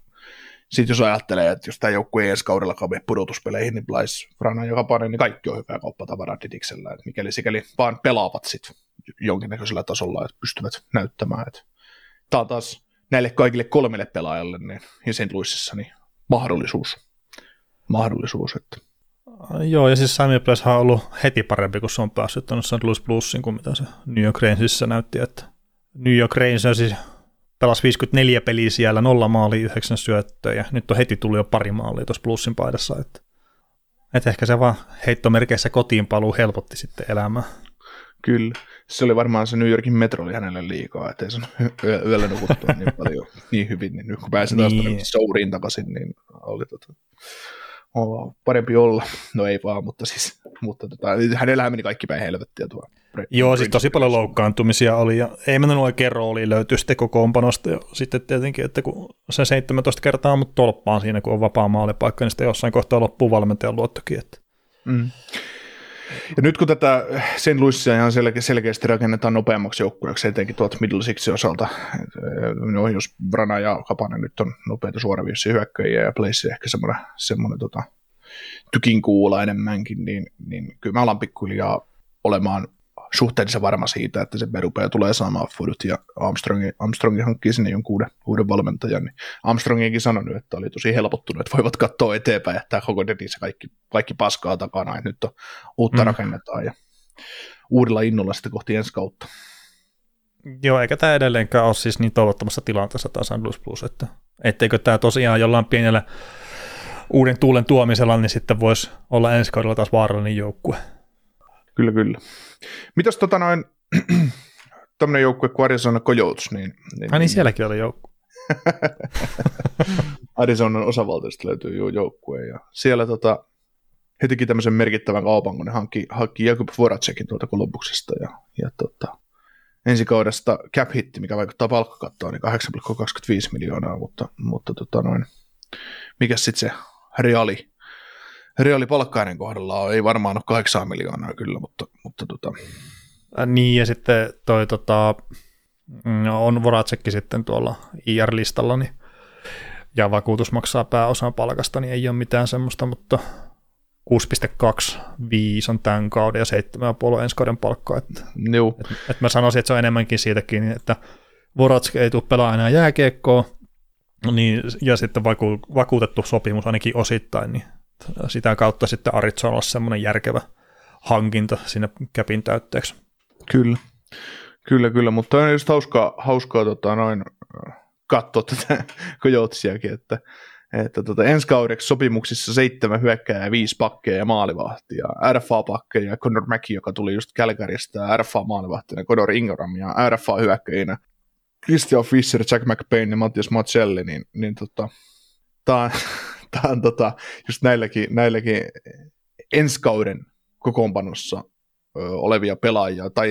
sitten jos ajattelee, että jos tämä joukkue ei ensi kaudellakaan mene pudotuspeleihin, niin Blaise, Frana ja Kapanen, niin kaikki on hyvää kauppatavaraa Didiksellä, että mikäli sikäli vaan pelaavat sitten jonkinnäköisellä tasolla, että pystyvät näyttämään, että tämä on taas näille kaikille kolmelle pelaajalle niin, ja Saint Louisissa niin mahdollisuus. mahdollisuus että. Joo, ja siis Sammy Blaise on ollut heti parempi, kun se on päässyt tuonne Saint Louis Bluesiin, kuin mitä se New York Rangersissä näytti. Että New York Rangers siis pelasi viisikymmentäneljä peliä siellä, nolla maalia, yhdeksän syöttöä, ja nyt on heti tullut jo pari maalia tuossa Bluesin paidassa. Että, että ehkä se vaan heittomerkeissä kotiin paluu helpotti sitten elämää. Kyllä. Se oli varmaan se New Yorkin metro oli hänelle liikaa, ettei se yöllä nukuttua niin paljon niin hyvin. Niin nyt kun pääsin taas niin souriin takaisin, niin oli tota, oh, parempi olla. No ei vaan, mutta siis mutta tota, hänellähän meni kaikki päin helvettiä tuo. Pre- Joo, siis tosi paljon loukkaantumisia oli ja ei mennyt oikein rooliin, löytyi sitten kokoonpanosta ja sitten tietenkin, että kun se seitsemäntoista kertaa mut tolppaan siinä, kun on vapaa maalipaikka, niin sitten jossain kohtaa loppuu valmentajan luottokin. Että. Mm. Ja nyt kun tätä Saint Louisia ihan selke- selkeästi rakennetaan nopeammaksi joukkueeksi, etenkin tuolta Middle Sixin osalta, no, jos Brana ja Kapanen nyt on nopeita suoraviissiä hyökkäjiä ja Place ehkä semmoinen, semmoinen tota, tykinkuula enemmänkin, niin, niin kyllä mä alan pikkuhiljaa olemaan suhteellisen varma siitä, että se rupeaa tulee saamaan fudut ja Armstrongin, Armstrongin hankkii sinne jonkun uuden, uuden valmentajan, niin Armstronginkin sanonut, että oli tosi helpottunut, että voivat katsoa eteenpäin, että koko netissä kaikki, kaikki paskaa takana, että nyt on uutta mm. rakennetaan ja uudella innolla sitten kohti ensi kautta. Joo, eikä tämä edelleenkään ole siis niin toivottomassa tilanteessa tämä Saint Louis Blues, että etteikö tämä tosiaan jollain pienellä uuden tuulen tuomisella, niin sitten voisi olla ensi kaudella taas vaarallinen joukkue. Kyllä, kyllä. Mitäs tota noin, tämmöinen joukkue kuin Arizona Coyotes, niin... niin, ah, niin sielläkin oli joukkue. Arizonan osavaltiosta löytyy jo joukkue, ja siellä tota, he teki tämmöisen merkittävän kaupan, kun ne hankki, hankki Jakub Voracekin tuolta Columbuksesta, ja, ja tota, ensi kaudesta cap-hitti, mikä vaikuttaa palkkakattoon, niin kahdeksan pilkku kaksikymmentäviisi miljoonaa, mutta, mutta tota noin, mikäs sitten se reaali? Reaali palkkainen kohdalla ei varmaan ole kahdeksan miljoonaa kyllä, mutta... mutta tota. Niin, ja sitten toi tota, on Voracekki sitten tuolla I R-listalla, niin, ja vakuutus maksaa pääosan palkasta, niin ei ole mitään semmoista, mutta kuusi pilkku kaksikymmentäviisi on tämän kauden ja seitsemän pilkku viisi ensi kauden palkkaa. Että, että, että mä sanoisin, että se on enemmänkin siitäkin, että Voracek ei tule pelaa enää jääkiekkoa, niin, ja sitten vaku, vakuutettu sopimus ainakin osittain, niin sitä kautta sitten Arizona on semmoinen järkevä hankinta sinne käpin täytteeksi. Kyllä, kyllä, kyllä, mutta on just hauskaa, hauskaa tota, noin, katsoa tätä Coyotesiakin, että, että tota, ensi kaudeksi sopimuksissa seitsemän hyökkääjää, viisi pakkeja ja maalivahtia, R F A-pakkeja, Connor Mäki, joka tuli just Kälkäristä, R F A-maalivahtina, Connor Ingram ja R F A-hyökkäjinä, Christian Fischer, Jack McBain ja Mattias Mazzelli, niin, niin tota, tämä on... Tämä on tota, just näilläkin, näilläkin ensi kauden kokoonpanossa ö, olevia pelaajia, tai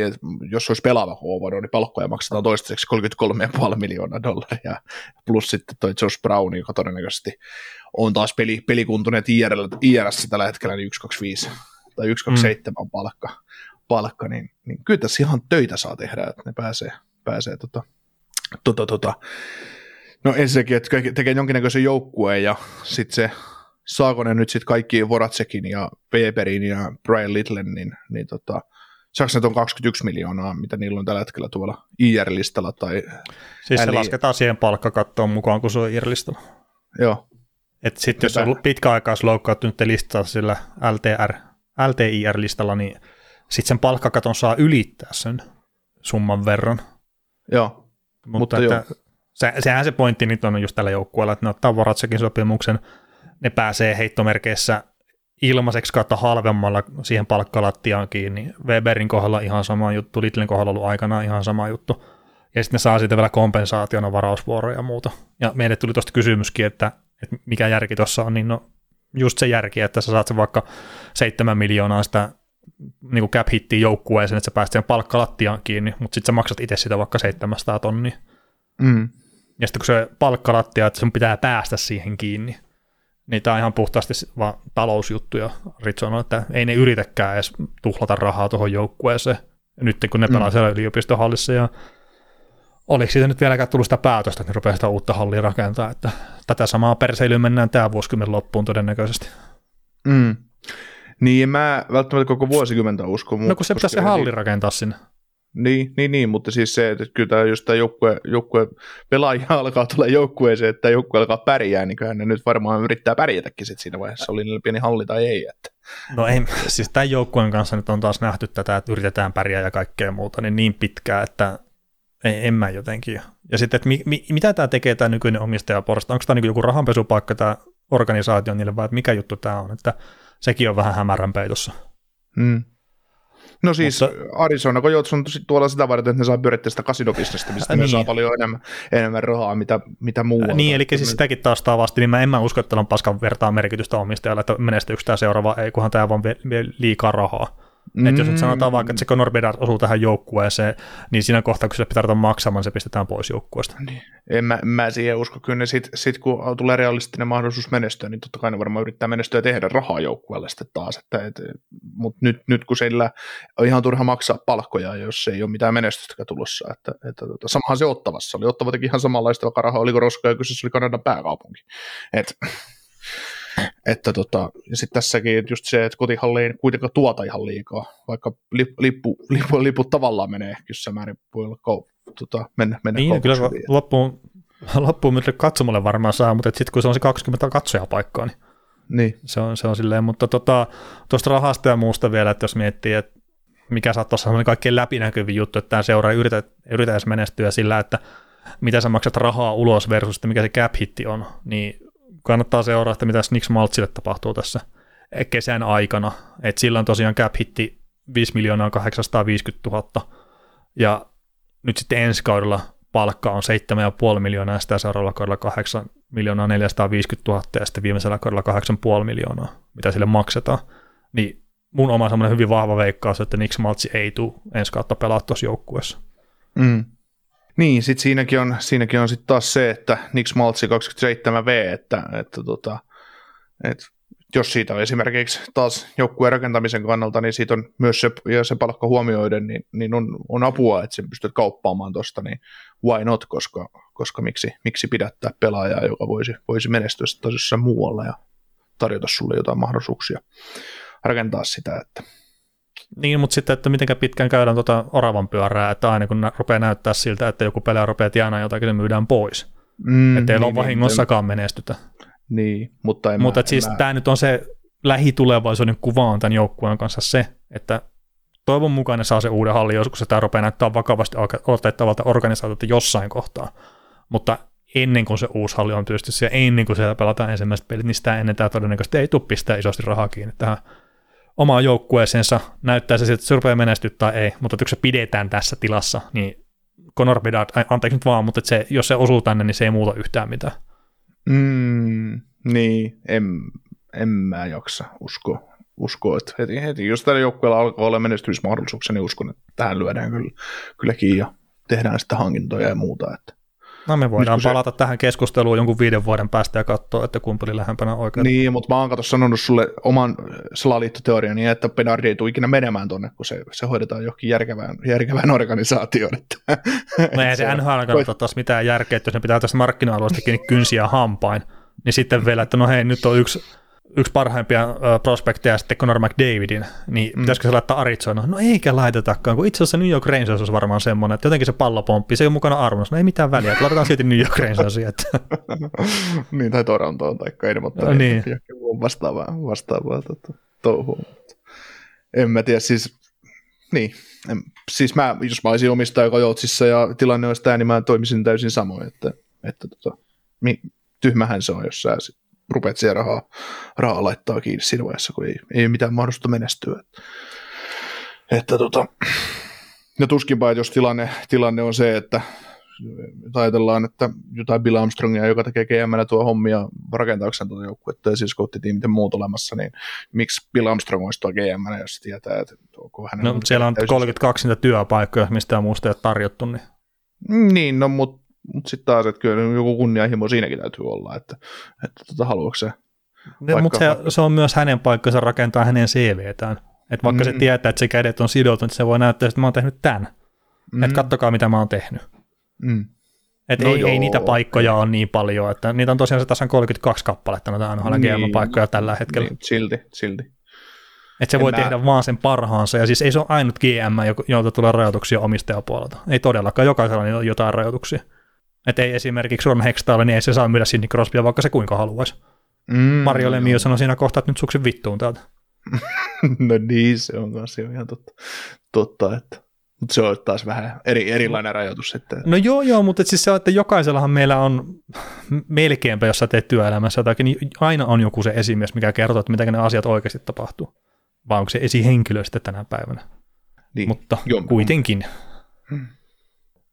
jos olisi pelaava kokoonpano, niin palkkoja maksetaan toistaiseksi kolmekymmentäkolme pilkku viisi miljoonaa dollaria, plus sitten toi Josh Brown, joka todennäköisesti on taas peli, pelikuntuneet I R:ssä tällä hetkellä, niin yksi pilkku kaksikymmentäviisi tai yksi pilkku kaksikymmentäseitsemän on palkka, palkka niin, niin kyllä tässä ihan töitä saa tehdä, että ne pääsee, pääsee tota, tota, tota, no ensinnäkin, että tekee jonkinnäköisen joukkueen ja sitten se, saako ne nyt sitten kaikki Voracekin ja Weberin ja Brian Littlen, niin, niin tota, saako ne on kaksikymmentäyksi miljoonaa, mitä niillä on tällä hetkellä tuolla I R-listalla? Tai siis se äli... lasketaan siihen palkkakattoon mukaan, kun se on I R-listalla. Joo. Että sitten jos on pitkäaikaisloukkaantunut listaa sillä L T R, L T I R-listalla, niin sitten sen palkkakaton saa ylittää sen summan verran. Joo, mutta, mutta että, joo. Se, sehän se pointti nyt on just tällä joukkueella, että ne ottaa Voracekin sopimuksen, ne pääsee heittomerkeissä ilmaiseksi kautta halvemmalla siihen palkkalattiaan kiinni. Weberin kohdalla ihan sama juttu, Littlen kohdalla ollut aikanaan ihan sama juttu. Ja sitten ne saa siitä vielä kompensaationa varausvuoroja ja muuta. Ja meille tuli tuosta kysymyskin, että, että mikä järki tuossa on, niin no just se järki, että sä saat sen vaikka seitsemän miljoonaa sitä niin cap-hittiä joukkueeseen, että sä pääst siihen palkkalattiaan kiinni, mutta sitten sä maksat itse sitä vaikka seitsemänsataa tonnia. Mm. Ja sitten kun se palkkalattia, että sun pitää päästä siihen kiinni, niin tämä on ihan puhtaasti vaan talousjuttu. Ja Ritson sanoi, että ei ne yritäkään edes tuhlata rahaa tuohon joukkueeseen. Nyt kun ne pelaa siellä yliopistohallissa ja oliko siitä nyt vieläkään tullut sitä päätöstä, että ne rupeaa sitä uutta hallia rakentaa. Että tätä samaa perseilyä mennään tämän vuosikymmen loppuun todennäköisesti. Mm. Niin mä välttämättä koko vuosikymmentä uskon. No kun se pitäisi se halli rakentaa sinne. Niin, niin, niin, mutta siis se, että kyllä tämä, jos tämä joukkue, joukkue pelaaja alkaa tulla joukkueeseen, että joukkue alkaa pärjää, niin kyllähän ne nyt varmaan yrittää pärjätäkin sit siinä vaiheessa, oli niillä pieni halli tai ei. Että. No ei, siis tämän joukkueen kanssa nyt on taas nähty tätä, että yritetään pärjää ja kaikkea muuta, niin niin pitkään, että ei, en mä jotenkin. Ja sitten, että mi, mi, mitä tämä tekee tämä nykyinen omistajaporsta, onko tämä niin joku rahanpesupaikka tämä organisaatio niille vai mikä juttu tämä on, että sekin on vähän hämärän peitossa. Mm. No siis mutta... Arizona Coyotes on tuolla sitä varten, että ne saa pyörittää sitä kasinobisnestä, mistä niin. ne saa paljon enemmän, enemmän rahaa, mitä, mitä muualla. Niin, eli siis sitäkin taustaa vasti, niin mä en mä usko, että on paskan vertaa merkitystä omistajalle, että menestyykö tämä seuraava, ei kunhan tämä on vaan liikaa rahaa. Mm. Että jos nyt sanotaan vaikka, että se Connor McDavid osuu tähän joukkueeseen, niin siinä kohtaa, kun sille pitää ruveta maksamaan, se pistetään pois joukkueesta. Niin. En mä, mä siihen usko. Kyllä ne sitten, sit, kun tulee realistinen mahdollisuus menestyä, niin totta kai ne varmaan yrittää menestyä ja tehdä rahaa joukkueelle sitten taas. Mutta nyt, nyt kun sillä on ihan turha maksaa palkkoja, jos ei ole mitään menestystä tulossa. Että, että, että, samahan se Ottavassa oli. Ottava teki ihan samanlaista, vaikka rahaa oliko roskaa ja kyseessä oli Kanadan pääkaupunki. Että... Että tota, ja sitten tässäkin just se, että kotihalli ei kuitenkaan tuota ihan liikaa, vaikka lippu, lippu, lippu, lippu tavallaan menee, jos sä määrin voi olla koulut, tota, mennä, mennä niin, kyllä loppuun, loppuun myötä katsomalle varmaan saa, mutta sitten kun se on se kaksikymmentä katsojapaikkaa, niin, niin. Se, on, se on silleen, mutta tuosta tota, rahasta ja muusta vielä, että jos miettii, että mikä saattaisi olla kaikkein läpinäkyvin juttu, että tämä seuraa ei yritä, yritä edes menestyä sillä, että mitä sä maksat rahaa ulos versus mikä se cap-hitti on, niin kannattaa seuraa, että mitä Snicks Maltsille tapahtuu tässä kesän aikana. Et silloin tosiaan cap-hitti viisi miljoonaa kahdeksansataaviisikymmentätuhatta ja nyt sitten ensi kaudella palkka on seitsemän pilkku viisi miljoonaa ja sitä seuraavalla kaudella kahdeksan miljoonaa neljäsataaviisikymmentätuhatta ja sitten viimeisellä kaudella kahdeksan pilkku viisi miljoonaa, mitä sille maksetaan. Niin mun oma semmoinen hyvin vahva veikkaus, että Nick Maltsi ei tule ensi kautta pelaa tuossa joukkueessa. Mm. Niin, sitten siinäkin on, siinäkin on sitten taas se, että Nick Maltsi kaksikymmentäseitsemän V, että, että, tota, että jos siitä on esimerkiksi taas joukkueen rakentamisen kannalta, niin siitä on myös se, ja se palkka huomioiden, niin, niin on, on apua, että sen pystyt kauppaamaan tuosta, niin why not, koska, koska miksi, miksi pidättää pelaajaa, joka voisi, voisi menestyä sitten tosissaan muualla ja tarjota sulle jotain mahdollisuuksia rakentaa sitä, että... Niin, mutta sitten, että miten pitkään käydään tuota oravan pyörää, että aina kun rupeaa näyttää siltä, että joku pelaaja rupeaa tienaa jotakin, se myydään pois. Mm, että ei niin, ole vahingossakaan niin, menestytä. Niin, mutta en Mutta mä, siis en tämä mä. Nyt on se lähitulevaisuuden kuva on tämän joukkueen kanssa se, että toivon mukaan ne saa se uuden hallin joskus, että tämä rupeaa näyttää vakavasti otettavalta organisaatiota jossain kohtaa. Mutta ennen kuin se uusi halli on pystyssä ja ennen kuin siellä pelataan ensimmäiset pelit, niin sitä ennen tämä todennäköisesti ei tule pistää isosti rahaa kiinni tähän omaa joukkueeseensa, näyttää se, että se rupeaa menestyä tai ei, mutta kun se pidetään tässä tilassa, niin Connor McDavid, anteeksi nyt vaan, mutta se, jos se osuu tänne, niin se ei muuta yhtään mitään. Mm, niin, en, en mä jaksa uskoa, usko, että heti, heti, jos tällä joukkueella alkaa olla menestymismahdollisuuksia, niin uskon, että tähän lyödään kyllä, kylläkin ja tehdään sitä hankintoja ja muuta. Että. No me voidaan nyt, palata se... tähän keskusteluun jonkun viiden vuoden päästä ja katsoa, että kumpi oli lähempänä oikein. Niin, mutta mä oon kato sanonut sulle oman salaliittoteoriani, että Penardi ei tule ikinä menemään tonne, kun se, se hoidetaan johonkin järkevään, järkevään organisaatioon. No ei se N H L kannata taas mitään järkeä, että jos ne pitää tästä markkina-alueesta kiinni kynsiä hampain, niin sitten vielä, että no hei, nyt on yksi, yksi parhaimpia prospekteja sitten Connor McDavidin, niin mm. pitäisikö se laittaa Arizonaan? No eikä laitetakaan, kun itse asiassa New York Rangers olisi varmaan semmoinen, että jotenkin se pallopomppi, se ei ole mukana arvonnassa, no ei mitään väliä, että laitetaan silti New York Rangersiin. Niin, tai Torontoon tai Kainamottaan, no, niin. vastaavaa, vastaavaa tota, touhua. En mä tiedä, siis, niin, en, siis mä, jos mä olisin omistaja Coyotesissa ja tilanne olisi tämä, niin mä toimisin täysin samoin, että, että tota, mi, tyhmähän se on, jos sä rupeat siihen rahaa, rahaa laittaa kiinni siinä vaiheessa, kun ei, ei mitään mahdollista menestyä. Että tota, ja tuskinpa, että jos tilanne, tilanne on se, että ajatellaan, että jotain Bill Armstrongia, joka tekee G M:nä tuo hommia rakentaakseen tuota joukkuetta ja siis kohtitiimiten muut olemassa, niin miksi Bill Armstrong olisi tuo G M:nä, jos tietää, että onko hänen... No, on siellä on kolmekymmentäkaksi niitä työpaikkoja, mistä muusta ei ole tarjottu. Niin, niin no, mutta Mutta sitten taas, että kyllä joku kunnianhimo siinäkin täytyy olla, että, että tota, haluatko se... Mutta se, se on myös hänen paikkansa rakentaa hänen C V:tään. Että vaikka mm. se tietää, että se kädet on sidottu, niin se voi näyttää, että mä oon tehnyt tämän. Mm. Että kattokaa, mitä mä oon tehnyt. Mm. Että no ei, ei niitä paikkoja ole niin paljon, että niitä on tosiaan se tasan kolmekymmentäkaksi kappaletta, no tämä on G M-paikkoja tällä hetkellä. Niin, silti, silti. Että se en voi mä... tehdä vaan sen parhaansa, ja siis ei se ole ainut G M, jolta tulee rajoituksia omistajapuolelta. Ei todellakaan, jokaisella on jotain rajoituksia. Että ei esimerkiksi Ron Hextalla, niin ei se saa myydä Sidney Crosbya, vaikka se kuinka haluaisi. Mm, Mario Lemieux sanoi siinä kohtaa, että nyt suksin vittuun täältä. No niin, se on kanssa ihan totta. totta että. Mutta se on taas vähän eri, erilainen rajoitus. Että... No joo, joo, mutta siis se, että jokaisellahan meillä on melkeinpä, jos sä teet työelämässä jotakin, niin aina on joku se esimies, mikä kertoo, että mitä ne asiat oikeasti tapahtuu. Vai onko se esihenkilö sitten tänä päivänä? niin, mutta jonkun. Kuitenkin. Hmm.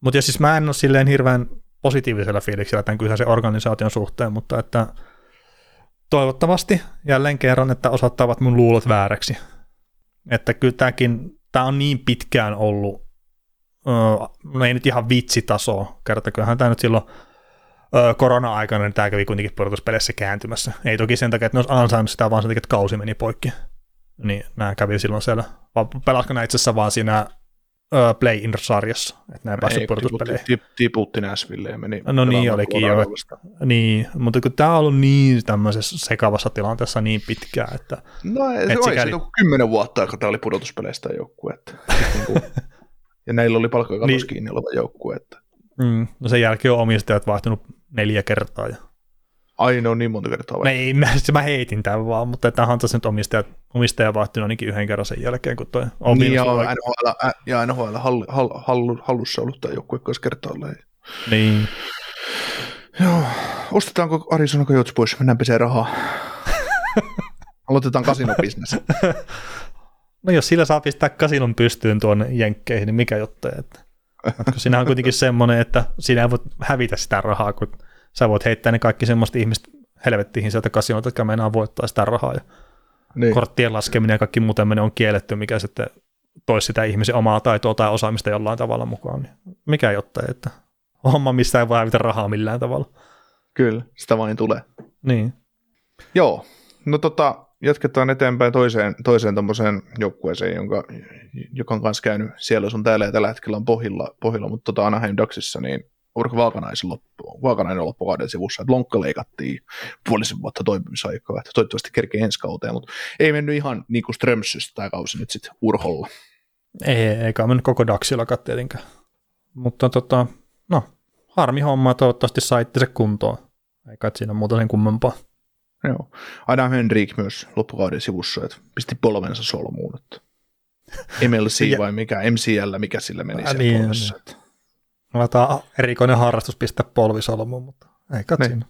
Mutta jos siis mä en ole silleen hirveän positiivisella fiiliksellä tämän kyseisen organisaation suhteen, mutta että toivottavasti jälleen kerran, että osoittavat mun luulot vääräksi. Että kyllä tämäkin, tämä on niin pitkään ollut, no ei nyt ihan vitsitasoa, kertaköhän tämä nyt silloin korona-aikana, niin tämä kävi kuitenkin pudotuspelissä kääntymässä. Ei toki sen takia, että ne olisi ansainnut sitä, vaan sen takia, että kausi meni poikki. Niin nämä kävi silloin siellä, vaan pelasiko nämä itse asiassa vaan siinä play-in-sarjassa, että nämä ei päässyt pudotuspeleihin. Tiputti Nashville ja meni. No niin olikin jo. Niin, mutta kun tämä on ollut niin tämmöisessä sekavassa tilanteessa niin pitkään, että... No ei, et se sikäli... oli kymmenen vuotta, kun tämä oli pudotuspeleistä joukkue. Ja näillä oli palkkakatos kiinni oleva joukkue. Mm, no sen jälkeen on omistajat vaihtunut neljä kertaa. Ja... Ainoa niin monta kertaa vai? Ei, mä, mä heitin tämän vaan, mutta tämähän on tässä nyt omistajat, omistaja vaihtunut ainakin yhden kerran sen jälkeen, kun toi on niin, ja N H L, ja N H L hall, hall, hall, hallussa ollut tämä joukkue kanssa kertaalleen. Niin. Joo, ostetaanko Arizona Coyotes pois? Mennään peseen rahaa. Aloitetaan kasinobisnes. No jos sillä saa pistää kasinon pystyyn tuonne jenkkeihin, niin mikä jottei, että... Sinähän on kuitenkin semmoinen, että sinä voit hävitä sitä rahaa, kun sä voit heittää ne kaikki semmoista ihmistä helvettiin sieltä kasinoita, jotka meinaa voittaa sitä rahaa. Ja niin. Korttien laskeminen ja kaikki muu tämmöinen on kielletty, mikä sitten toisi sitä ihmisen omaa taitoa tai osaamista jollain tavalla mukaan. Mikä jotta, että homma mistä ei voi hävitä rahaa millään tavalla. Kyllä, sitä vain tulee. Niin. Joo, no tota... Jatketaan eteenpäin toiseen, toiseen tommoseen joukkueeseen, jonka, joka on kanssa käynyt siellä sun täällä ja tällä hetkellä on pohjilla, pohjilla mutta tota Anaheim Ducksissa, niin Urho Vaakanainen loppu, Vaakanainen loppukauden sivussa, että lonkka leikattiin puolisen vuotta toimimisaikaa, että toivottavasti kerkee ensi kauteen, mutta ei mennyt ihan niin kuin Strömsöstä tämä kausi nyt sitten Urholla. Ei, eikä mennyt koko Ducksillakaan tietenkään, mutta tota, no, harmi homma, toivottavasti saitte se kuntoon, eikä siinä muuta sen kummempaa. Joo. Adam Henrik myös loppukauden sivussa, että pisti polvensa solmuun. Että M L C vai mikä, M C L, mikä sillä meni siellä niin, polvessa. Niin. Lataan erikoinen harrastus pistää polvisolmuun, mutta ei katsin.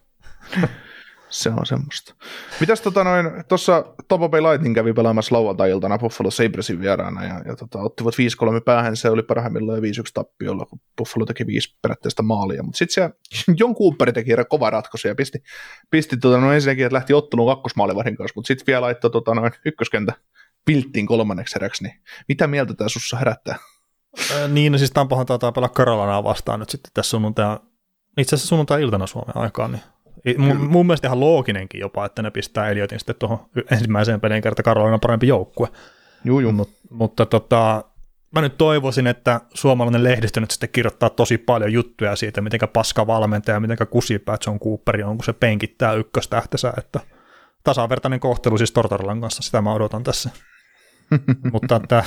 Se on semmoista. Mitäs tota noin, tuossa Tampa Bay Lightning kävi pelaamassa lauantai-iltana Buffalo Sabresin vieraana ja, ja tota, ottivat viisi kolme päähän, se oli parhaimmillaan jo viisi yksi tappiolla, kun Buffalo teki viisi perätteistä maalia, mutta sitten siellä John Cooper teki kova ratkaisu ja pisti, pisti tota noin ensinnäkin, että lähti otteluun kakkosmaalivahdin kanssa, mutta sitten vielä laittoi tota noin ykköskenttä pilttiin kolmanneksi eräksi, niin mitä mieltä tämä sussa herättää? Niin, no siis Tampahan taitaa pelaa Karolanaa vastaan nyt sitten tässä sunnuntaina, itse asiassa sunnuntai-iltana Suomen aikaan, niin Mun, mun mielestä ihan looginenkin jopa, että ne pistää Eliotin sitten tuohon ensimmäiseen peliin kertaa Karolina parempi joukkue. Juu, juu. Mut, mutta tota, mä nyt toivoisin, että suomalainen lehdistö nyt sitten kirjoittaa tosi paljon juttuja siitä, mitenkä paska valmentaja, mitenkä kusipää John Cooperi on, kun se penkittää ykköstähtensä, että tasavertainen kohtelu siis Tortorelan kanssa, sitä mä odotan tässä. Mutta että,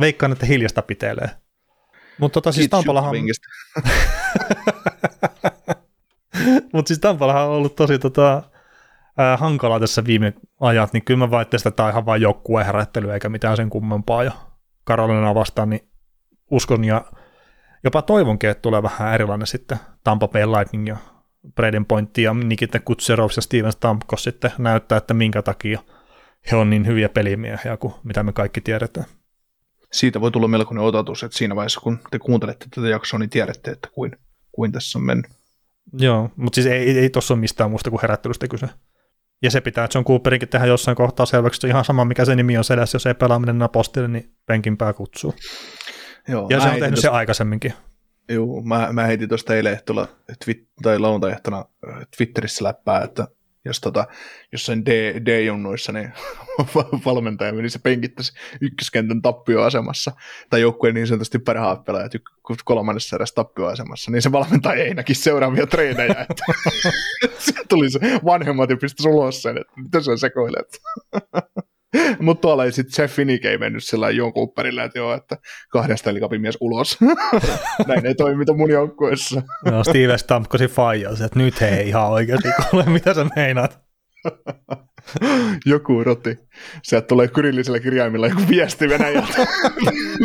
veikkaan, että hiljasta pitelee. Mutta tota siis Tampalahan... Mutta siis Tampalahan on ollut tosi tota, ää, hankalaa tässä viime ajat, niin kyllä mä väittäisin, että tämä on ihan vain joukkueen herättelyä eikä mitään sen kummempaa. Ja Karolinaa vastaan, niin uskon ja jopa toivonkin, että tulee vähän erilainen sitten Tampa Bay Lightning ja Braden Pointti ja Nikita Kutserov ja Steven Stamkos sitten näyttää, että minkä takia he on niin hyviä pelimiehiä kuin mitä me kaikki tiedetään. Siitä voi tulla melkoinen otatus, että siinä vaiheessa kun te kuuntelette tätä jaksoa, niin tiedätte, että kuin, kuin tässä on mennyt. Joo, mutta siis ei, ei tuossa ole mistään muusta kuin herättelystä kyse. Ja se pitää John Cooperinkin tehdä jossain kohtaa selväksi, se ihan sama mikä se nimi on selässä, jos ei pelaaminen enää postille, niin penkin pää kutsuu. Joo, ja se on tehnyt tosta... se aikaisemminkin. Joo, mä, mä heitin tuosta eilen ehtolla, twi- tai lauantai-ehtona Twitterissä läppää, että jos tota, jossain D-junnoissa niin valmentaja meni se penkittäisi ykköskentän tappioasemassa, tai joukkueen niin sanotusti parhaat pelaajat kolmannessa erässä tappioasemassa, niin se valmentaja ei näki seuraavia treenejä, että se tuli se vanhemmat ja pistäisi ulos sen, että mitä sä sekoilet. Mutta tuolla ei sitten Jeff Finnick ei mennyt sillä John Cooperilla, että joo, että kahdesta elikapin mies ulos. Näin ei toimita mun joukkueessa. No Steve Stamkosi faijasi, että nyt hei ihan oikeasti kuule, mitä sä meinaat? Joku roti. Sieltä tulee kyrillisellä kirjaimilla joku viesti Venäjältä,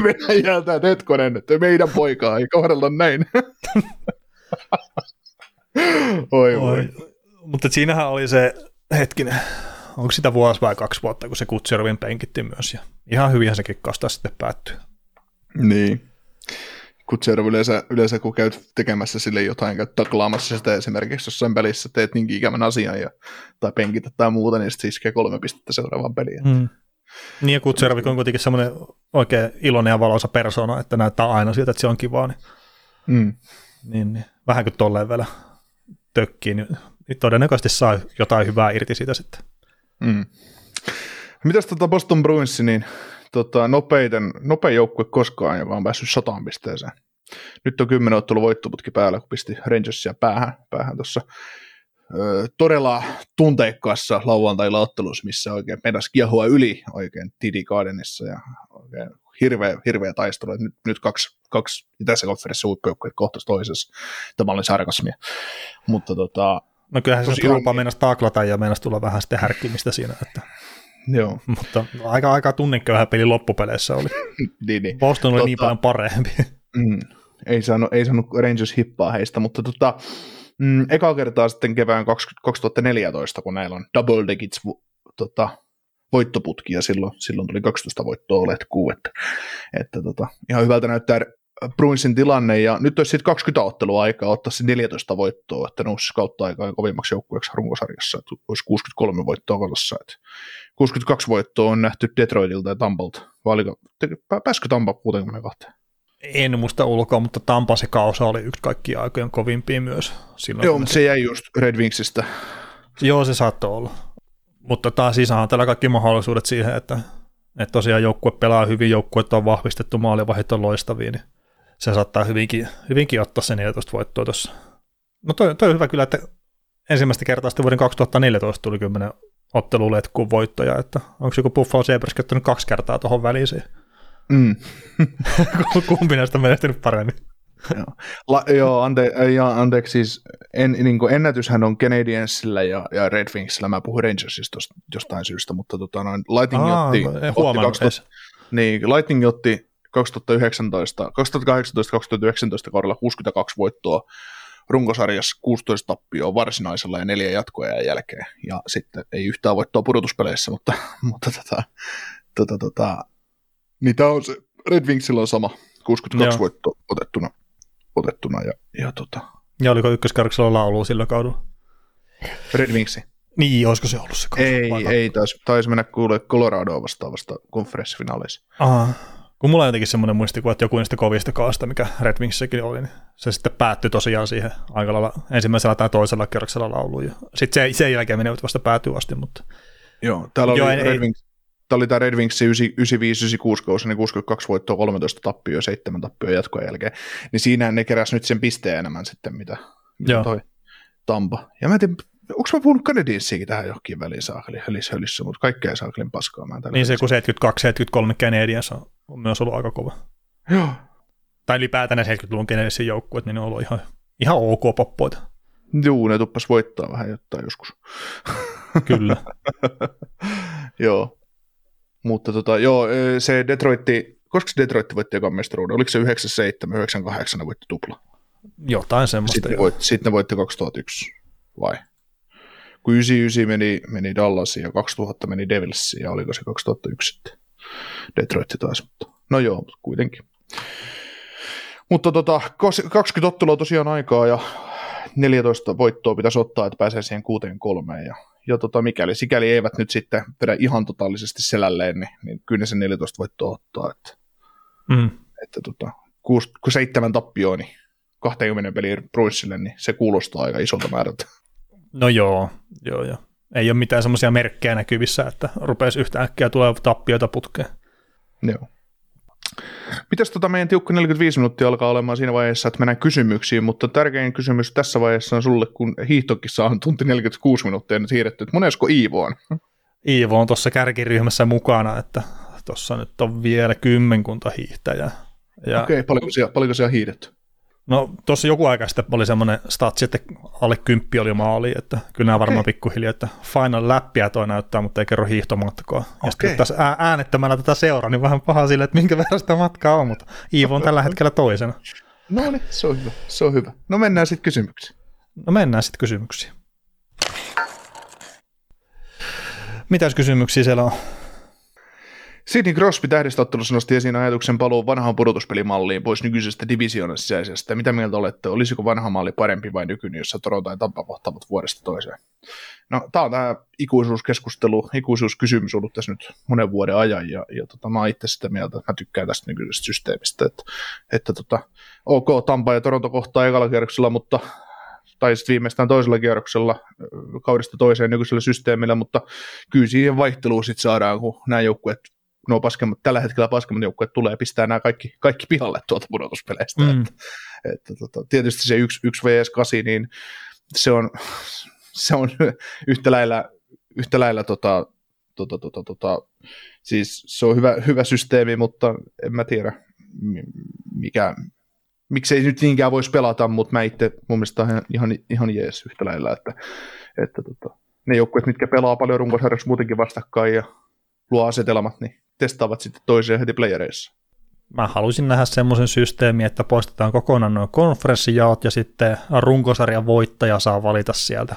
Venäjältä että hetkonen, että meidän poikaa ei kohdella näin. Oi, oi. Mutta siinähän oli se hetkinen... Onko sitä vuosi vai kaksi vuotta, kun se Kutserovin penkitti myös. Ja ihan hyvinhän sekin kastaa sitten päättyy. Niin. Kutseero yleensä, yleensä, kun käyt tekemässä sille jotain, käyt taklaamassa sitä esimerkiksi jossain pelissä, teet niinkin ikävän asian ja, tai penkitä tai muuta, niin sitten iskee kolme pistettä seuraavaan peliin. Mm. Niin ja Kutseero on kuitenkin semmoinen oikein iloinen ja valoisa persona, että näyttää aina siltä, että se on kivaa. Niin, mm. niin, niin. Vähän kuin tolleen vielä tökkiin, niin todennäköisesti saa jotain hyvää irti siitä sitten. Mm. Mitäs tota Boston Bruins, niin tota, nopeiden, nopein joukkue koskaan, joka on päässyt sataan pisteeseen. Nyt on kymmenen ottelun voittoputki päällä, kun pisti Rangersia päähän, päähän tuossa todella tunteikkaassa lauantai-laottelussa, missä oikein mennäisi kiehua yli oikein Tidi Gardenissa ja oikein hirveä, hirveä taistelu. Nyt, nyt kaksi, kaksi itässä konferenssissa huippujoukkoja kohtaisi toisessa. Tämä oli sarkasmia. Mutta tota... No kyllähän se Trupa meinasi taklata ja meinasi tulla vähän sitten härkkimistä siinä, että... Joo. Mutta aika, aika tunneköyhä peli loppupeleissä oli. niin, niin. Boston oli tota, niin paljon parempi. Mm, ei saanut, ei saanut Rangers hippaa heistä, mutta tota, mm, ekaa kertaa sitten kevään kaksituhattaneljätoista, kun näillä on double digits tota, voittoputki, ja silloin, silloin tuli kaksitoista voittoa oletkuu. Että, että tota, ihan hyvältä näyttää Bruinsin tilanne, ja nyt olisi sitten kaksikymmentä ottelua aikaa ottaa se neljätoista voittoa, että nousi kautta aikaa kovimmaksi joukkueeksi runkosarjassa, että olisi kuusikymmentäkolme voittoa kallassa, että kuusikymmentäkaksi voittoa on nähty Detroitilta ja Tampalta, vai oliko, pääsikö Tampa kuusikymmentäkaksi? En muista ulkoa, mutta Tampa se kausa oli yksi kaikkia aikojen kovimpia myös. Silloin, joo, mutta se jäi just Red Wingsistä. Joo, se saattoi olla, mutta taas siis on täällä kaikki mahdollisuudet siihen, että, että tosiaan joukkue pelaa hyvin, joukkueet on vahvistettu, maalivahit on loistavia, niin se saattaa hyvinkin, hyvinkin ottaa sen neljätoista voittoa tuossa. No toi, toi on hyvä kyllä, että ensimmäistä kertaa sitten vuoden kaksituhattaneljätoista tuli kymmenen otteluletkuun voittoja, että onko joku Buffalo Sabres käyttänyt kaksi kertaa tuohon väliin siihen? Mm. Kumpi näistä on menestynyt paremmin? Joo, La, joo ante, ja, anteeksi, siis en, niin kuin ennätyshän on Canadiensillä ja, ja Red Wingsillä, mä puhun Rangersista jostain syystä, mutta tota, noin, Lightning Aa, otti, otti kaksituhatta, niin, Lightning otti kaksituhattayhdeksäntoista, kaksituhattakahdeksantoista kaksituhattayhdeksäntoista kaudella kuusikymmentäkaksi voittoa runkosarjassa, kuusitoista tappioa varsinaisella ja neljä jatkoja jälkeen. Ja sitten ei yhtään voittoa pudotuspeleissä, mutta, mutta tota, tota, tota, niin tämä on se, Red Wingsillä on sama, kuusikymmentäkaksi Joo. voittoa otettuna. otettuna ja, ja, tota. ja oliko ykköskarksella laulua sillä kaudella? Red Wingsi. Niin, olisiko se ollut se kaudella? Ei, Vai ei taisi, taisi mennä kuulee Coloradoa vastaan vasta konferenssifinaaleissa. Aha. Kun mulla on jotenkin semmoinen muistikuva, että joku niistä kovista kaasta, mikä Red Wingsissäkin oli, niin se sitten päättyi tosiaan siihen aika lailla ensimmäisellä tai toisella kerroksella lauluun. Sitten se, sen jälkeen menevät vasta päätyy asti, mutta... Joo, täällä oli, Joo, en, Red Wings, tää oli tää Red Wingsin yhdeksänkymmentäviisi yhdeksänkymmentäkuusi kausi, niin kuusikymmentäkaksi voittoa, kolmetoista tappioa, seitsemän tappioa jatkojen jälkeen. Niin siinähän ne keräsi nyt sen pisteen enemmän sitten, mitä, mitä toi Tampa. Ja mä en tiedä, onko mä puhunut Canadiensiakin tähän johonkin väliin saakeliin hölis-hölissä, mutta kaikkea saakelin paskaa. Mä niin se, kun seitsemänkymmentäkaksi seitsemänkymmentäkolme Canadiens on, on myös ollut aika kova. Joo. Tai ylipäätään ne seitsemänkymmentäluvun Canadiensin joukkueet, niin ne on ollut ihan, ihan ok poppoita. Juu, ne tuppas voittaa vähän jotain joskus. Kyllä. Joo. Mutta tota, joo, se Detroitti, koska se Detroitti voitti ekan mestaruuden? Oliko se yhdeksänkymmentäseitsemän yhdeksänkymmentäkahdeksan ne voitti tupla? Jotain semmoista. Sitten ne voitti, sit ne voitti kaksituhattayksi, vai? Kun yhdeksänkymmentäyhdeksän meni, meni Dallasiin ja kaksituhatta meni Devilsiin ja oliko se kaksituhattayksi sitten Detroit taas, mutta no joo, mutta kuitenkin. Mutta tota, kaksikymmentä ottelua tosiaan aikaa ja neljätoista voittoa pitäisi ottaa, että pääsee siihen kuuteen kolmeen ja, ja tota, mikäli sikäli eivät nyt sitten vedä ihan totaalisesti selälleen, niin, niin kyllä ne sen neljätoista voittoa ottaa, että, mm. että tota, kuusi, kun seitsemän tappioon, niin kaksikymmentä peliä Bruinsille, niin se kuulostaa aika isolta määrältä. No joo, joo, joo. Ei ole mitään semmoisia merkkejä näkyvissä, että rupeaisi yhtä äkkiä tulemaan tappioita putkeen. Joo. Mitäs tota meidän tiukka neljäkymmentäviisi minuuttia alkaa olemaan siinä vaiheessa, että mennään kysymyksiin, mutta tärkein kysymys tässä vaiheessa on sulle, kun hiihtokissa on tunti neljäkymmentäkuusi minuuttia nyt siirretty, että monesko Iivo on? Iivo on tuossa kärkiryhmässä mukana, että tuossa nyt on vielä kymmenkunta hiihtäjää. Ja... Okei, paljonko siellä, paljonko siellä hiihdetty? No tuossa joku aika sitten oli semmoinen statsi, että alle kymppi oli maali, että kyllä nämä varmaan pikkuhiljaa, että final läppiä toi näyttää, mutta ei kerro hiihtomatkaa. Ja sitten tässä äänettömänä tätä seuraa, niin vähän paha sille, että minkä verran sitä matkaa on, mutta Iivo on tällä hetkellä toisena. No niin, se on hyvä, se on hyvä. No mennään sitten kysymyksiin. No mennään sitten kysymyksiin. Mitäs kysymyksiä siellä on? Sidney Crosby tähdistöottelussa nosti esiin ajatuksen paluun vanhaan pudotuspelimalliin pois nykyisestä divisioonan sisäisestä. Mitä mieltä olette, olisiko vanha malli parempi vai nykyinen, jossa Toronto ja Tampa kohtaavat vuodesta toiseen? No, tämä on tämä ikuisuuskeskustelu, ikuisuuskysymys ollut tässä nyt monen vuoden ajan, ja, ja tota, mä oon itse sitä mieltä, että mä tykkään tästä nykyisestä systeemistä, että, että tota, ok, Tampa ja Toronto kohtaa ekalla kierroksella, mutta tai sitten viimeistään toisella kierroksella kaudesta toiseen nykyisellä systeemillä, mutta kyllä siihen vaihteluun sitten saadaan, kun nämä joukkueet, no paskemmat, tällä hetkellä paskemmat joukkueet tulee ja pistää nämä kaikki, kaikki pihalle tuolta pudotuspeleistä. Mm. Että, että, tota, tietysti se yksi vastaan kahdeksan, niin se on, se on yhtä lailla, yhtä lailla tota, tota, tota, tota, siis se on hyvä, hyvä systeemi, mutta en mä tiedä, mikä... Miksei nyt niinkään voisi pelata, mutta mä itse mun mielestä on ihan, ihan jees yhtä lailla, että, että tota, ne joukkueet, mitkä pelaa paljon runkosarjassa muutenkin vastakkain ja luo asetelmat, niin testaavat sitten toisiaan heti playereissa. Mä haluaisin nähdä semmoisen systeemin, että poistetaan kokonaan nuo konferenssijaot ja sitten runkosarjan voittaja saa valita sieltä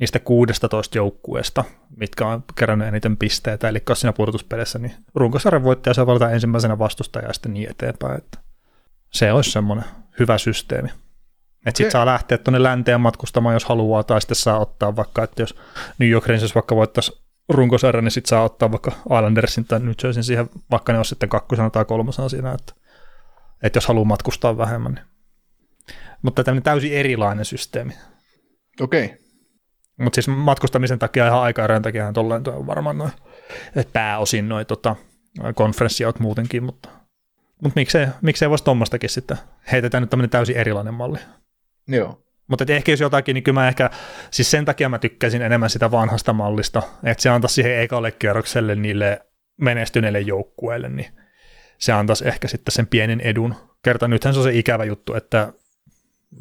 niistä kuusitoista joukkueesta, mitkä on kerännyt eniten pisteitä, eli siinä pudotuspelissä, niin runkosarjan voittaja saa valita ensimmäisenä vastustajaa ja sitten niin eteenpäin, että se olisi semmoinen hyvä systeemi. Että sitten saa lähteä tuonne länteen matkustamaan, jos haluaa, tai sitten saa ottaa vaikka, että jos New York Rangers vaikka voittaisi runkosarjan, niin sitten saa ottaa vaikka Islandersin tai New Jerseyn siihen, vaikka ne olisi sitten kakkosena tai kolmosena siinä, että, että jos haluaa matkustaa vähemmän. Niin. Mutta tämmöinen täysin erilainen systeemi. Okei. Okay. Mutta siis matkustamisen takia ihan aikaerän takia tuolleen on varmaan noin pääosin noin tota, konferenssiaut muutenkin, mutta... Mutta miksei, miksei voisi tuommoistakin sitten. Heitetään nyt tämmöinen täysin erilainen malli. Joo. Mutta ehkä jos jotakin, niin kyllä mä ehkä, siis sen takia mä tykkäsin enemmän sitä vanhasta mallista, että se antaisi siihen ekalle kierrokselle niille menestyneille joukkueille, niin se antaisi ehkä sitten sen pienen edun. Kerta nythän se on se ikävä juttu, että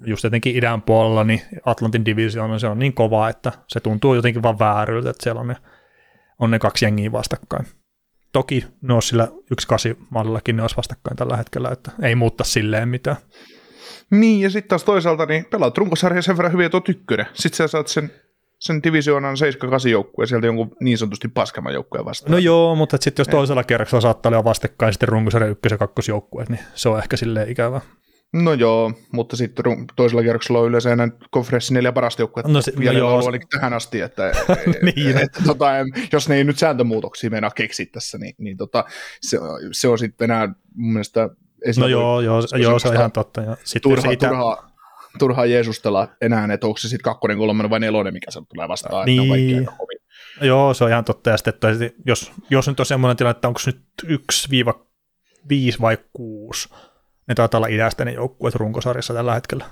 just jotenkin idän puolella, niin Atlantin divisioon se on niin kova, että se tuntuu jotenkin vaan vääriltä, että siellä on ne, on ne kaksi jengiä vastakkain. Toki ne olisi sillä yksi kahdeksan-mallillakin ne olisi vastakkain tällä hetkellä, että ei muuttaa silleen mitään. Niin, ja sitten taas toisaalta niin pelaat runkosarja sen verran hyvin, että oot ykkönen. Sitten sä saat sen, sen divisioonan seitsemän kahdeksan joukkueen sieltä jonkun niin sanotusti paskaman joukkueen vastaan. No joo, mutta sitten jos toisella kerroksella saattaa olla vastakkain sitten runkosarja ykkös- ja kakkosjoukkueet, niin se on ehkä silleen ikävää. No joo, mutta sitten toisella kierroksella on yleensä enää konferenssi neljä parasta joukkuetta no no joo, ollut tähän asti, että, niin, että tota, jos ne ei nyt sääntömuutoksia meinaa keksiä tässä, niin, niin tota, se, se on sitten enää mun mielestä... No joo, joo, se, joo se on ihan totta. Ja turha, itä... turha, turha jeesustella enää, että onko se sitten kakkonen, kolmannen vai nelonen, mikä se tulee vastaan, niin. Että on vaikea kovin. Joo, se on ihan totta. Ja sitten, että jos, jos nyt on semmoinen tilanne, että onko nyt yksi viiva viisi vai kuusi, ne taitaa olla idästä ne joukkueet runkosarjassa tällä hetkellä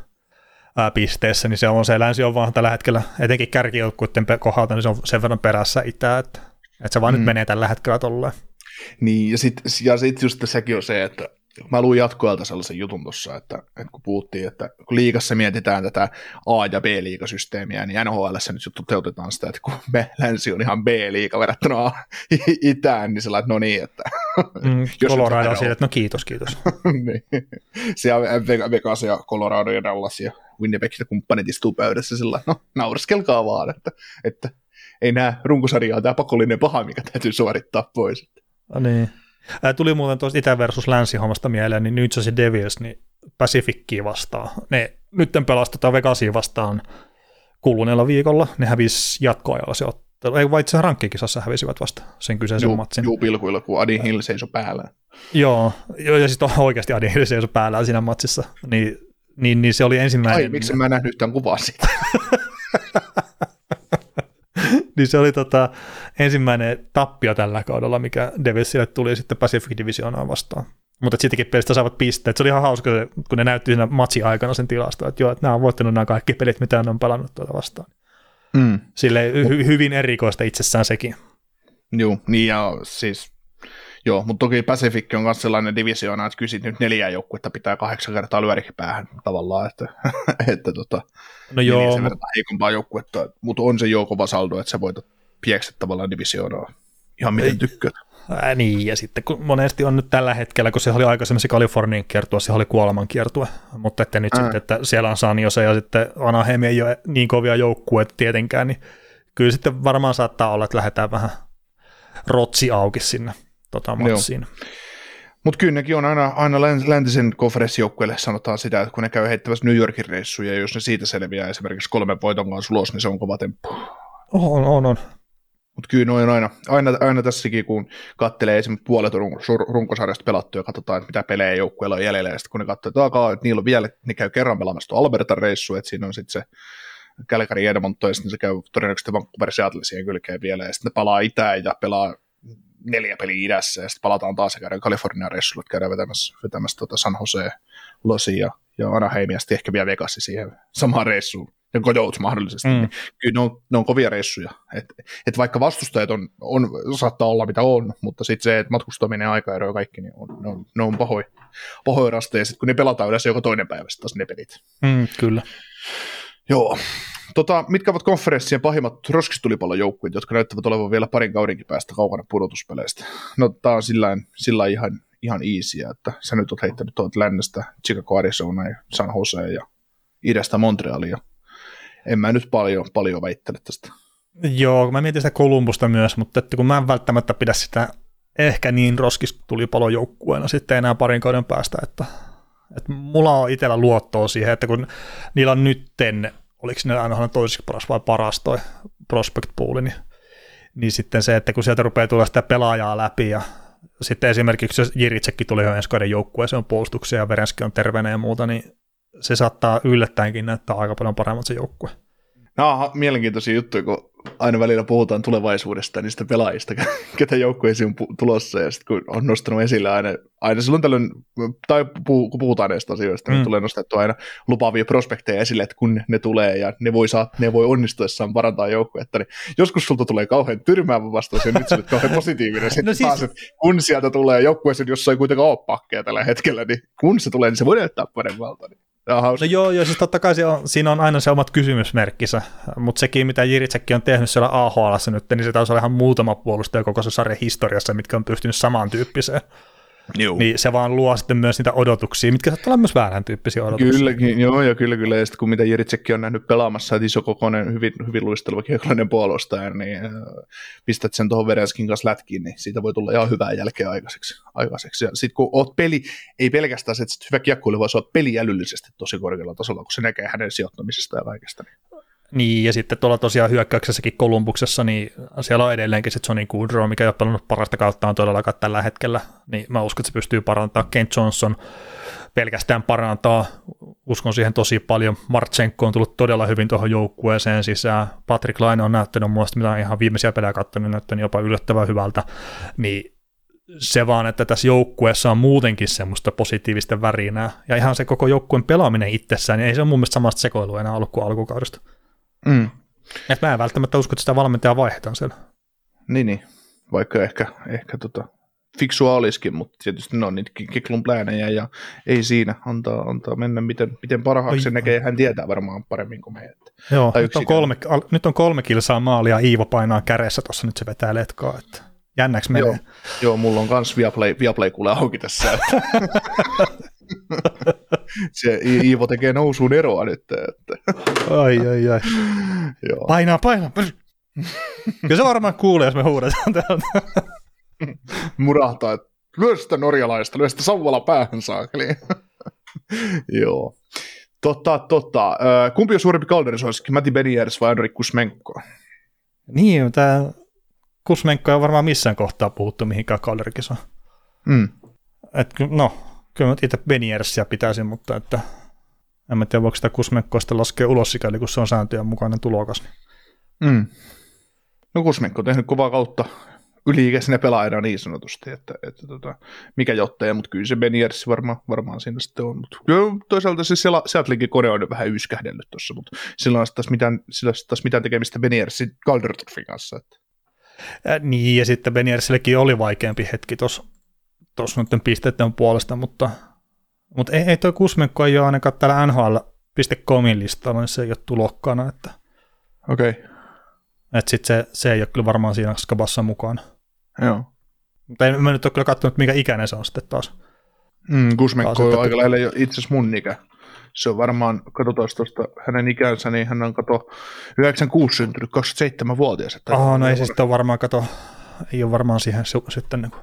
ää, pisteessä, niin se on se länsi on vaan tällä hetkellä, etenkin kärkijoukkueiden kohdalta, niin se on sen verran perässä itää, että, että se vaan mm. nyt menee tällä hetkellä tolleen. Niin, ja sitten ja sit just sekin on se, että mä luin jatkoajalta sellaisen jutun tuossa, että, että kun puhuttiin, että kun liigassa mietitään tätä A- ja B-liigasysteemiä, niin N H L:ssä nyt toteutetaan sitä, että kun me länsi on ihan B-liiga verrattuna A- itään, niin sellainen, että no niin, että... Mm, Colorado on siellä, että no kiitos, kiitos. Niin. Siellä Vegas ja Colorado ja Dallas ja Winnipeg ja kumppanit istuu pöydässä sillä no naureskelkaa vaan, että, että ei nää runkosarjaa tämä pakollinen paha, mikä täytyy suorittaa pois. No niin. Tuli muuten tuosta Itä versus Länsi-hommasta mieleen, niin nyt se Devils, niin Pacificia vastaan. Ne nyt pelastetaan Vegasia vastaan kuluneella viikolla. Ne hävisi jatkoajalla se ottelu. Ei, vai itsehän rankkikisassa hävisivät vasta sen kyseisen juu, matsin. Juu, pilkuilla, kun Adin Hill seisoi päällä. Joo, ja sitten siis oikeasti Adin Hill seisoi päällä siinä matsissa. Niin, niin, niin se oli ensimmäinen... Ai, miksi mä en nähnyt tämän kuvaa siitä? Niin se oli tota, ensimmäinen tappio tällä kaudella, mikä Devilsille tuli sitten Pacific Divisionaan vastaan. Mutta sittenkin pelistä saavat pisteet. Se oli ihan hauska, kun ne näytti siinä matsin aikana sen tilastoa, että joo, että nämä on voittanut nämä kaikki pelit, mitä ne on pelannut tuota vastaan. Mm. Silleen hy- hyvin erikoista itsessään sekin. Joo, niin ja siis, joo, mutta toki Pacific on myös sellainen divisioona, että kysit nyt neljä joukkuetta pitää kahdeksan kertaa lyödäkin päähän tavallaan, että, että tota... No joo, niin sen verran heikompaa joukkuetta, mutta on se joukova saldo, että sä voitat piekset tavallaan divisioonaa ihan miten tykköt. Ää, niin, ja sitten kun monesti on nyt tällä hetkellä, kun se oli aikaisemmin se Kalifornian kiertue, se oli kuoleman kiertue, mutta että nyt Ää. sitten, että siellä on Saniosa ja sitten Anaheim ei ole niin kovia joukkueita tietenkään, niin kyllä sitten varmaan saattaa olla, että lähdetään vähän rotsi auki sinne tota matsiin. Mutta kyllä nekin on aina, aina läntisen konferenssijoukkueelle sanotaan sitä, että kun ne käy heittävässä New Yorkin reissuja, ja jos ne siitä selviää esimerkiksi kolme voiton sulos, niin se on kova temppu. On, on, on. Mutta kyllä noin aina, aina, aina tässäkin, kun katselee esimerkiksi puolet runkosarjasta pelattua ja katsotaan, että mitä pelejä joukkueella on jäljellä, ja sitten kun ne katsoo, että niillä on vielä, ne käy kerran pelaamassa Albertan reissu, että siinä on sitten se Calgary Edmonton, ja sitten se käy todennäköisesti Vancouver Seattle siihen kylkeen vielä, ja sitten ne palaa itään ja pelaa neljä peliä idässä, ja sitten palataan taas ja käydään Kalifornian reissulla, että käydään vetämässä, vetämässä tuota San Jose, Losi ja, ja Anaheimia, sitten ehkä vielä Vegasi siihen samaan reissuun, ja Coyotes mahdollisesti. Mm. Kyllä ne on, ne on kovia reissuja, että et vaikka vastustajat on, on, saattaa olla mitä on, mutta sitten se, että matkustaminen, aikaero ja kaikki, niin on, ne on, ne on pahoja, pahoja rasteja, sitten kun ne pelataan yleensä joka toinen päivä, sitten taas ne pelit. Mm, kyllä. Joo. Tota, mitkä ovat konferenssien pahimmat roskistulipallon joukkueet, jotka näyttävät olevan vielä parin kaudenkin päästä kaukana pudotuspeleistä? No, tämä on sillain, sillain ihan, ihan easyä, että sä nyt oot heittänyt tuolta lännestä Chicago, Arizona ja San Jose ja idästä Montrealia. En mä nyt paljon, paljon väittele tästä. Joo, mä mietin sitä Columbusta myös, mutta että kun mä en välttämättä pidä sitä ehkä niin roskistulipallon joukkueena sitten enää parin kauden päästä, että, että mulla on itsellä luottoa siihen, että kun niillä on nytten oliko ne aina toiseksi paras vai paras toi prospect pooli, niin, niin sitten se, että kun sieltä rupeaa tulla sitä pelaajaa läpi, ja sitten esimerkiksi jos Jiritsekki tuli jo ensi kauden joukkueeseen puolustuksia, ja Verenski on terveenä ja muuta, niin se saattaa yllättäenkin näyttää aika paljon paremmat se joukkue. Nämä on mielenkiintoisia juttuja, kun aina välillä puhutaan tulevaisuudesta niistä pelaajista, ketä joukkueisiin on tulossa, ja sitten kun on nostanut esille aina, aina silloin tällöin, tai kun puhutaan näistä asioista, mm. niin tulee nostettua aina lupaavia prospekteja esille, että kun ne tulee, ja ne voi, saa, ne voi onnistuessaan parantaa joukkuetta, niin joskus sulta tulee kauhean tyrmäävä vastaus, ja nyt se on kauhean positiivinen, sitten no siis... taas, että kun sieltä tulee joukkueeseen, jossa ei kuitenkaan ole pakkeja tällä hetkellä, niin kun se tulee, niin se voi näyttää paremmalta, niin. No joo, joo, siis totta kai se on, siinä on aina se omat kysymysmerkkinsä, mutta sekin, mitä Jiritsekki on tehnyt siellä A H L:ssä nyt, niin se taisi olla ihan muutama puolustaja koko se sarjan historiassa, mitkä on pystynyt samantyyppiseen. Joo. Niin se vaan luo sitten myös niitä odotuksia, mitkä saattaa olla myös väärän tyyppisiä odotuksia. Kylläkin, joo, ja kyllä, kyllä. Ja sitten kun mitä Jiritsekki on nähnyt pelaamassa, että isokokoinen, hyvin, hyvin luisteleva kiekollinen puolustaja, niin pistät sen tuohon Verenskin kanssa lätkiin, niin siitä voi tulla ihan hyvää jälkeä aikaiseksi. aikaiseksi. Ja sitten kun oot peli, ei pelkästään se, että hyvä kiekkoilu, vaan sä oot peliälyllisesti tosi korkealla tasolla, kun se näkee hänen sijoittamisesta ja kaikesta. Niin. Niin, ja sitten tuolla tosiaan hyökkäyksessäkin Columbuksessa, niin siellä on edelleenkin sitten Sonny Goodrow, mikä ei ole pelannut parasta kauttaan todellakaan tällä hetkellä, niin mä uskon, että se pystyy parantamaan. Kent Johnson pelkästään parantaa, uskon siihen tosi paljon. Marchenko on tullut todella hyvin tuohon joukkueeseen sisään. Patrick Laine on näyttänyt muista, mitä on ihan viimeisiä pelejä katsonut, näyttänyt jopa yllättävän hyvältä, niin se vaan, että tässä joukkueessa on muutenkin semmoista positiivista värinää, ja ihan se koko joukkueen pelaaminen itsessään, niin ei se ole mun mielestä samasta sekoilua enää ollut kuin alkukaudesta. Mm. Et mä en välttämättä usko, että sitä valmentajaa vaihdetaan siellä. Niin, niin. Vaikka ehkä, ehkä tota, fiksua olisikin, mutta tietysti ne on niitä kiklun pläänejä ja ei siinä antaa, antaa mennä, miten, miten parhaaksi se näkee. Hän tietää varmaan paremmin kuin me. Joo, nyt on, kolme, al, nyt on kolme kilsaa maalia, Iivo painaa kädessä, tuossa nyt se vetää letkaa, että jännäksi menee. Joo, joo, mulla on kans Viaplay, Viaplay kuule auki tässä. Että. Se Iivo tekee nousuun eroa nyt. Että. Ai, ai, ai. Joo. Painaa, painaa. Kyllä se varmaan kuulee, jos me huudetaan täältä. Murahtaa, että lyö sitä norjalaista, lyö sitä sauvalla päähän saakeliin. Joo. Totta, totta. Kumpi on suurempi kalderisoiskin, Matti Beniers vai Andrei Kuzmenko? Niin, tämä Kuzmenko ei varmaan missään kohtaa puhuttu mihinkään kalderikisaan. Mm. Että no... Kyllä itse Beniersia pitäisin, mutta että, en mä tiedä, voiko sitä Kuzmenkoista laskea ulos sikäli, kun se on sääntöjen mukainen tulokas. Mm. No Kuzmenko on tehnyt kovaa kautta yli-ikäisenä pelaajana niin sanotusti, että, että tota, mikä jottaja, mutta kyllä se Beniersi varma, varmaan siinä sitten on. Mut kyllä toisaalta se Seattlekin kone on vähän yskähdellyt tuossa, mutta sillä on taas mitään, sillä taas mitään tekemistä Beniersin Calderotfin kanssa. Että. Ja niin, ja sitten Beniersilläkin oli vaikeampi hetki tuossa. tuossa noiden pisteiden puolesta, mutta, mutta ei, ei toi Kuzmenko ei ole ainakaan täällä N H L piste comin listalla, niin se ei ole tulokkaana. Että. Okei. Okay. Että sitten se, se ei ole kyllä varmaan siinä skabassa mukana. Joo. Mutta en mä nyt ole kyllä katsonut, mikä ikäinen se on sitten taas. Mm, Kuzmenko on aika lähellä jo itse asiassa mun ikä. Se on varmaan, katsotaan tuosta hänen ikänsä, niin hän on kato yhdeksänkymmentäkuusi syntynyt, kaksikymmentäseitsemänvuotias. Aha, no ei se sitten varmaan kato, ei ole varmaan siihen sitten niin kuin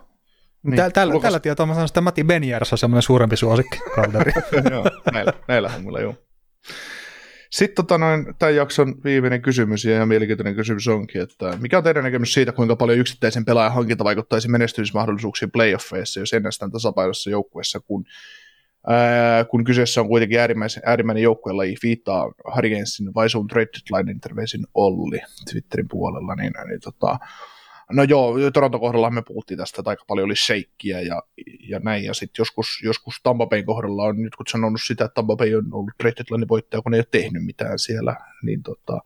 Niin. Tällä, tällä, Lukas... tällä tietoa mä sanoin, että Matti Beniers on semmoinen suurempi suosikki Calderin. Joo, näillä, näillä hommilla, joo. Sitten tota noin, tämän jakson viimeinen kysymys ja ihan mielenkiintoinen kysymys onkin, että mikä on teidän näkemys siitä, kuinka paljon yksittäisen pelaajan hankinta vaikuttaisi menestymismahdollisuuksiin playoffeissa, jos ennestään tasapainossa joukkueessa, kun, ää, kun kyseessä on kuitenkin äärimmäinen joukkuelaji, viittaa Harjensin vai sun trade deadline -terveisin Olli Twitterin puolella, niin, niin tota... No joo, Toronton kohdalla me puhuttiin tästä, että aika paljon oli sheikkiä ja, ja näin, ja sitten joskus, joskus Tampa Bayn kohdalla on nyt kun sanonut sitä, että Tampa Bay on ollut trade deadline voittaja, kun ei ole tehnyt mitään siellä, niin, tota,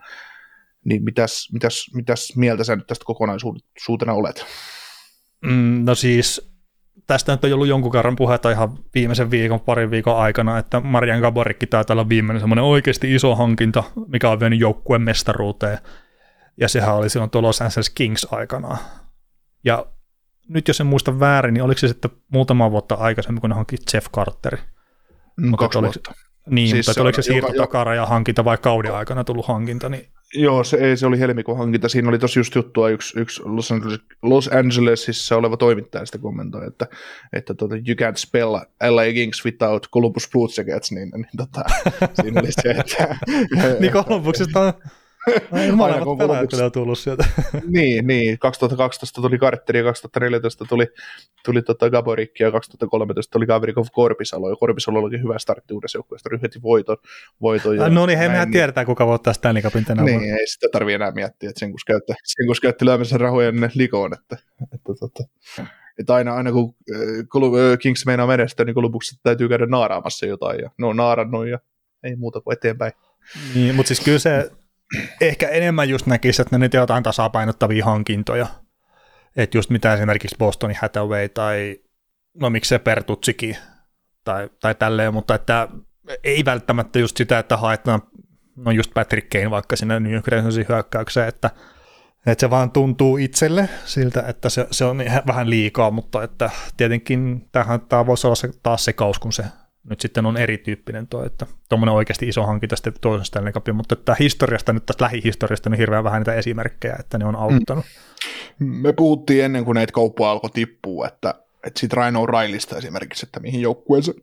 niin mitäs, mitäs, mitäs mieltä sä nyt tästä kokonaisuutena olet? Mm, no siis, tästä nyt on ollut jonkun kerran puhetta ihan viimeisen viikon, parin viikon aikana, että Marian Gaborikki taitaa olla viimeinen semmoinen oikeasti iso hankinta, mikä on vienyt joukkueen mestaruuteen. Ja sehän oli silloin tuo Los Angeles Kings aikanaan. Ja nyt jos en muista väärin, niin oliko se sitten muutama vuotta aikaisemmin, kun ne hankki Jeff Carteri? Mm, kaksi oliko, vuotta. Niin, siis mutta se oliko se siirtotakaraja hankinta vai kauden aikana tullut hankinta? Niin... Joo, se, ei, se oli helmikuun hankinta. Siinä oli tosi just juttua yksi, yksi Los, Angeles, Los Angelesissa oleva toimittaja sitä kommentoi, että, että tuota, you can't spell L A Kings without Columbus Blue Jackets, niin, niin tota, siinä oli se, että... niin Columbuksesta on... Jumala, kun pelaajat on tullut sieltä. Niin, niin, kaksituhattakaksitoista tuli Carteri ja kaksituhattaneljätoista tuli, tuli tota Gaborikki ja kaksituhattakolmetoista tuli Gavrikov Korpisalo. Ja Korpisalo oli hyvä startti uudessa joukkueessa, ryhti voiton. voiton ja no niin, he mehän tiedetään, kuka voittaa Stanley Cupin tänä vuonna. Niin, ei sitä tarvitse enää miettiä, että sen kun käyttää, sen kun käyttää lyömässä rahoja likoon, että, että, että, että aina, aina kun äh, Kings meinaa menestyä, niin kun lopuksi täytyy käydä naaraamassa jotain. Ja no naarannut ja ei muuta kuin eteenpäin. Niin, mutta siis kyllä se... Ehkä enemmän just näkisi, että ne nyt jotain tasapainottavia hankintoja. Että just mitä esimerkiksi Bostonin Hathaway tai no miksei Pertutsikin tai, tai tälleen, mutta että ei välttämättä just sitä, että haetaan no just Patrick Kane vaikka sinne New York Rangersin hyökkäykseen, että, että se vaan tuntuu itselle siltä, että se, se on vähän liikaa, mutta että tietenkin tämähän, tämä voisi olla se, taas se kaus, kun se nyt sitten on erityyppinen tuo, että tuommoinen oikeasti iso hankinta sitten toisen Stanley Cupin, mutta tämä historiasta, nyt tästä lähihistoriasta, niin hirveän vähän niitä esimerkkejä, että ne on auttanut. Me puhuttiin ennen kuin näitä kauppoja alkoi tippua, että, että siitä Ryan O'Reillysta esimerkiksi, että mihin joukkueen se,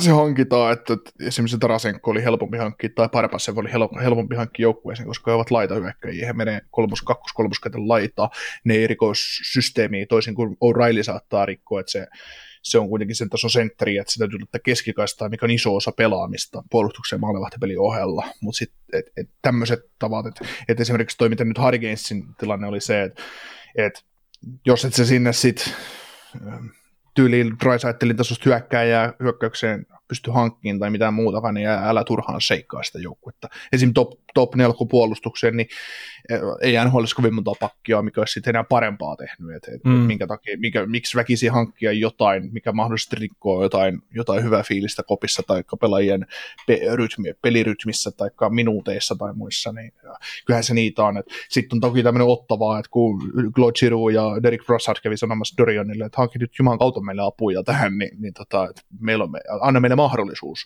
se hankitaan, että, että esimerkiksi Tarasenko oli helpompi hankkia, tai Parpasev oli helpompi hankkia joukkueeseen, koska he ovat laitahyökkäjiä, he menee kolmos, kakkos, kolmoskentän laitaa, ne ei rikoissysteemiä, toisin kuin O'Reilly saattaa rikkoa, että se Se on kuitenkin sen tason sentteri, että sitä täytyy ottaa keskikaistaa, mikä on iso osa pelaamista puolustukseen maalivahtipelin ohella. Mutta sitten tämmöiset tavat, että et esimerkiksi toi, mitä nyt Hargensin tilanne oli se, että et, jos et se sinne sitten tyyliin Drysaitelin tasosta hyökkääjää hyökkäykseen pysty hankkiin tai mitään muutakaan, niin älä turhaan seikkaa sitä joukkuetta. Esimerkiksi top, top nelkon puolustukseen, niin ei N H L kovin monta pakkia, mikä olisi sitten enää parempaa tehnyt. Et, et, mm. minkä takia, mikä, miksi väkisi hankkia jotain, mikä mahdollisesti rikkoo jotain, jotain hyvää fiilistä kopissa tai pelaajien pe- rytmi, pelirytmissä tai minuuteissa tai muissa, niin kyllähän se niitä on. Sitten on toki tämmöinen ottavaa, että kun Claude Giroux ja Derek Brassard kävi sanomassa Dorionille, että hankin nyt Juman kautta meille apuja tähän, niin, niin tota, meillä on, anna meille mahdollisuus,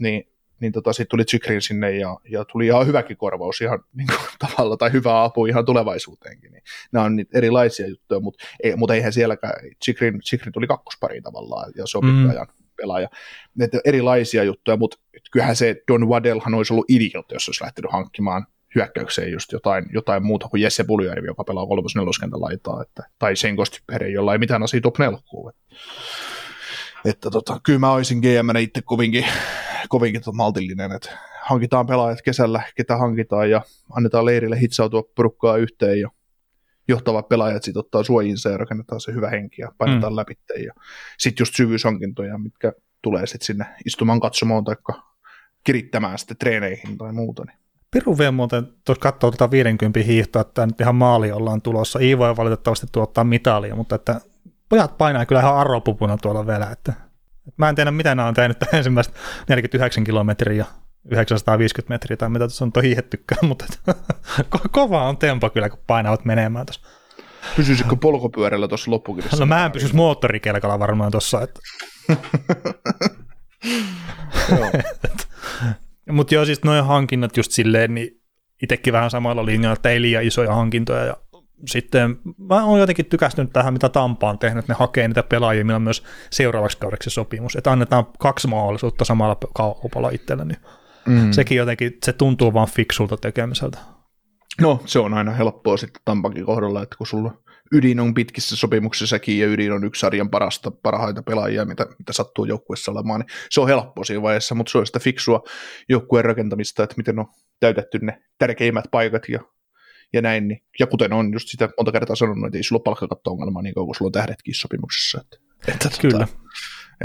niin, niin tota, sitten tuli Chikrin sinne ja, ja tuli ihan hyväkin korvaus ihan niin kuin, tavalla tai hyvä apu ihan tulevaisuuteenkin. Niin, nämä on niitä erilaisia juttuja, mutta, ei, mutta eihän sielläkään, Chikrin, Chikrin tuli kakkospariin tavallaan ja se on mm. ajan pelaaja. Näitä erilaisia juttuja, mutta kyllähän se Don Waddellhan olisi ollut idiootti, jos olisi lähtenyt hankkimaan hyökkäykseen just jotain, jotain muuta kuin Jesse Puljärvi, joka pelaa kolmas neloskentän laitaa, että, tai sen kostipereen, jolla ei mitään asiaa top nelkkuu. Että tota, kyllä mä olisin G M:nä itse kovinkin, kovinkin maltillinen, että hankitaan pelaajat kesällä, ketä hankitaan ja annetaan leirille hitsautua porukkaa yhteen ja johtavat pelaajat sitten ottaa suojiinsa ja rakennetaan se hyvä henki ja painetaan mm. läpi. Ja sitten just syvyyshankintoja, mitkä tulee sitten sinne istumaan katsomaan tai kirittämään sitten treeneihin tai muuta. Niin. Pirun vielä muuten, tuossa katsoo tuota viidenkymmenen hiihtoa, että nyt ihan maali ollaan tulossa. Iivo ei valitettavasti tuottaa mitalia, mutta että pojat painaa kyllä ihan arropupuna tuolla vielä, että mä en tiedä mitä nämä on tehnyt tämän ensimmäistä neljäkymmentäyhdeksän kilometriä ja yhdeksänsataaviisikymmentä metriä tai mitä tuossa on toi hiihettykään, mutta ko- kova on tempo kyllä, kun painavat menemään tuossa. Pysyisikö polkupyörällä tuossa loppukirjassa? No mä en pysyisi moottorikelkalla varmaan tuossa. Että... mutta joo, siis noin hankinnat just silleen, niin itsekin vähän samalla linjalla, että ei liian isoja hankintoja ja sitten mä oon jotenkin tykästynyt tähän, mitä Tampa on tehnyt, että ne hakee niitä pelaajia, millä on myös seuraavaksi kaudeksi sopimus, että annetaan kaksi mahdollisuutta samalla kaupalla itsellä, niin mm. sekin jotenkin, se tuntuu vaan fiksulta tekemiseltä. No, se on aina helppoa sitten Tampakin kohdalla, että kun sulla ydin on pitkissä sopimuksissakin ja ydin on yksi sarjan parasta, parhaita pelaajia, mitä, mitä sattuu joukkueessa olemaan, niin se on helppoa siinä vaiheessa, mutta se on sitä fiksua joukkueen rakentamista, että miten on täytetty ne tärkeimmät paikat ja ja näin, niin. Ja kuten on just sitä monta kertaa sanonut, että ei sulla ole palkkakatto-ongelmaa niin kauan, kun sulla on tähdetkin sopimuksessa. Että, että, kyllä. Tota,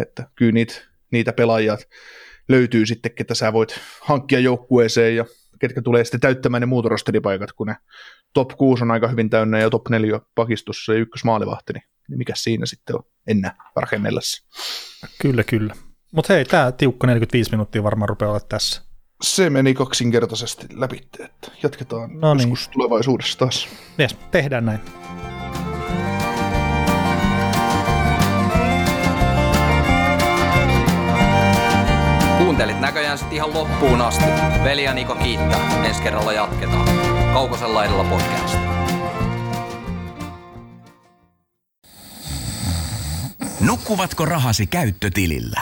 että kyllä niitä, niitä pelaajia löytyy sitten, ketä sä voit hankkia joukkueeseen ja ketkä tulee sitten täyttämään ne muut rosteripaikat, kun ne top kuusi on aika hyvin täynnä ja top neljä pakistossa ja ykkös maalivahti, niin, niin mikä siinä sitten on enää varhemmellässä. Kyllä, kyllä. Mutta hei, tämä tiukka neljäkymmentäviisi minuuttia varmaan rupeaa olla tässä. Se meni kaksinkertaisesti läpi, että jatketaan no niin. Joskus tulevaisuudessa taas. Yes, tehdään näin. Kuuntelit näköjään sitten ihan loppuun asti. Veli ja Niko kiittää. Ensi kerralla jatketaan. Kaukosen laidalla podcast. Nukkuvatko rahasi käyttötilillä?